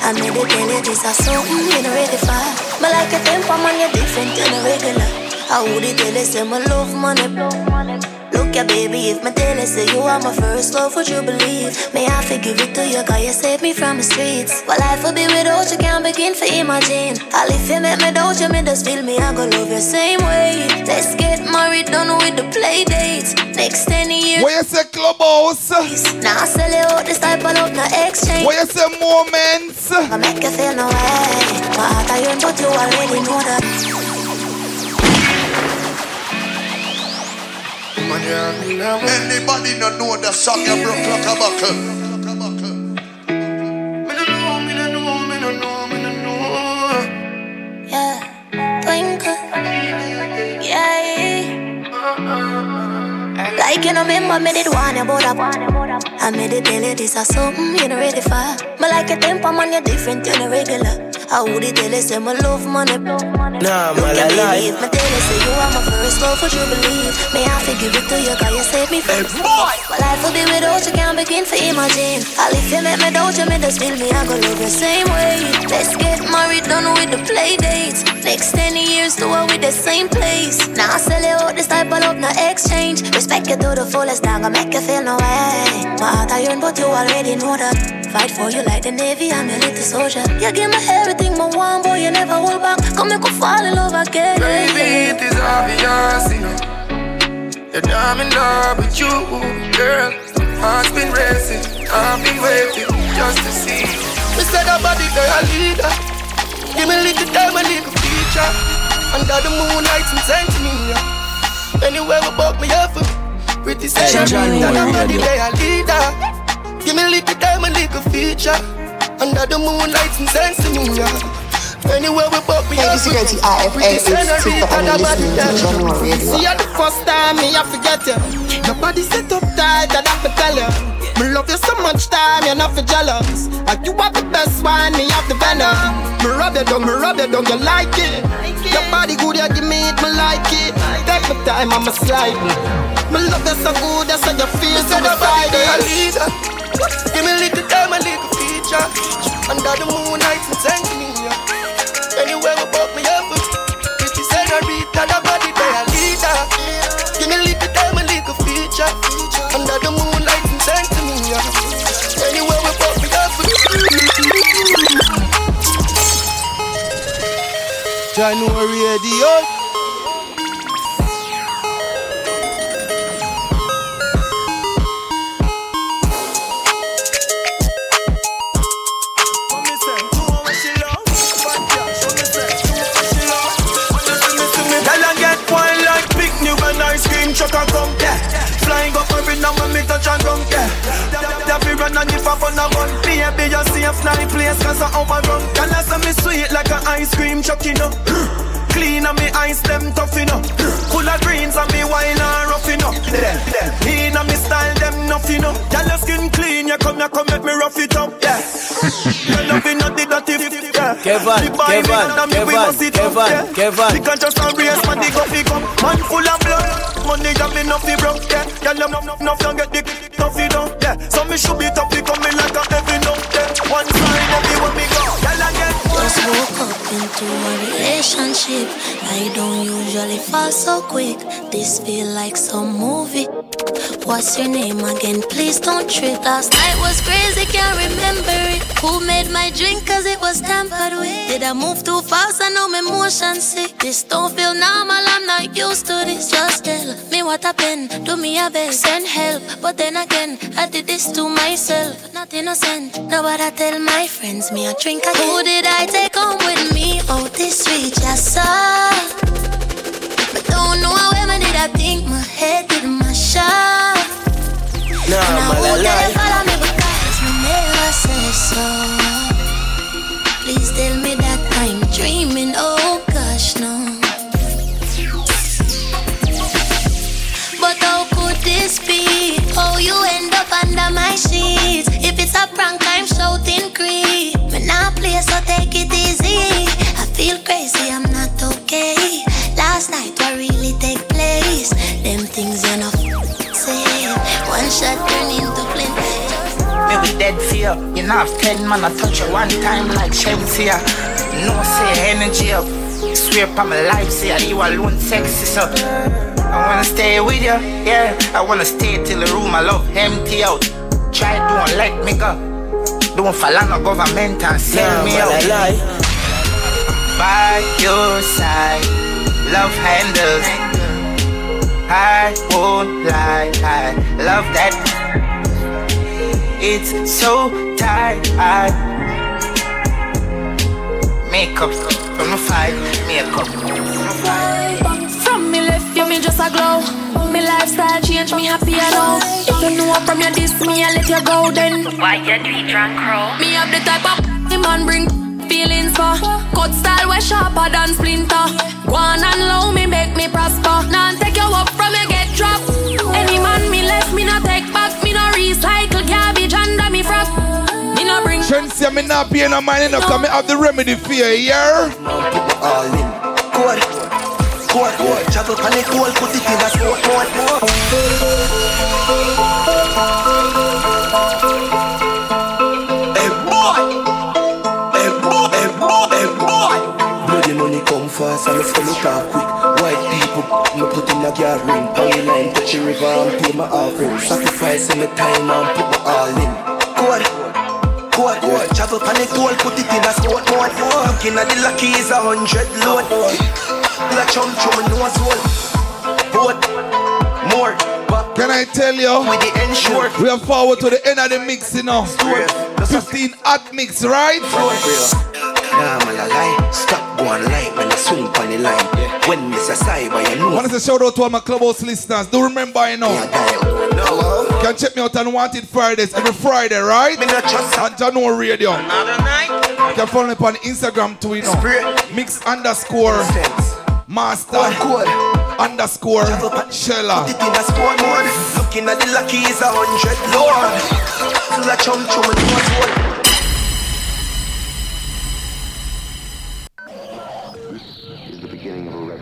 I made it tell you this is something you know ready for. But like a temperament, you're different than a regular. I would tell you say my love money. Look at baby, if my daily say you are my first love, would you believe? May I forgive it to you, cause you saved me from the streets. Well, life will be without you, can't begin to imagine. All if you make me doubt you, me just feel me, I go love you same way. Let's get married, done with the play dates. Next ten years. Where you say Clubhouse? Now I sell you out, this type of love, no exchange. Where you say moments? I make you feel no way. My heart I yearn, but you already know that. Anybody not know that song you broke like a buckle? Me no know, me no know, me no know, me no know. Yeah, twinkle. Yeah. Like you know me, I made it one about up. I made it tell you this is something you know ready for. But like a temper man, you're different than a regular. I would tell you say my love money. Nah, my la la. If my tell you say you are my first love, would you believe? May I forgive it to you, cause you saved me from hey, boy. My life will be without you, can't begin to imagine. All if you make me doubt you, me just feel me, I go love you same way. Let's get married, done with the play dates. Next ten years, do it with the same place. Now I sell you out, this type of love, no exchange. Respect you to the fullest, now I make you feel no way. My heart I yearn, but you already know that. Fight for you like the Navy, I'm your little soldier. You give me everything, my one boy, you never hold back. Come make me fall in love again. Baby, it is obvious, you know. that I'm in love with you, girl. Heart's been racing, I've been waiting just to see. We said that body girl a leader. Give me a little time, a little feature. Under the moonlight and Centennial. Anywhere about me up, pretty session. That I'm body girl a leader. Give me a little time, a little feature. Under the moonlight and Centennial. Anywhere we pop, we have to get the I F A. See, at the first time, me, I forget you. Your body set up tight, that I tell you. Me love you so much time, you're not for jealous. Like you are the best one, me have the venom. Me rub you down, me rub you down, you like it. Your body good, you give me it, me like it. Take my time, I'm a slide. Me love you so good, that's how you feel. So the body, a leader. Give me a little time, a little feature. Under the moonlight, it's angry. Anywhere we pop me up, it's the senorita, the body by a leader. Give me a little time, a little feature. Under the moonlight and send to me. Anywhere we pop me up. January radio. Chucking up, clean on me eyes, them tough enough. Full of greens on me wine and rough enough. Lean on me style, them nothing up. Tell your skin clean, you come, you come, make me rough it up. Yeah, you love me not the dirty. Kevon, Kevon, Kevon, Kevon. You can't just embrace man, they go pick up. Man full of blood, money got me nothing broke. Yeah, you love nothing, nothing get the tough enough. Yeah, so me should be tough, you come in like a heavy note. One side of me when me go. Just woke up into a relationship. I don't usually fall so quick. This feel like some movie. What's your name again? Please don't trip. Last night was crazy, can't remember it. Who made my drink cause it was tampered with? Did I move too fast? I know my motion sick. This don't feel normal, I'm not used to this. Just tell me what happened, do me a best. Send help, but then again I did this to myself, not innocent. Now what I tell my friends, me a drink again. Who did I take home with me? Oh, this reach I saw, but don't know how women did I think my head did my shot. Nah, and I won't let it follow me because I never said so. Please tell me that I'm dreaming, oh gosh, no. But how could this be? Oh, you end up under my sheets. If it's a prank, I'm shouting creep. When I play, so take it easy. I feel crazy, I'm not okay. Last night, what really take place? Them things you know one shot turn into plenty. Me we dead fear. You know I've ten man I touch you one time like Shem's here. No say energy up. Swear upon my life say you alone sexy so I wanna stay with you, yeah. I wanna stay till the room I love empty out. Try don't let me go. Don't fall on the government and send me out. By your side, love handles. I won't lie, I love that. It's so tight. Makeup from a fight, makeup from me left, you me just a glow. Me lifestyle change, me happy at all. If you know from your diss, me I let you go then. Why you do drunk roll? Me have the type of him and bring feelings for. Cut style way sharper than splinter. Go on and low me, make me prosper. Now take you up from you get trapped. Any man me left, me not take back. Me no recycle garbage under me frack. Me no bring Shensia, me not pay no money enough. Cause me have the remedy for you, yeah? All in, good, good, good. Travel pan it all, put it in a sport, good, good. Fast and I follow up quick. White people, me put in a gear ring. Pound the line, touch the river and pay my offering. Sacrifice in my time and put my all in. Good, good, good. Travel pan it all, put it in a sport mode. Looking at the lucky is a hundred load. Till I chum through my nose hole. Boat, more. more. But can I tell you? With the ensure. We are forward to the end of the mix, you know. fifteen hot mix, right? Nah, man, I lie. Stop going light when I swing on the line. Yeah. When Mister Cyber, you know. I want to shout out to all my Clubhouse listeners. Do remember, you know. Yeah, no. You can check me out on Wanted Fridays every Friday, right? On Jahkno Radio. You can follow me on Instagram too, you know. Mix underscore master underscore Shella. Looking at the lucky is a hundred Lord.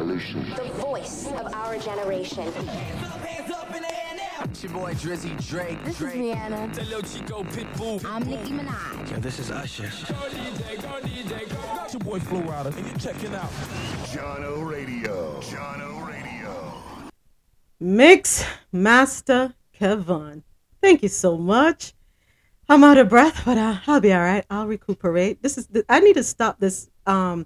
The voice of our generation. It's your boy Drizzy Drake. This Drake. Is Rihanna. Hello, Chico Pitbull. I'm Nicki Minaj. And this is Usher. Go D J, go D J, go. It's your boy Flo Rida, and you're checking out Jahkno Radio. Jahkno Radio. Mixmaster Kevon. Thank you so much. I'm out of breath, but I, I'll be all right. I'll recuperate. This is. The, I need to stop this. Um.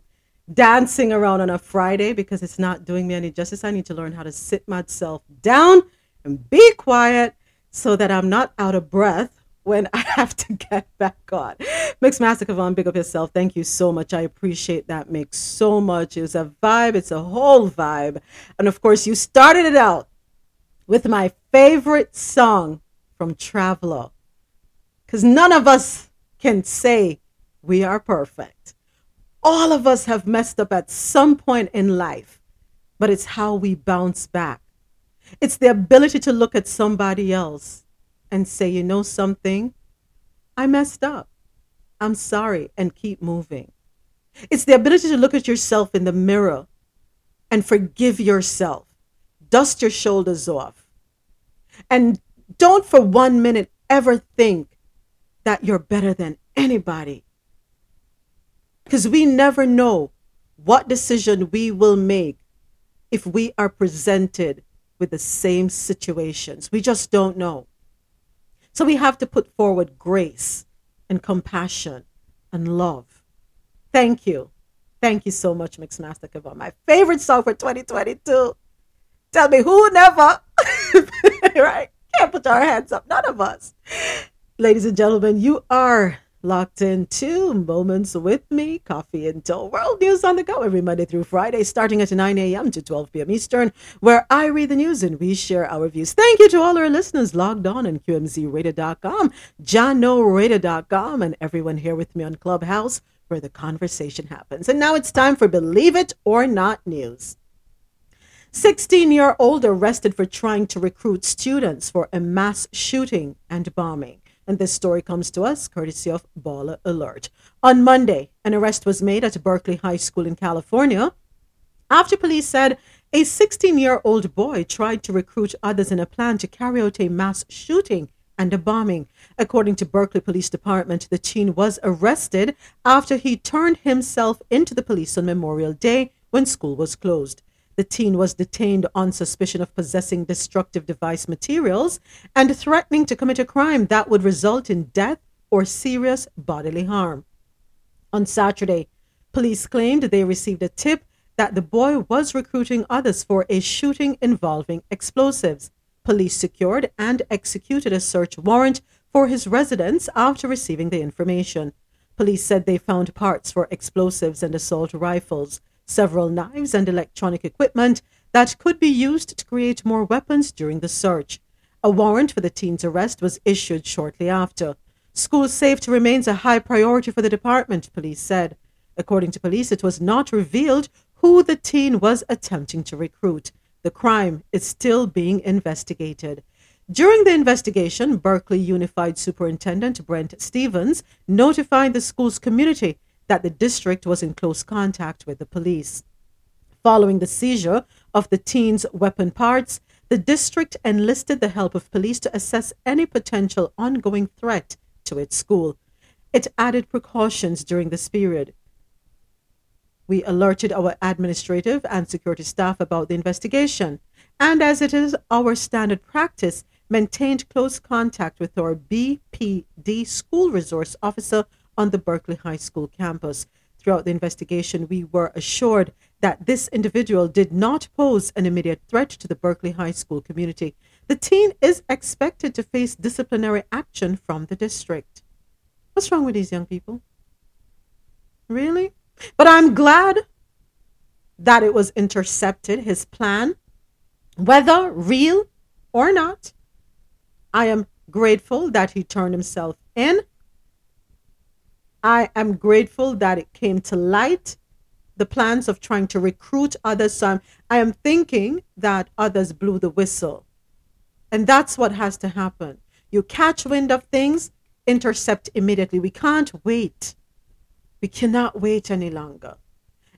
Dancing around on a Friday because it's not doing me any justice. I need to learn how to sit myself down and be quiet so that I'm not out of breath when I have to get back on. Mixmaster Kevon, big up yourself. Thank you so much. I appreciate that mix so much. It was a vibe. It's a whole vibe. And of course, you started it out with my favorite song from Traveler, because none of us can say we are perfect. All of us have messed up at some point in life, but it's how we bounce back. It's the ability to look at somebody else and say, you know something? I messed up. I'm sorry, and keep moving. It's the ability to look at yourself in the mirror and forgive yourself. Dust your shoulders off. And don't for one minute ever think that you're better than anybody. Because we never know what decision we will make if we are presented with the same situations. We just don't know. So we have to put forward grace and compassion and love. Thank you. Thank you so much, Mixmaster Kevon. My favorite song for twenty twenty-two. Tell me who never, right? Can't put our hands up. None of us. Ladies and gentlemen, you are locked in two moments with me, Coffee and Toe. World News on the go every Monday through Friday, starting at nine a.m. to twelve p.m. Eastern, where I read the news and we share our views. Thank you to all our listeners logged on on q m z radio dot com, Jahkno Radio dot com, and everyone here with me on Clubhouse, where the conversation happens. And now it's time for Believe It or Not News. sixteen-year-old arrested for trying to recruit students for a mass shooting and bombing. And this story comes to us courtesy of Baller Alert. On Monday, an arrest was made at Berkeley High School in California after police said a sixteen-year-old boy tried to recruit others in a plan to carry out a mass shooting and a bombing. According to Berkeley Police Department, the teen was arrested after he turned himself into the police on Memorial Day when school was closed. The teen was detained on suspicion of possessing destructive device materials and threatening to commit a crime that would result in death or serious bodily harm. On Saturday, police claimed they received a tip that the boy was recruiting others for a shooting involving explosives. Police secured and executed a search warrant for his residence after receiving the information. Police said they found parts for explosives and assault rifles, several knives and electronic equipment that could be used to create more weapons during the search. A warrant for the teen's arrest was issued shortly after. School safety remains a high priority for the department, police said. According to police, it was not revealed who the teen was attempting to recruit. The crime is still being investigated. During the investigation, Berkeley Unified Superintendent Brent Stevens notified the school's community that the district was in close contact with the police. Following the seizure of the teen's weapon parts, the district enlisted the help of police to assess any potential ongoing threat to its school. It added precautions during this period. We alerted our administrative and security staff about the investigation, and as it is our standard practice, maintained close contact with our B P D school resource officer on the Berkeley High School campus. Throughout the investigation, we were assured that this individual did not pose an immediate threat to the Berkeley High School community. The teen is expected to face disciplinary action from the district. What's wrong with these young people? Really? But I'm glad that it was intercepted, his plan, whether real or not. I am grateful that he turned himself in. I am grateful that it came to light, the plans of trying to recruit others. So I'm, I am thinking that others blew the whistle. And that's what has to happen. You catch wind of things, intercept immediately. We can't wait. We cannot wait any longer.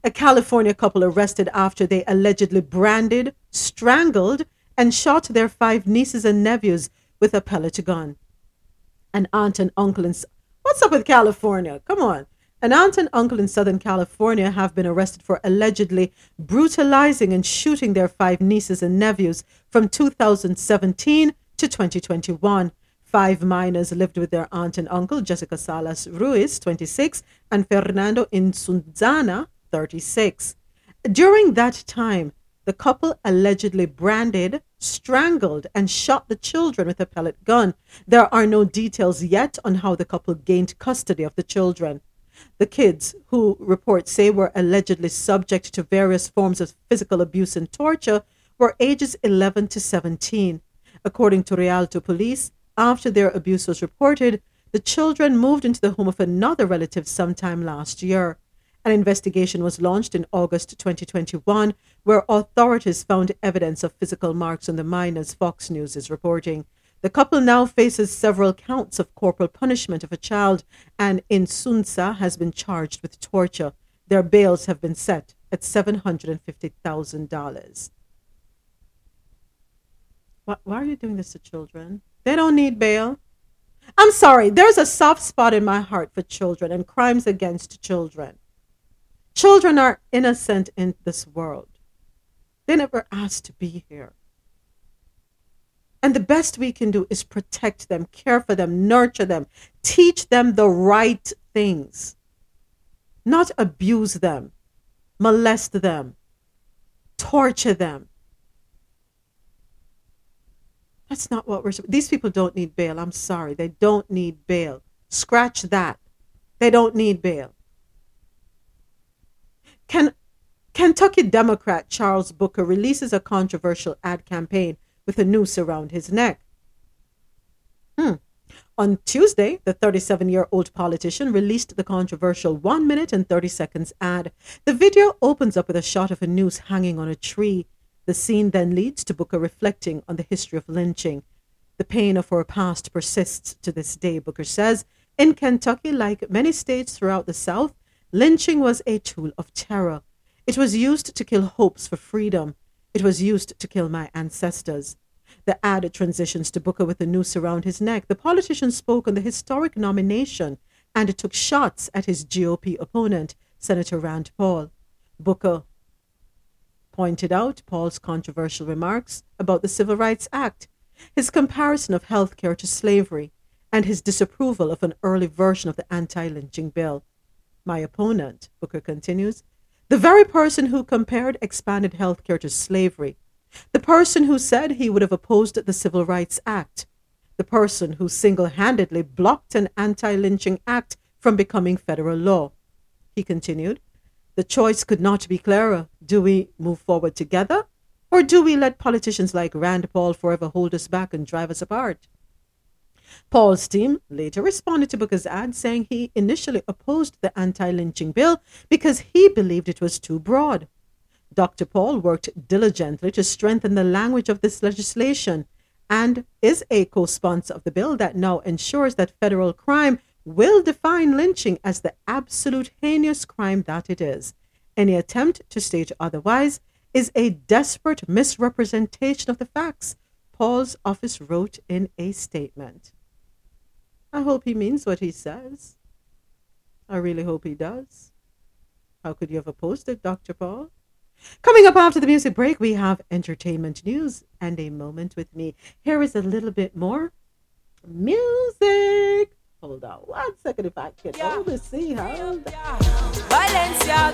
A California couple arrested after they allegedly branded, strangled, and shot their five nieces and nephews with a pellet gun. An aunt and uncle in... What's up with California? Come on. An aunt and uncle in Southern California have been arrested for allegedly brutalizing and shooting their five nieces and nephews from two thousand seventeen to twenty twenty-one. Five minors lived with their aunt and uncle, Jessica Salas Ruiz, twenty-six, and Fernando Insunzana, thirty-six. During that time, the couple allegedly branded, strangled, and shot the children with a pellet gun. There are no details yet on how the couple gained custody of the children. The kids, who reports say were allegedly subject to various forms of physical abuse and torture, were ages eleven to seventeen. According to Rialto Police, after their abuse was reported, the children moved into the home of another relative sometime last year. An investigation was launched in August twenty twenty-one, where authorities found evidence of physical marks on the minors, Fox News is reporting. The couple now faces several counts of corporal punishment of a child, and Insunza has been charged with torture. Their bails have been set at seven hundred fifty thousand dollars. Why are you doing this to children? They don't need bail. I'm sorry, there's a soft spot in my heart for children and crimes against children. Children are innocent in this world. They never asked to be here. And the best we can do is protect them, care for them, nurture them, teach them the right things. Not abuse them, molest them, torture them. That's not what we're... These people don't need bail. I'm sorry. They don't need bail. Scratch that. They don't need bail. Can, Kentucky Democrat Charles Booker releases a controversial ad campaign with a noose around his neck. Hmm. On Tuesday, the thirty-seven-year-old politician released the controversial one minute and thirty seconds ad. The video opens up with a shot of a noose hanging on a tree. The scene then leads to Booker reflecting on the history of lynching. The pain of our past persists to this day, Booker says. In Kentucky, like many states throughout the South, lynching was a tool of terror. It was used to kill hopes for freedom. It was used to kill my ancestors. The ad transitions to Booker with a noose around his neck. The politician spoke on the historic nomination and took shots at his G O P opponent, Senator Rand Paul. Booker pointed out Paul's controversial remarks about the Civil Rights Act, his comparison of health care to slavery, and his disapproval of an early version of the anti-lynching bill. My opponent, Booker continues, the very person who compared expanded health care to slavery, the person who said he would have opposed the Civil Rights Act, the person who single-handedly blocked an anti-lynching act from becoming federal law. He continued, the choice could not be clearer. Do we move forward together, or do we let politicians like Rand Paul forever hold us back and drive us apart? Paul's team later responded to Booker's ad, saying he initially opposed the anti-lynching bill because he believed it was too broad. Doctor Paul worked diligently to strengthen the language of this legislation and is a co-sponsor of the bill that now ensures that federal crime will define lynching as the absolute heinous crime that it is. Any attempt to state otherwise is a desperate misrepresentation of the facts, Paul's office wrote in a statement. I hope he means what he says. I really hope he does. How could you have opposed it, Doctor Paul? Coming up after the music break, we have entertainment news and a moment with me. Here is a little bit more music. Hold on one second if I can yeah. only see how. Yeah. Valencia,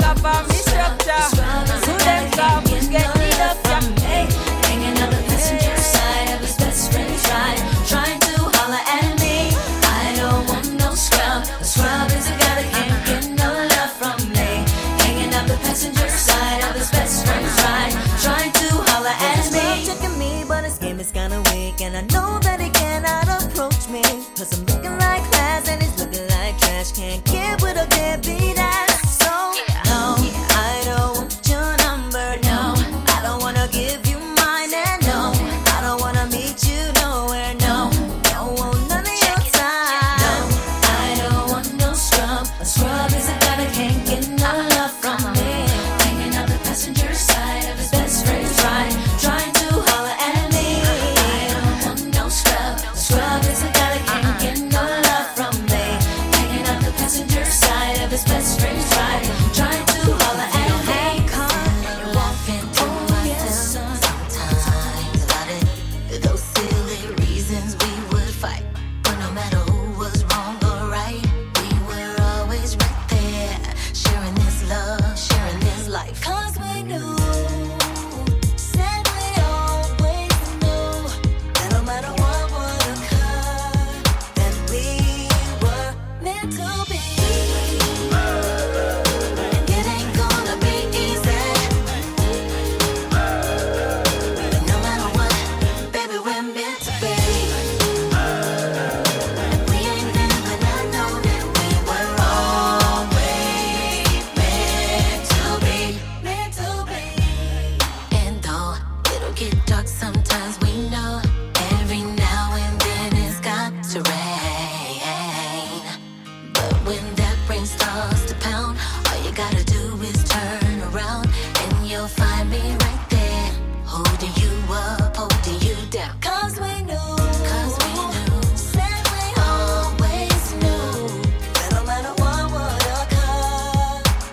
you'll find me right there, holding you up, holding you down. Cause we know, cause we know, said we always knew, that no matter what would occur,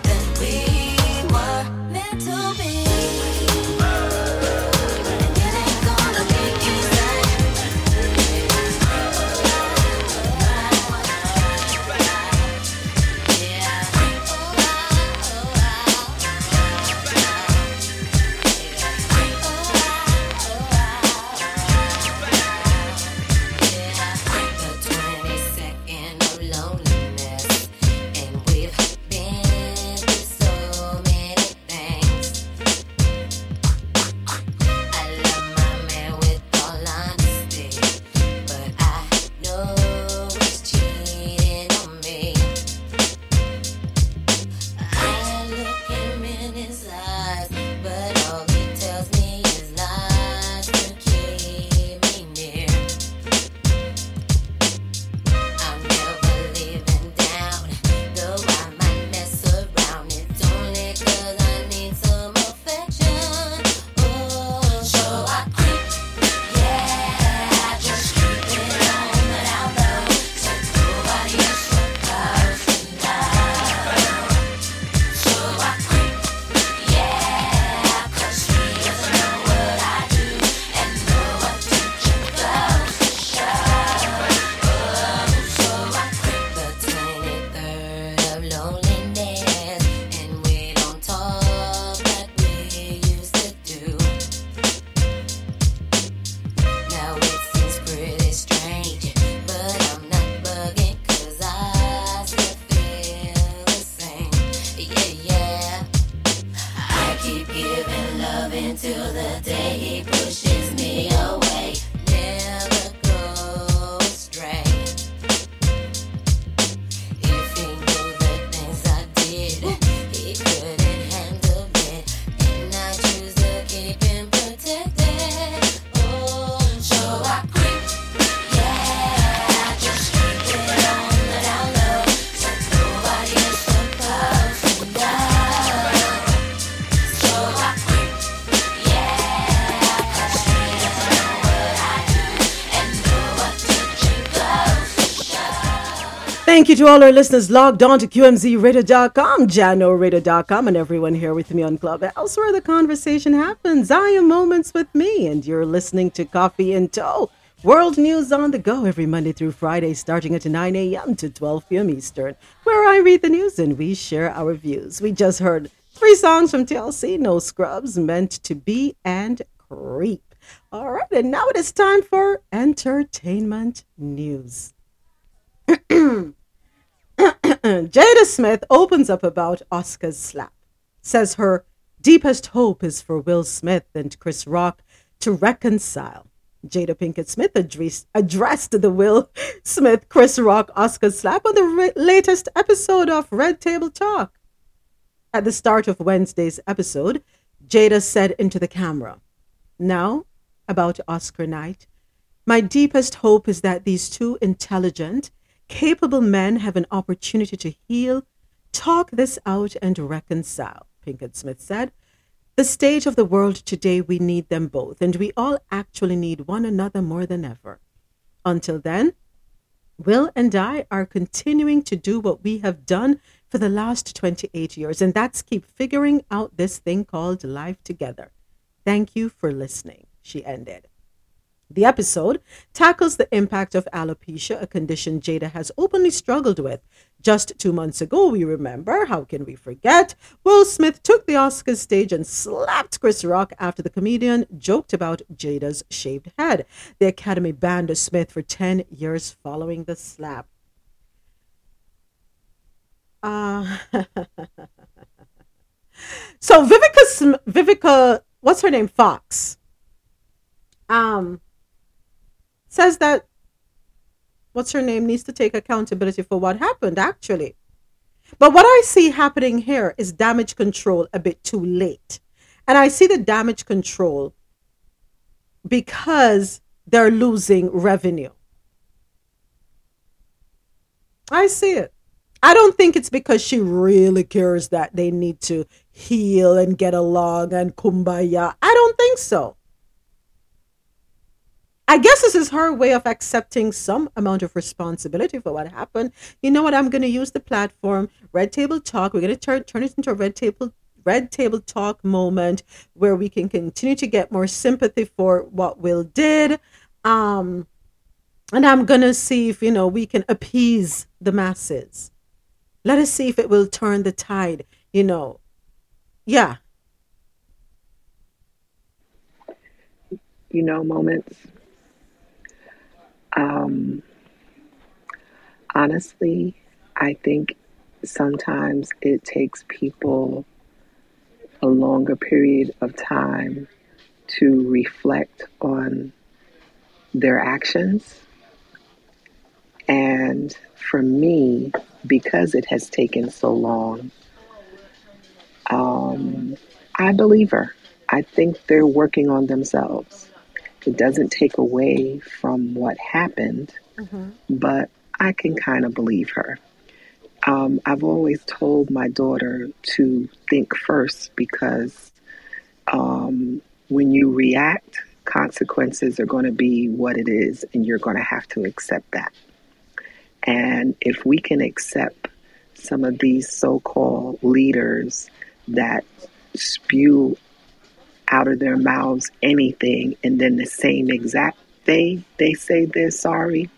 that we were meant to be. And it ain't gonna be easy. Yeah. Thank you to all our listeners logged on to Q M Z radio dot com, Jahkno Radio dot com, and everyone here with me on Clubhouse, where the conversation happens. I am Moments with Me, and you're listening to Coffee and Toe, world news on the go every Monday through Friday, starting at nine a.m. to twelve p.m. Eastern, where I read the news and we share our views. We just heard three songs from T L C, No Scrubs, Meant to Be, and Creep. All right, and now it is time for entertainment news. Jada Smith opens up about Oscar's slap, says her deepest hope is for Will Smith and Chris Rock to reconcile. Jada Pinkett Smith addressed, addressed the Will Smith, Chris Rock, Oscar slap on the re- latest episode of Red Table Talk. At the start of Wednesday's episode, Jada said into the camera, "Now, about Oscar night, my deepest hope is that these two intelligent, capable men have an opportunity to heal, talk this out, and reconcile," Pinkett Smith said. "The state of the world today, we need them both, and we all actually need one another more than ever. Until then, Will and I are continuing to do what we have done for the last twenty-eight years, and that's keep figuring out this thing called life together. Thank you for listening," she ended. The episode tackles the impact of alopecia, a condition Jada has openly struggled with. Just two months ago, we remember, how can we forget, Will Smith took the Oscars stage and slapped Chris Rock after the comedian joked about Jada's shaved head. The Academy banned Smith for ten years following the slap. Uh, so Vivica, Vivica, what's her name, Fox, um, says that what's her name needs to take accountability for what happened, actually. But what I see happening here is damage control a bit too late. And I see the damage control because they're losing revenue. I see it. I don't think it's because she really cares that they need to heal and get along and kumbaya. I don't think so. I guess this is her way of accepting some amount of responsibility for what happened. You know what? I'm going to use the platform, Red Table Talk. We're going to turn, turn it into a Red Table Red Table Talk moment where we can continue to get more sympathy for what Will did. Um, and I'm going to see if, you know, we can appease the masses. Let us see if it will turn the tide, you know. Yeah. You know, moments. Um, honestly, I think sometimes it takes people a longer period of time to reflect on their actions. And for me, because it has taken so long, um, I believe her. I think they're working on themselves. It doesn't take away from what happened, mm-hmm. but I can kind of believe her. Um, I've always told my daughter to think first because um, when you react, consequences are going to be what it is, and you're going to have to accept that. And if we can accept some of these so-called leaders that spew out of their mouths anything, and then the same exact day they say they're sorry,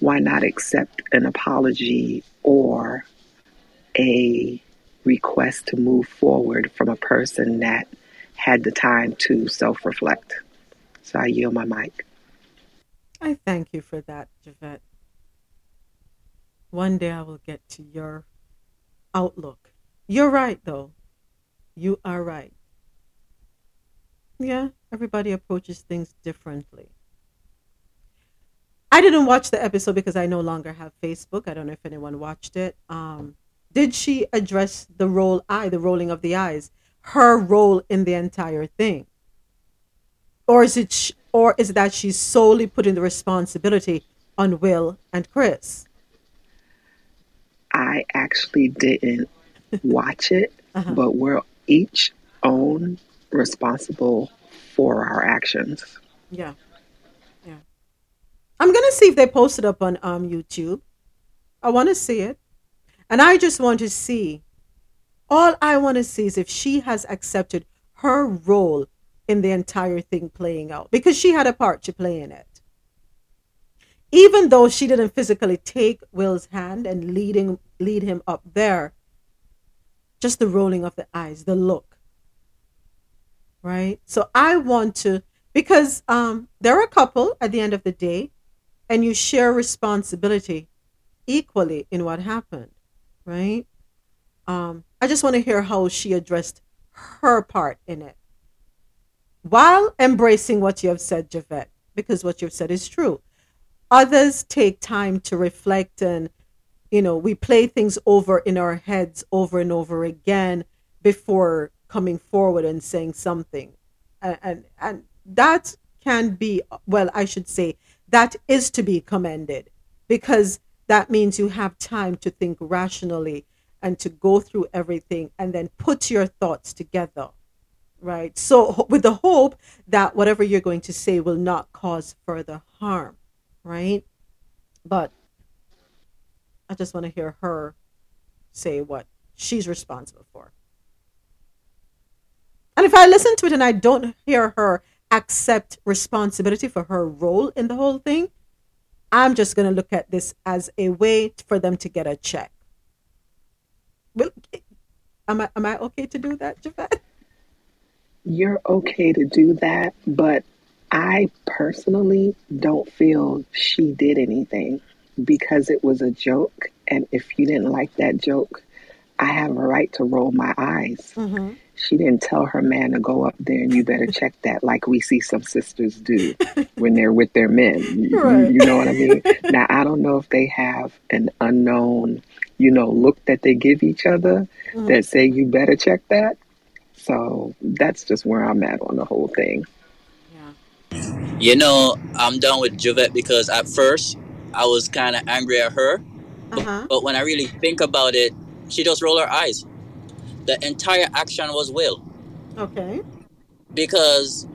why not accept an apology or a request to move forward from a person that had the time to self-reflect? So I yield my mic. I thank you for that, Javette. One day I will get to your outlook. You're right, though. You are right. Yeah, everybody approaches things differently. I didn't watch the episode because I no longer have Facebook. I don't know if anyone watched it. Um, did she address the roll eye, the rolling of the eyes, her role in the entire thing? Or is it, sh- or is it that she's solely putting the responsibility on Will and Chris? I actually didn't watch it, uh-huh. but we're each own responsible for our actions. Yeah. Yeah. I'm going to see if they post it up on um, YouTube. I want to see it. And I just want to see, all I want to see is if she has accepted her role in the entire thing playing out, because she had a part to play in it. Even though she didn't physically take Will's hand and leading, lead him up there, just the rolling of the eyes, the look. Right. So I want to, because um, they're a couple at the end of the day, and you share responsibility equally in what happened. Right. Um, I just want to hear how she addressed her part in it while embracing what you have said, Javette, because what you've said is true. Others take time to reflect, and, you know, we play things over in our heads over and over again before coming forward and saying something, and, and and that can be, well, I should say that is to be commended, because that means you have time to think rationally and to go through everything and then put your thoughts together, right? So with the hope that whatever you're going to say will not cause further harm, right? But I just want to hear her say what she's responsible for. And if I listen to it and I don't hear her accept responsibility for her role in the whole thing, I'm just going to look at this as a way for them to get a check. Well, am I, am I okay to do that, Javette? You're okay to do that, but I personally don't feel she did anything, because it was a joke. And if you didn't like that joke, I have a right to roll my eyes. Mm-hmm. She didn't tell her man to go up there and you better check that, like we see some sisters do when they're with their men. You, right. you know what I mean? Now, I don't know if they have an unknown, you know, look that they give each other mm. that say you better check that. So that's just where I'm at on the whole thing. Yeah. You know, I'm done with Javette, because at first I was kind of angry at her. Uh-huh. But when I really think about it, she just rolled her eyes. the entire action was will. Okay. Because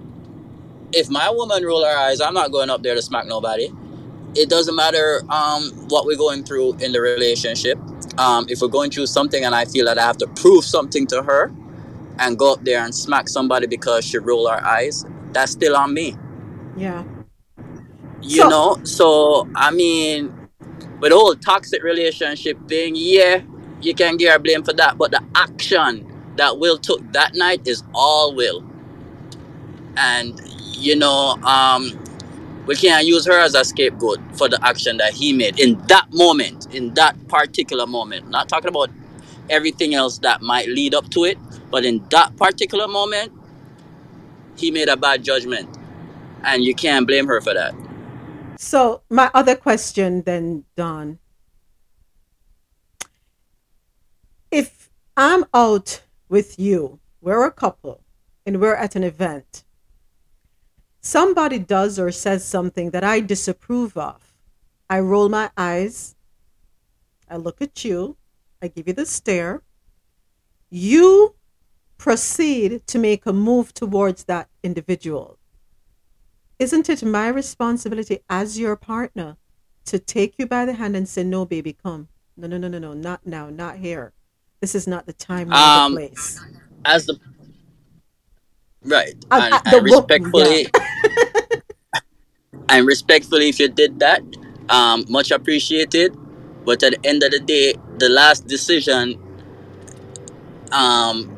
if my woman roll her eyes, I'm not going up there to smack nobody. It doesn't matter um, what we're going through in the relationship. Um, if we're going through something and I feel that I have to prove something to her and go up there and smack somebody because she rolled her eyes, that's still on me. Yeah. You so- know, so, I mean, with the whole toxic relationship thing, yeah, you can get her blame for that. But the action that Will took that night is all Will. And, you know, um, we can't use her as a scapegoat for the action that he made in that moment, in that particular moment. Not talking about everything else that might lead up to it, but in that particular moment, he made a bad judgment. And you can't blame her for that. So my other question then, Don, if I'm out with you, we're a couple and we're at an event, somebody does or says something that I disapprove of, I roll my eyes, I look at you, I give you the stare, you proceed to make a move towards that individual. Isn't it my responsibility as your partner to take you by the hand and say, no, baby, come. No, no, no, no, no, not now, not here. This is not the time or um, the place. As the right, I, I, and, the, and respectfully, yeah. And respectfully, if you did that, um, much appreciated. But at the end of the day, the last decision um,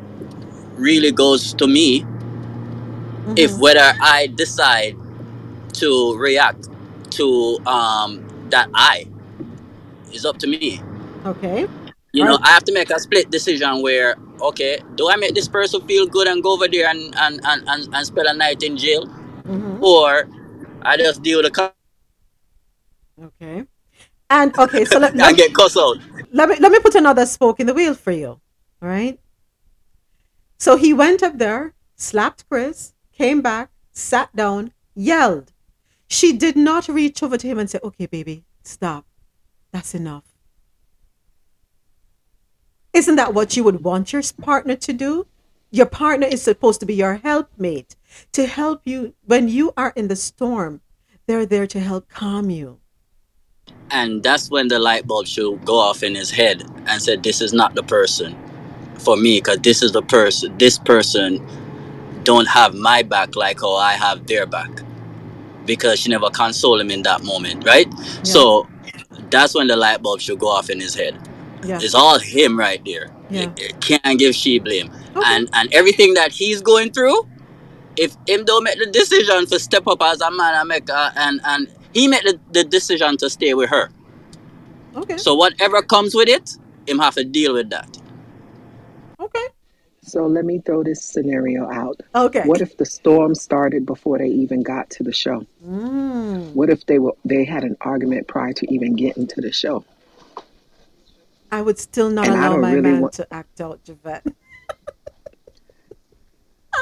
really goes to me. Mm-hmm. If whether I decide to react to um that I is up to me. Okay. You All know, right. I have to make a split decision where, okay, do I make this person feel good and go over there and and, and, and, and spend a night in jail? Mm-hmm. Or I just deal with the Okay. And okay, so let, let, get cussed out. Let me let me put another spoke in the wheel for you. All right. So he went up there, slapped Chris, came back, sat down, yelled. She did not reach over to him and say, okay, baby, stop. That's enough. Isn't that what you would want your partner to do? Your partner is supposed to be your helpmate, to help you. When you are in the storm, they're there to help calm you. And that's when the light bulb should go off in his head and say, this is not the person for me, because this is the person, this person don't have my back like how I have their back, because she never consoled him in that moment, right? Yeah. So that's when the light bulb should go off in his head. Yeah. It's all him right there. Yeah. It, it can't give she blame. Okay. And and everything that he's going through, if him don't make the decision to step up as a man and make uh, and, and he made the, the decision to stay with her. Okay. So whatever comes with it, him have to deal with that. Okay. So let me throw this scenario out. Okay. What if the storm started before they even got to the show? Mm. What if they were they had an argument prior to even getting to the show? I would still not and allow my really man want... to act out, Javette.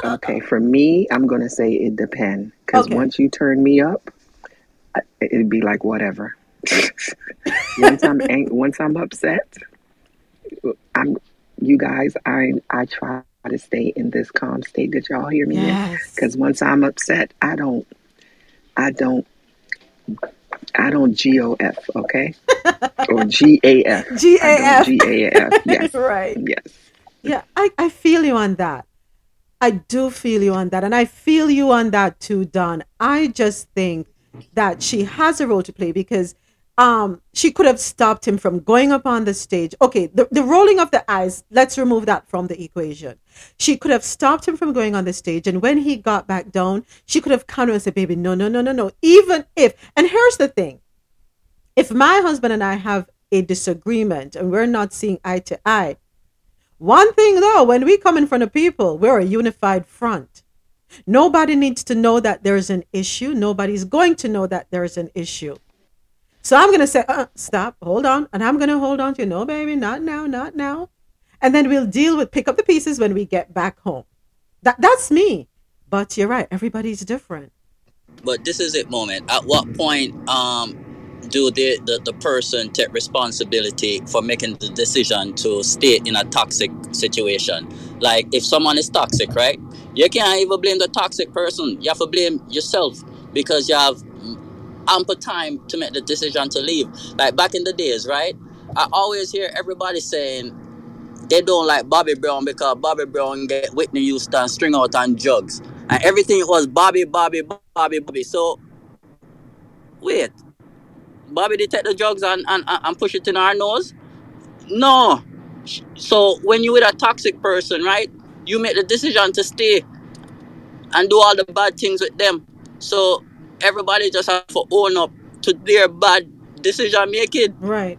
Okay, for me, I'm going to say it depends. Because okay. once you turn me up, it'd be like whatever. once, I'm ang- once I'm upset, I'm... You guys, I I try to stay in this calm state. Did y'all hear me? Yes. Because once I'm upset, I don't, I don't, I don't G O F, okay? Or G A F. G A F. G A F, yes. Right. Yes. Yeah, I, I feel you on that. I do feel you on that. And I feel you on that too, Don. I just think that she has a role to play because Um, she could have stopped him from going up on the stage. Okay, the, the rolling of the eyes, let's remove that from the equation. She could have stopped him from going on the stage. And when he got back down, she could have countered and said, baby, no, no, no, no, no. Even if, and here's the thing. If my husband and I have a disagreement and we're not seeing eye to eye, one thing though, when we come in front of people, we're a unified front. Nobody needs to know that there's an issue. Nobody's going to know that there's an issue. So I'm going to say, uh, stop, hold on. And I'm going to hold on to you. No, baby, not now, not now. And then we'll deal with, pick up the pieces when we get back home. That That's me. But you're right. Everybody's different. But this is it moment. At what point um, do the, the, the person take responsibility for making the decision to stay in a toxic situation? Like, if someone is toxic, right, you can't even blame the toxic person. You have to blame yourself because you have ample time to make the decision to leave. Like, back in the days, right, I always hear everybody saying they don't like Bobby Brown because Bobby Brown get Whitney Houston string out on drugs. And everything was Bobby, Bobby, Bobby, Bobby. So, wait. Bobby did take the drugs and, and, and push it in our nose? No. So, when you're with a toxic person, right, you make the decision to stay and do all the bad things with them. So, everybody just have to own up to their bad decision making. Right.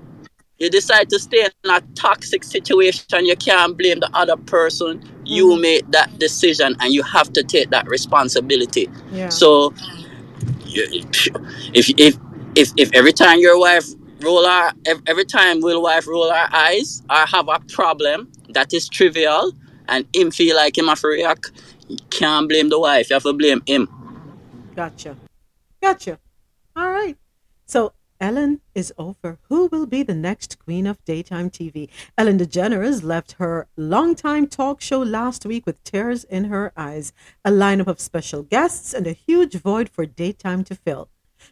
You decide to stay in a toxic situation, you can't blame the other person. Mm-hmm. You made that decision and you have to take that responsibility. Yeah. So if if if if every time your wife roll our every time will wife roll our eyes or have a problem that is trivial and him feel like him have to react, you can't blame the wife, you have to blame him. Gotcha. Gotcha. All right. So Ellen is over. Who will be the next queen of daytime T V? Ellen DeGeneres left her longtime talk show last week with tears in her eyes, a lineup of special guests, and a huge void for daytime to fill.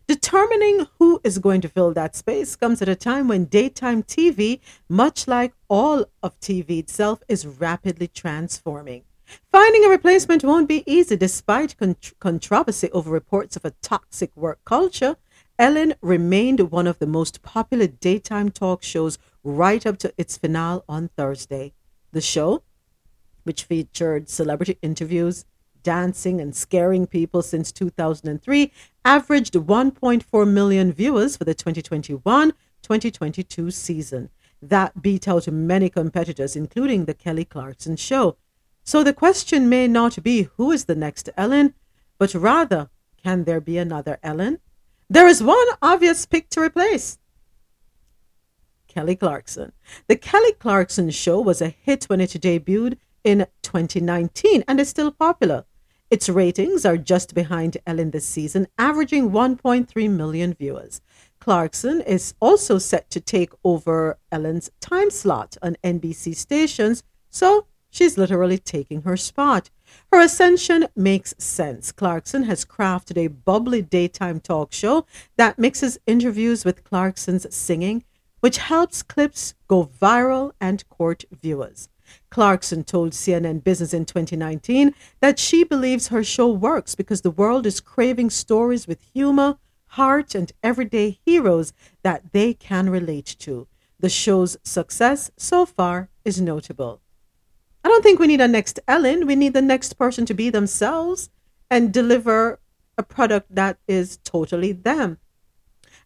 Determining who is going to fill that space comes at a time when daytime T V, much like all of T V itself, is rapidly transforming. Finding a replacement won't be easy, despite cont- controversy over reports of a toxic work culture. Ellen remained one of the most popular daytime talk shows right up to its finale on Thursday. The show, which featured celebrity interviews, dancing, and scaring people since two thousand three, averaged one point four million viewers for the twenty twenty-one twenty twenty-two season. That beat out many competitors, including The Kelly Clarkson Show. So the question may not be who is the next Ellen, but rather, can there be another Ellen? There is one obvious pick to replace Kelly Clarkson. The Kelly Clarkson Show was a hit when it debuted in twenty nineteen and is still popular. Its ratings are just behind Ellen this season, averaging one point three million viewers. Clarkson is also set to take over Ellen's time slot on N B C stations, so she's literally taking her spot. Her ascension makes sense. Clarkson has crafted a bubbly daytime talk show that mixes interviews with Clarkson's singing, which helps clips go viral and court viewers. Clarkson told C N N Business in twenty nineteen that she believes her show works because the world is craving stories with humor, heart, and everyday heroes that they can relate to. The show's success so far is notable. I don't think we need a next Ellen. We need the next person to be themselves and deliver a product that is totally them.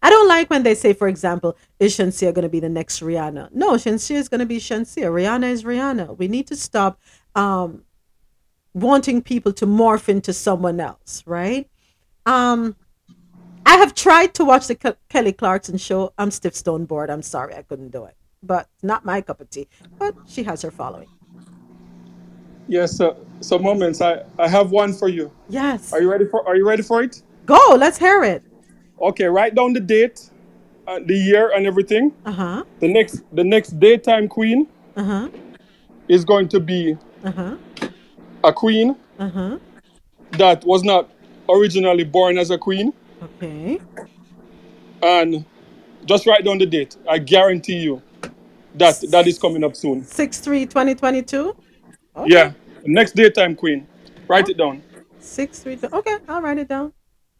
I don't like when they say, for example, is Shansia going to be the next Rihanna? No, Shansia is going to be Shansia. Rihanna is Rihanna. We need to stop um, wanting people to morph into someone else, right? Um, I have tried to watch the Ke- Kelly Clarkson Show. I'm stiff stone bored. I'm sorry I couldn't do it. But not my cup of tea. But she has her following. Yes, uh, so moments. I, I have one for you. Yes. Are you ready for Are you ready for it? Go. Let's hear it. Okay. Write down the date, uh, the year, and everything. Uh huh. The next the next daytime queen. Uh huh. Is going to be. Uh huh. A queen. Uh huh. That was not originally born as a queen. Okay. And just write down the date. I guarantee you that that is comoming up soon. six three twenty twenty-two. Okay. Yeah, next daytime queen. Write okay. it down. Six, three, two. Okay, I'll write it down.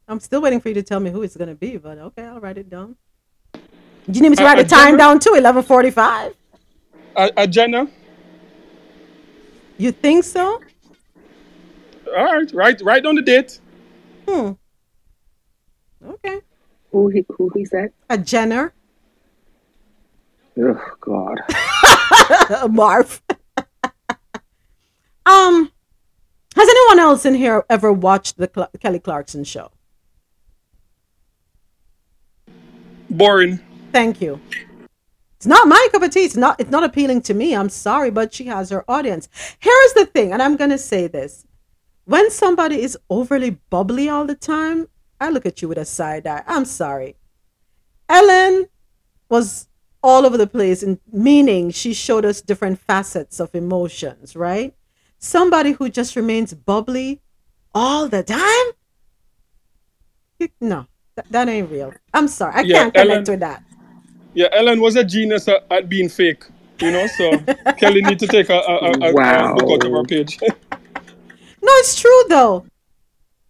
I'm still waiting for you to tell me who it's going to be, but okay, I'll write it down. You need me to write a, a the time Jenna? Down too, eleven forty-five? A, a Jenna? You think so? All right, write, write down the date. Hmm. Okay. Who he, who he said? A Jenner. Oh, God. Marv. Um, has anyone else in here ever watched the Cl- Kelly Clarkson Show? Boring. Thank you. It's not my cup of tea. It's not, it's not appealing to me. I'm sorry, but she has her audience. Here's the thing, and I'm going to say this. When somebody is overly bubbly all the time, I look at you with a side eye. I'm sorry. Ellen was all over the place, in meaning she showed us different facets of emotions, right? Somebody who just remains bubbly all the time? No, that, that ain't real. I'm sorry. I yeah, can't connect Ellen, with that. Yeah, Ellen was a genius at, at being fake, you know, so Kelly need to take a, a, a, wow. a book out of her page. No, it's true, though.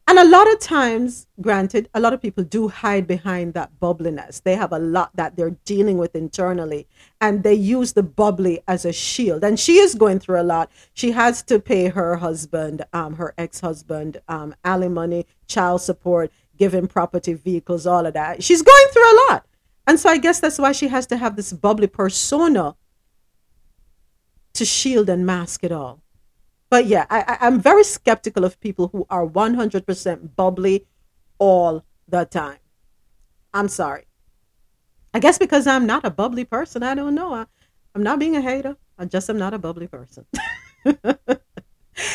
And a lot of times, granted, a lot of people do hide behind that bubbliness. They have a lot that they're dealing with internally, and they use the bubbly as a shield. And she is going through a lot. She has to pay her husband, um, her ex-husband, um, alimony, child support, given property, vehicles, all of that. She's going through a lot. And so I guess that's why she has to have this bubbly persona to shield and mask it all. But yeah, I, I'm very skeptical of people who are one hundred percent bubbly all the time. I'm sorry. I guess because I'm not a bubbly person. I don't know. I, I'm not being a hater. I just am not a bubbly person.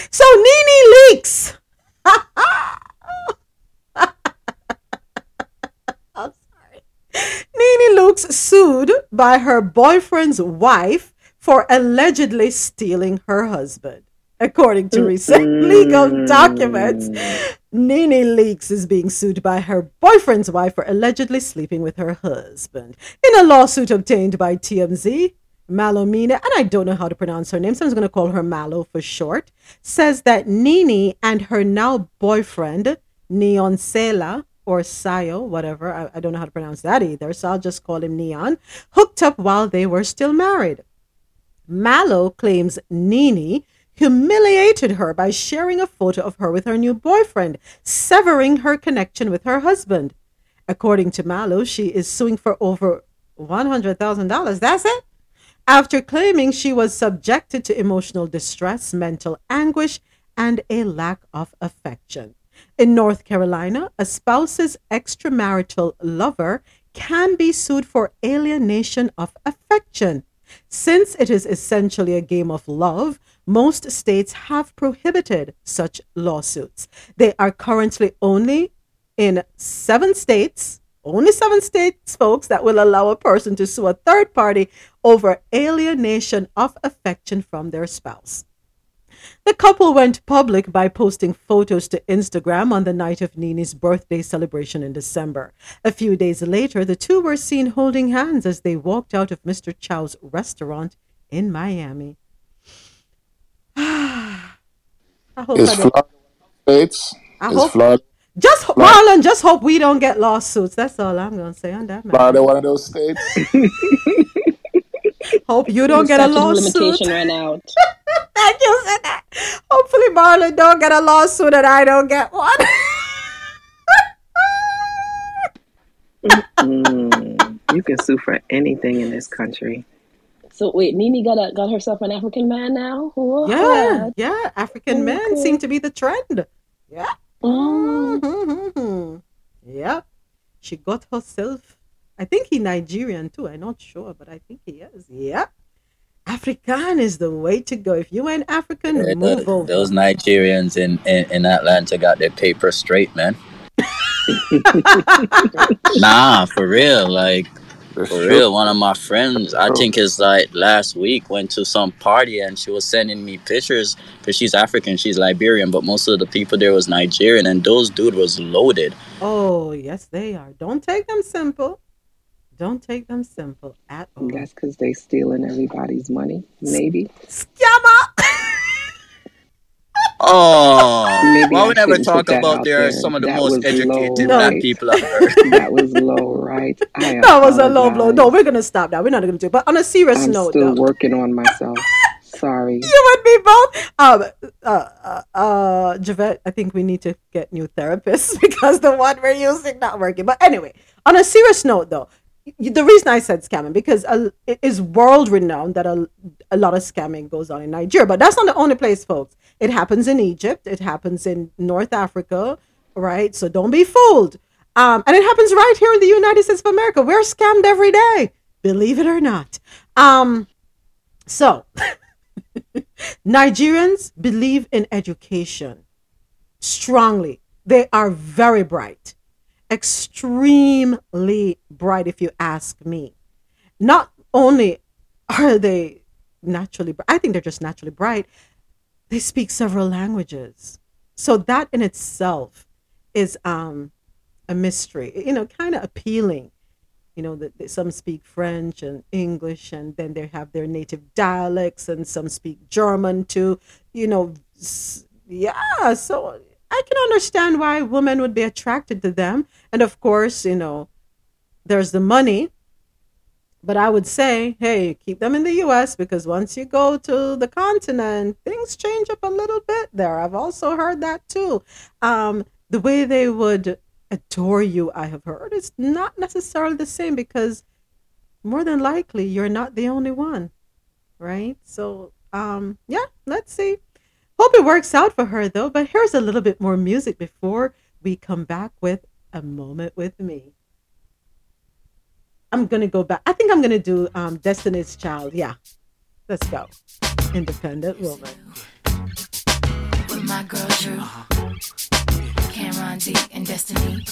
So NeNe leaks. I'm sorry. NeNe Leakes sued by her boyfriend's wife for allegedly stealing her husband. According to recent legal documents, NeNe Leakes is being sued by her boyfriend's wife for allegedly sleeping with her husband. In a lawsuit obtained by T M Z, Malomina, and I don't know how to pronounce her name, so I'm just going to call her Malo for short, says that NeNe and her now boyfriend, Neonsela, or Sayo, whatever, I, I don't know how to pronounce that either, so I'll just call him Neon, hooked up while they were still married. Malo claims NeNe humiliated her by sharing a photo of her with her new boyfriend, severing her connection with her husband. According to Malo, she is suing for over one hundred thousand dollars. That's it. After claiming she was subjected to emotional distress, mental anguish, and a lack of affection. In North Carolina, a spouse's extramarital lover can be sued for alienation of affection. Since it is essentially a game of love, most states have prohibited such lawsuits. They are currently only in seven states, only seven states, folks, that will allow a person to sue a third party over alienation of affection from their spouse. The couple went public by posting photos to Instagram on the night of NeNe's birthday celebration in December. A few days later, the two were seen holding hands as they walked out of Mister Chow's restaurant in Miami. I hope it's Florida states. I hope Florida. Just Marlon, just hope we don't get lawsuits. That's all I'm gonna say on that matter. Florida, one of those states. Hope you don't get a lawsuit. Limitation ran out. Thank you, said that. Hopefully, Marlon don't get a lawsuit and I don't get one. Mm-mm. You can sue for anything in this country. So wait, NeNe got a, got herself an African man now? Whoa. Yeah, yeah, African oh, men cool. seem to be the trend. Yeah. Mm. Mm-hmm. Yeah. She got herself, I think he's Nigerian too. I'm not sure, but I think he is. Yeah. African is the way to go. If you ain't African, yeah, move those, over. Those Nigerians in, in, in Atlanta got their paper straight, man. Nah, for real, like... For real, one of my friends, I think it's like last week, went to some party and she was sending me pictures because she's African, she's Liberian, but most of the people there was Nigerian and those dude was loaded. Oh, yes, they are. Don't take them simple. Don't take them simple at all. That's because they stealing everybody's money, maybe. Scammer! Oh, maybe well, I we never talk about there are some of the that most educated black right. people out there. That was low, right? I that was a low blow. No, we're going to stop that. We're not going to do it. But on a serious I'm note, I'm still though. working on myself. Sorry. You would be both. Um, uh, uh, uh, Javette, I think we need to get new therapists because the one we're using not working. But anyway, on a serious note, though, the reason I said scamming, because uh, it is world renowned that a, a lot of scamming goes on in Nigeria, but that's not the only place, folks. It happens in Egypt. It happens in North Africa, right? So don't be fooled. Um, and it happens right here in the United States of America. We're scammed every day, believe it or not. Um, so Nigerians believe in education strongly. They are very bright. extremely bright, if you ask me. Not only are they naturally bright, I think they're just naturally bright, they speak several languages. So that in itself is um, a mystery, you know, kind of appealing. You know, that some speak French and English, and then they have their native dialects, and some speak German too. You know, yeah, so I can understand why women would be attracted to them. And of course, you know, there's the money. But I would say, hey, keep them in the U S, because once you go to the continent, things change up a little bit there. I've also heard that too. Um, the way they would adore you, I have heard, is not necessarily the same, because more than likely you're not the only one, right? So, um, yeah, let's see. Hope it works out for her, though. But here's a little bit more music before we come back with A Moment With Me. I'm going to go back. I think I'm going to do um, Destiny's Child. Yeah. Let's go. Independent Woman. With my girl Drew, Cameron D and Destiny,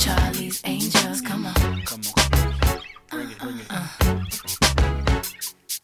Charlie's Angels. Come on. Come on. Bring it, bring it. Uh, uh.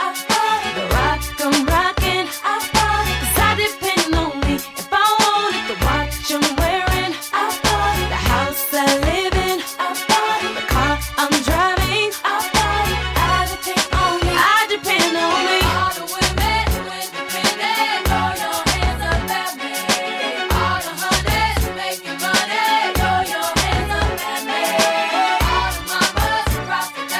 I buy. The rock I'm rocking, I buy. 'Cause I depend on me if I want it. The watch I'm wearing, I buy. The house I live in, I buy. The car I'm driving, I buy. I depend on me. I depend on me. All the women who independent, throw your hands up at me. All the honeys who making money, throw your hands up at me. All of my boys who rock the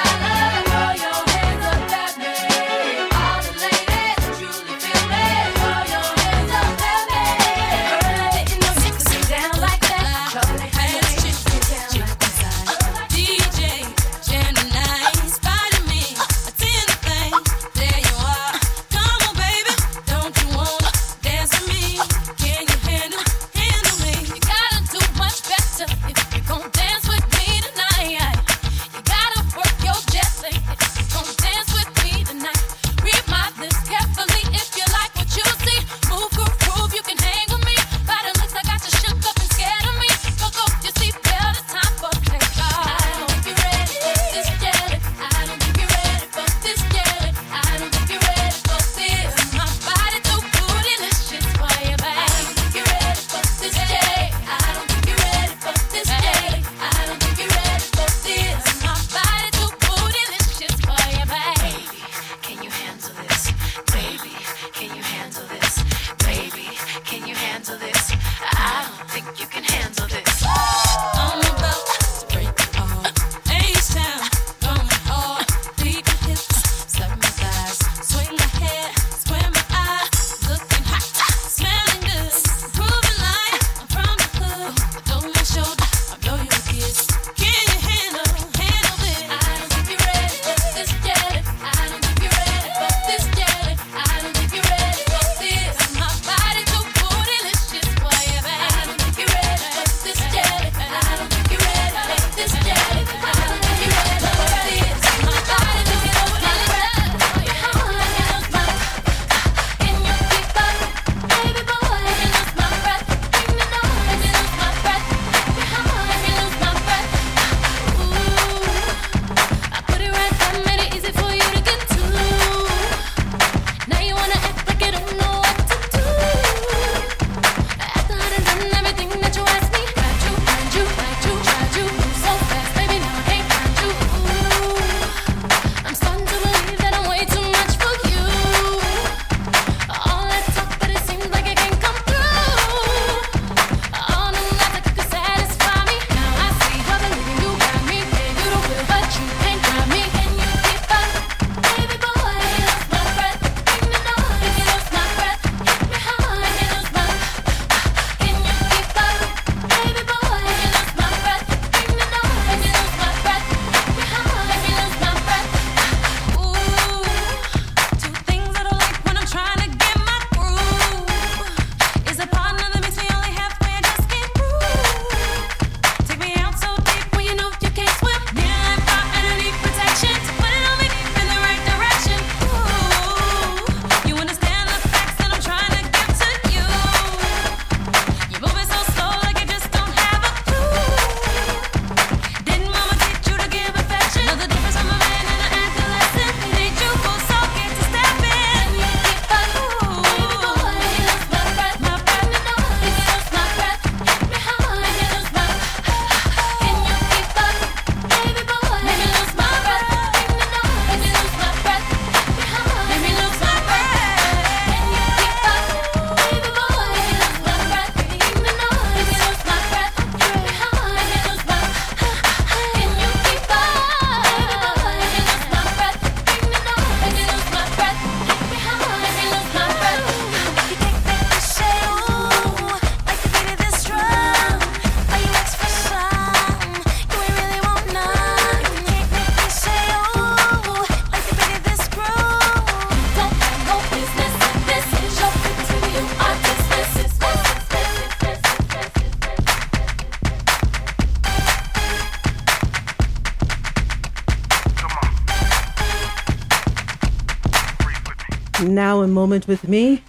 Now a moment with me.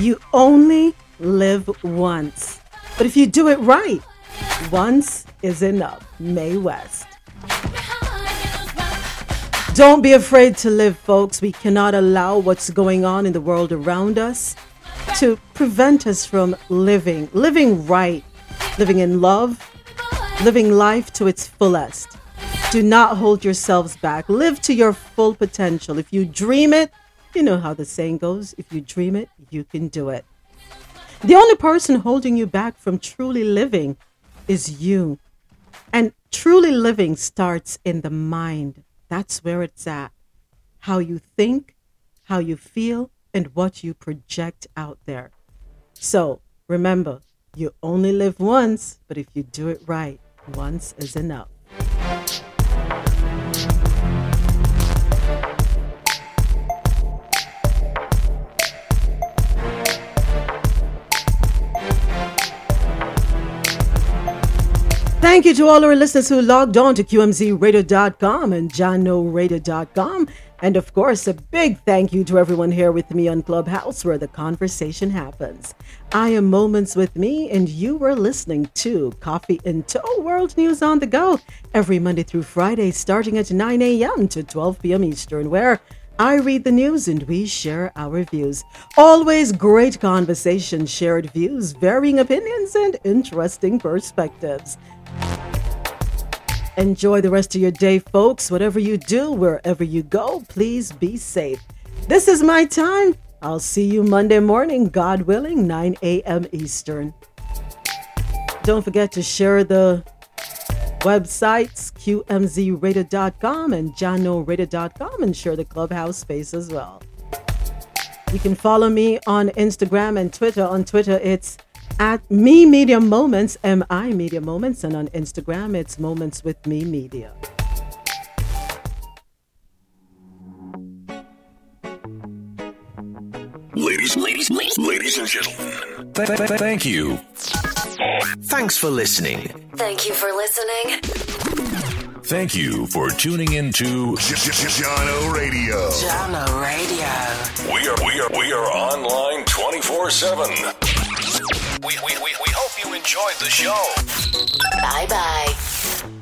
You only live once. But if you do it right, once is enough. Mae West. Don't be afraid to live, folks. We cannot allow what's going on in the world around us to prevent us from living. Living right. Living in love. Living life to its fullest. Do not hold yourselves back. Live to your full potential. If you dream it, you know how the saying goes, if you dream it, you can do it. The only person holding you back from truly living is you. And truly living starts in the mind. That's where it's at. How you think, how you feel, and what you project out there. So remember, you only live once, but if you do it right, once is enough. Thank you to all our listeners who logged on to Q M Z radio dot com and Jah kno radio dot com. And of course, a big thank you to everyone here with me on Clubhouse, where the conversation happens. I am Moments With Me, and you were listening to Coffee and Toe, World News on the Go, every Monday through Friday, starting at nine a.m. to twelve p.m. Eastern, where I read the news and we share our views. Always great conversation, shared views, varying opinions, and interesting perspectives. Enjoy the rest of your day, folks. Whatever you do, wherever you go, please be safe. This is my time. I'll see you Monday morning, God willing, nine a.m. Eastern. Don't forget to share the websites, Q M Z radio dot com and Jah kno radio dot com, and share the Clubhouse space as well. You can follow me on Instagram and Twitter. On Twitter, it's at Me Media Moments, M I Media Moments, and on Instagram, it's Moments With Me Media. Ladies, ladies, ladies, ladies and gentlemen, th- th- th- thank you. Thanks for listening. Thank you for listening. Thank you for tuning in to Jahkno Radio. Jahkno Radio. We are, we are, we are online twenty-four seven. We, we, we, we hope you enjoyed the show. Bye-bye.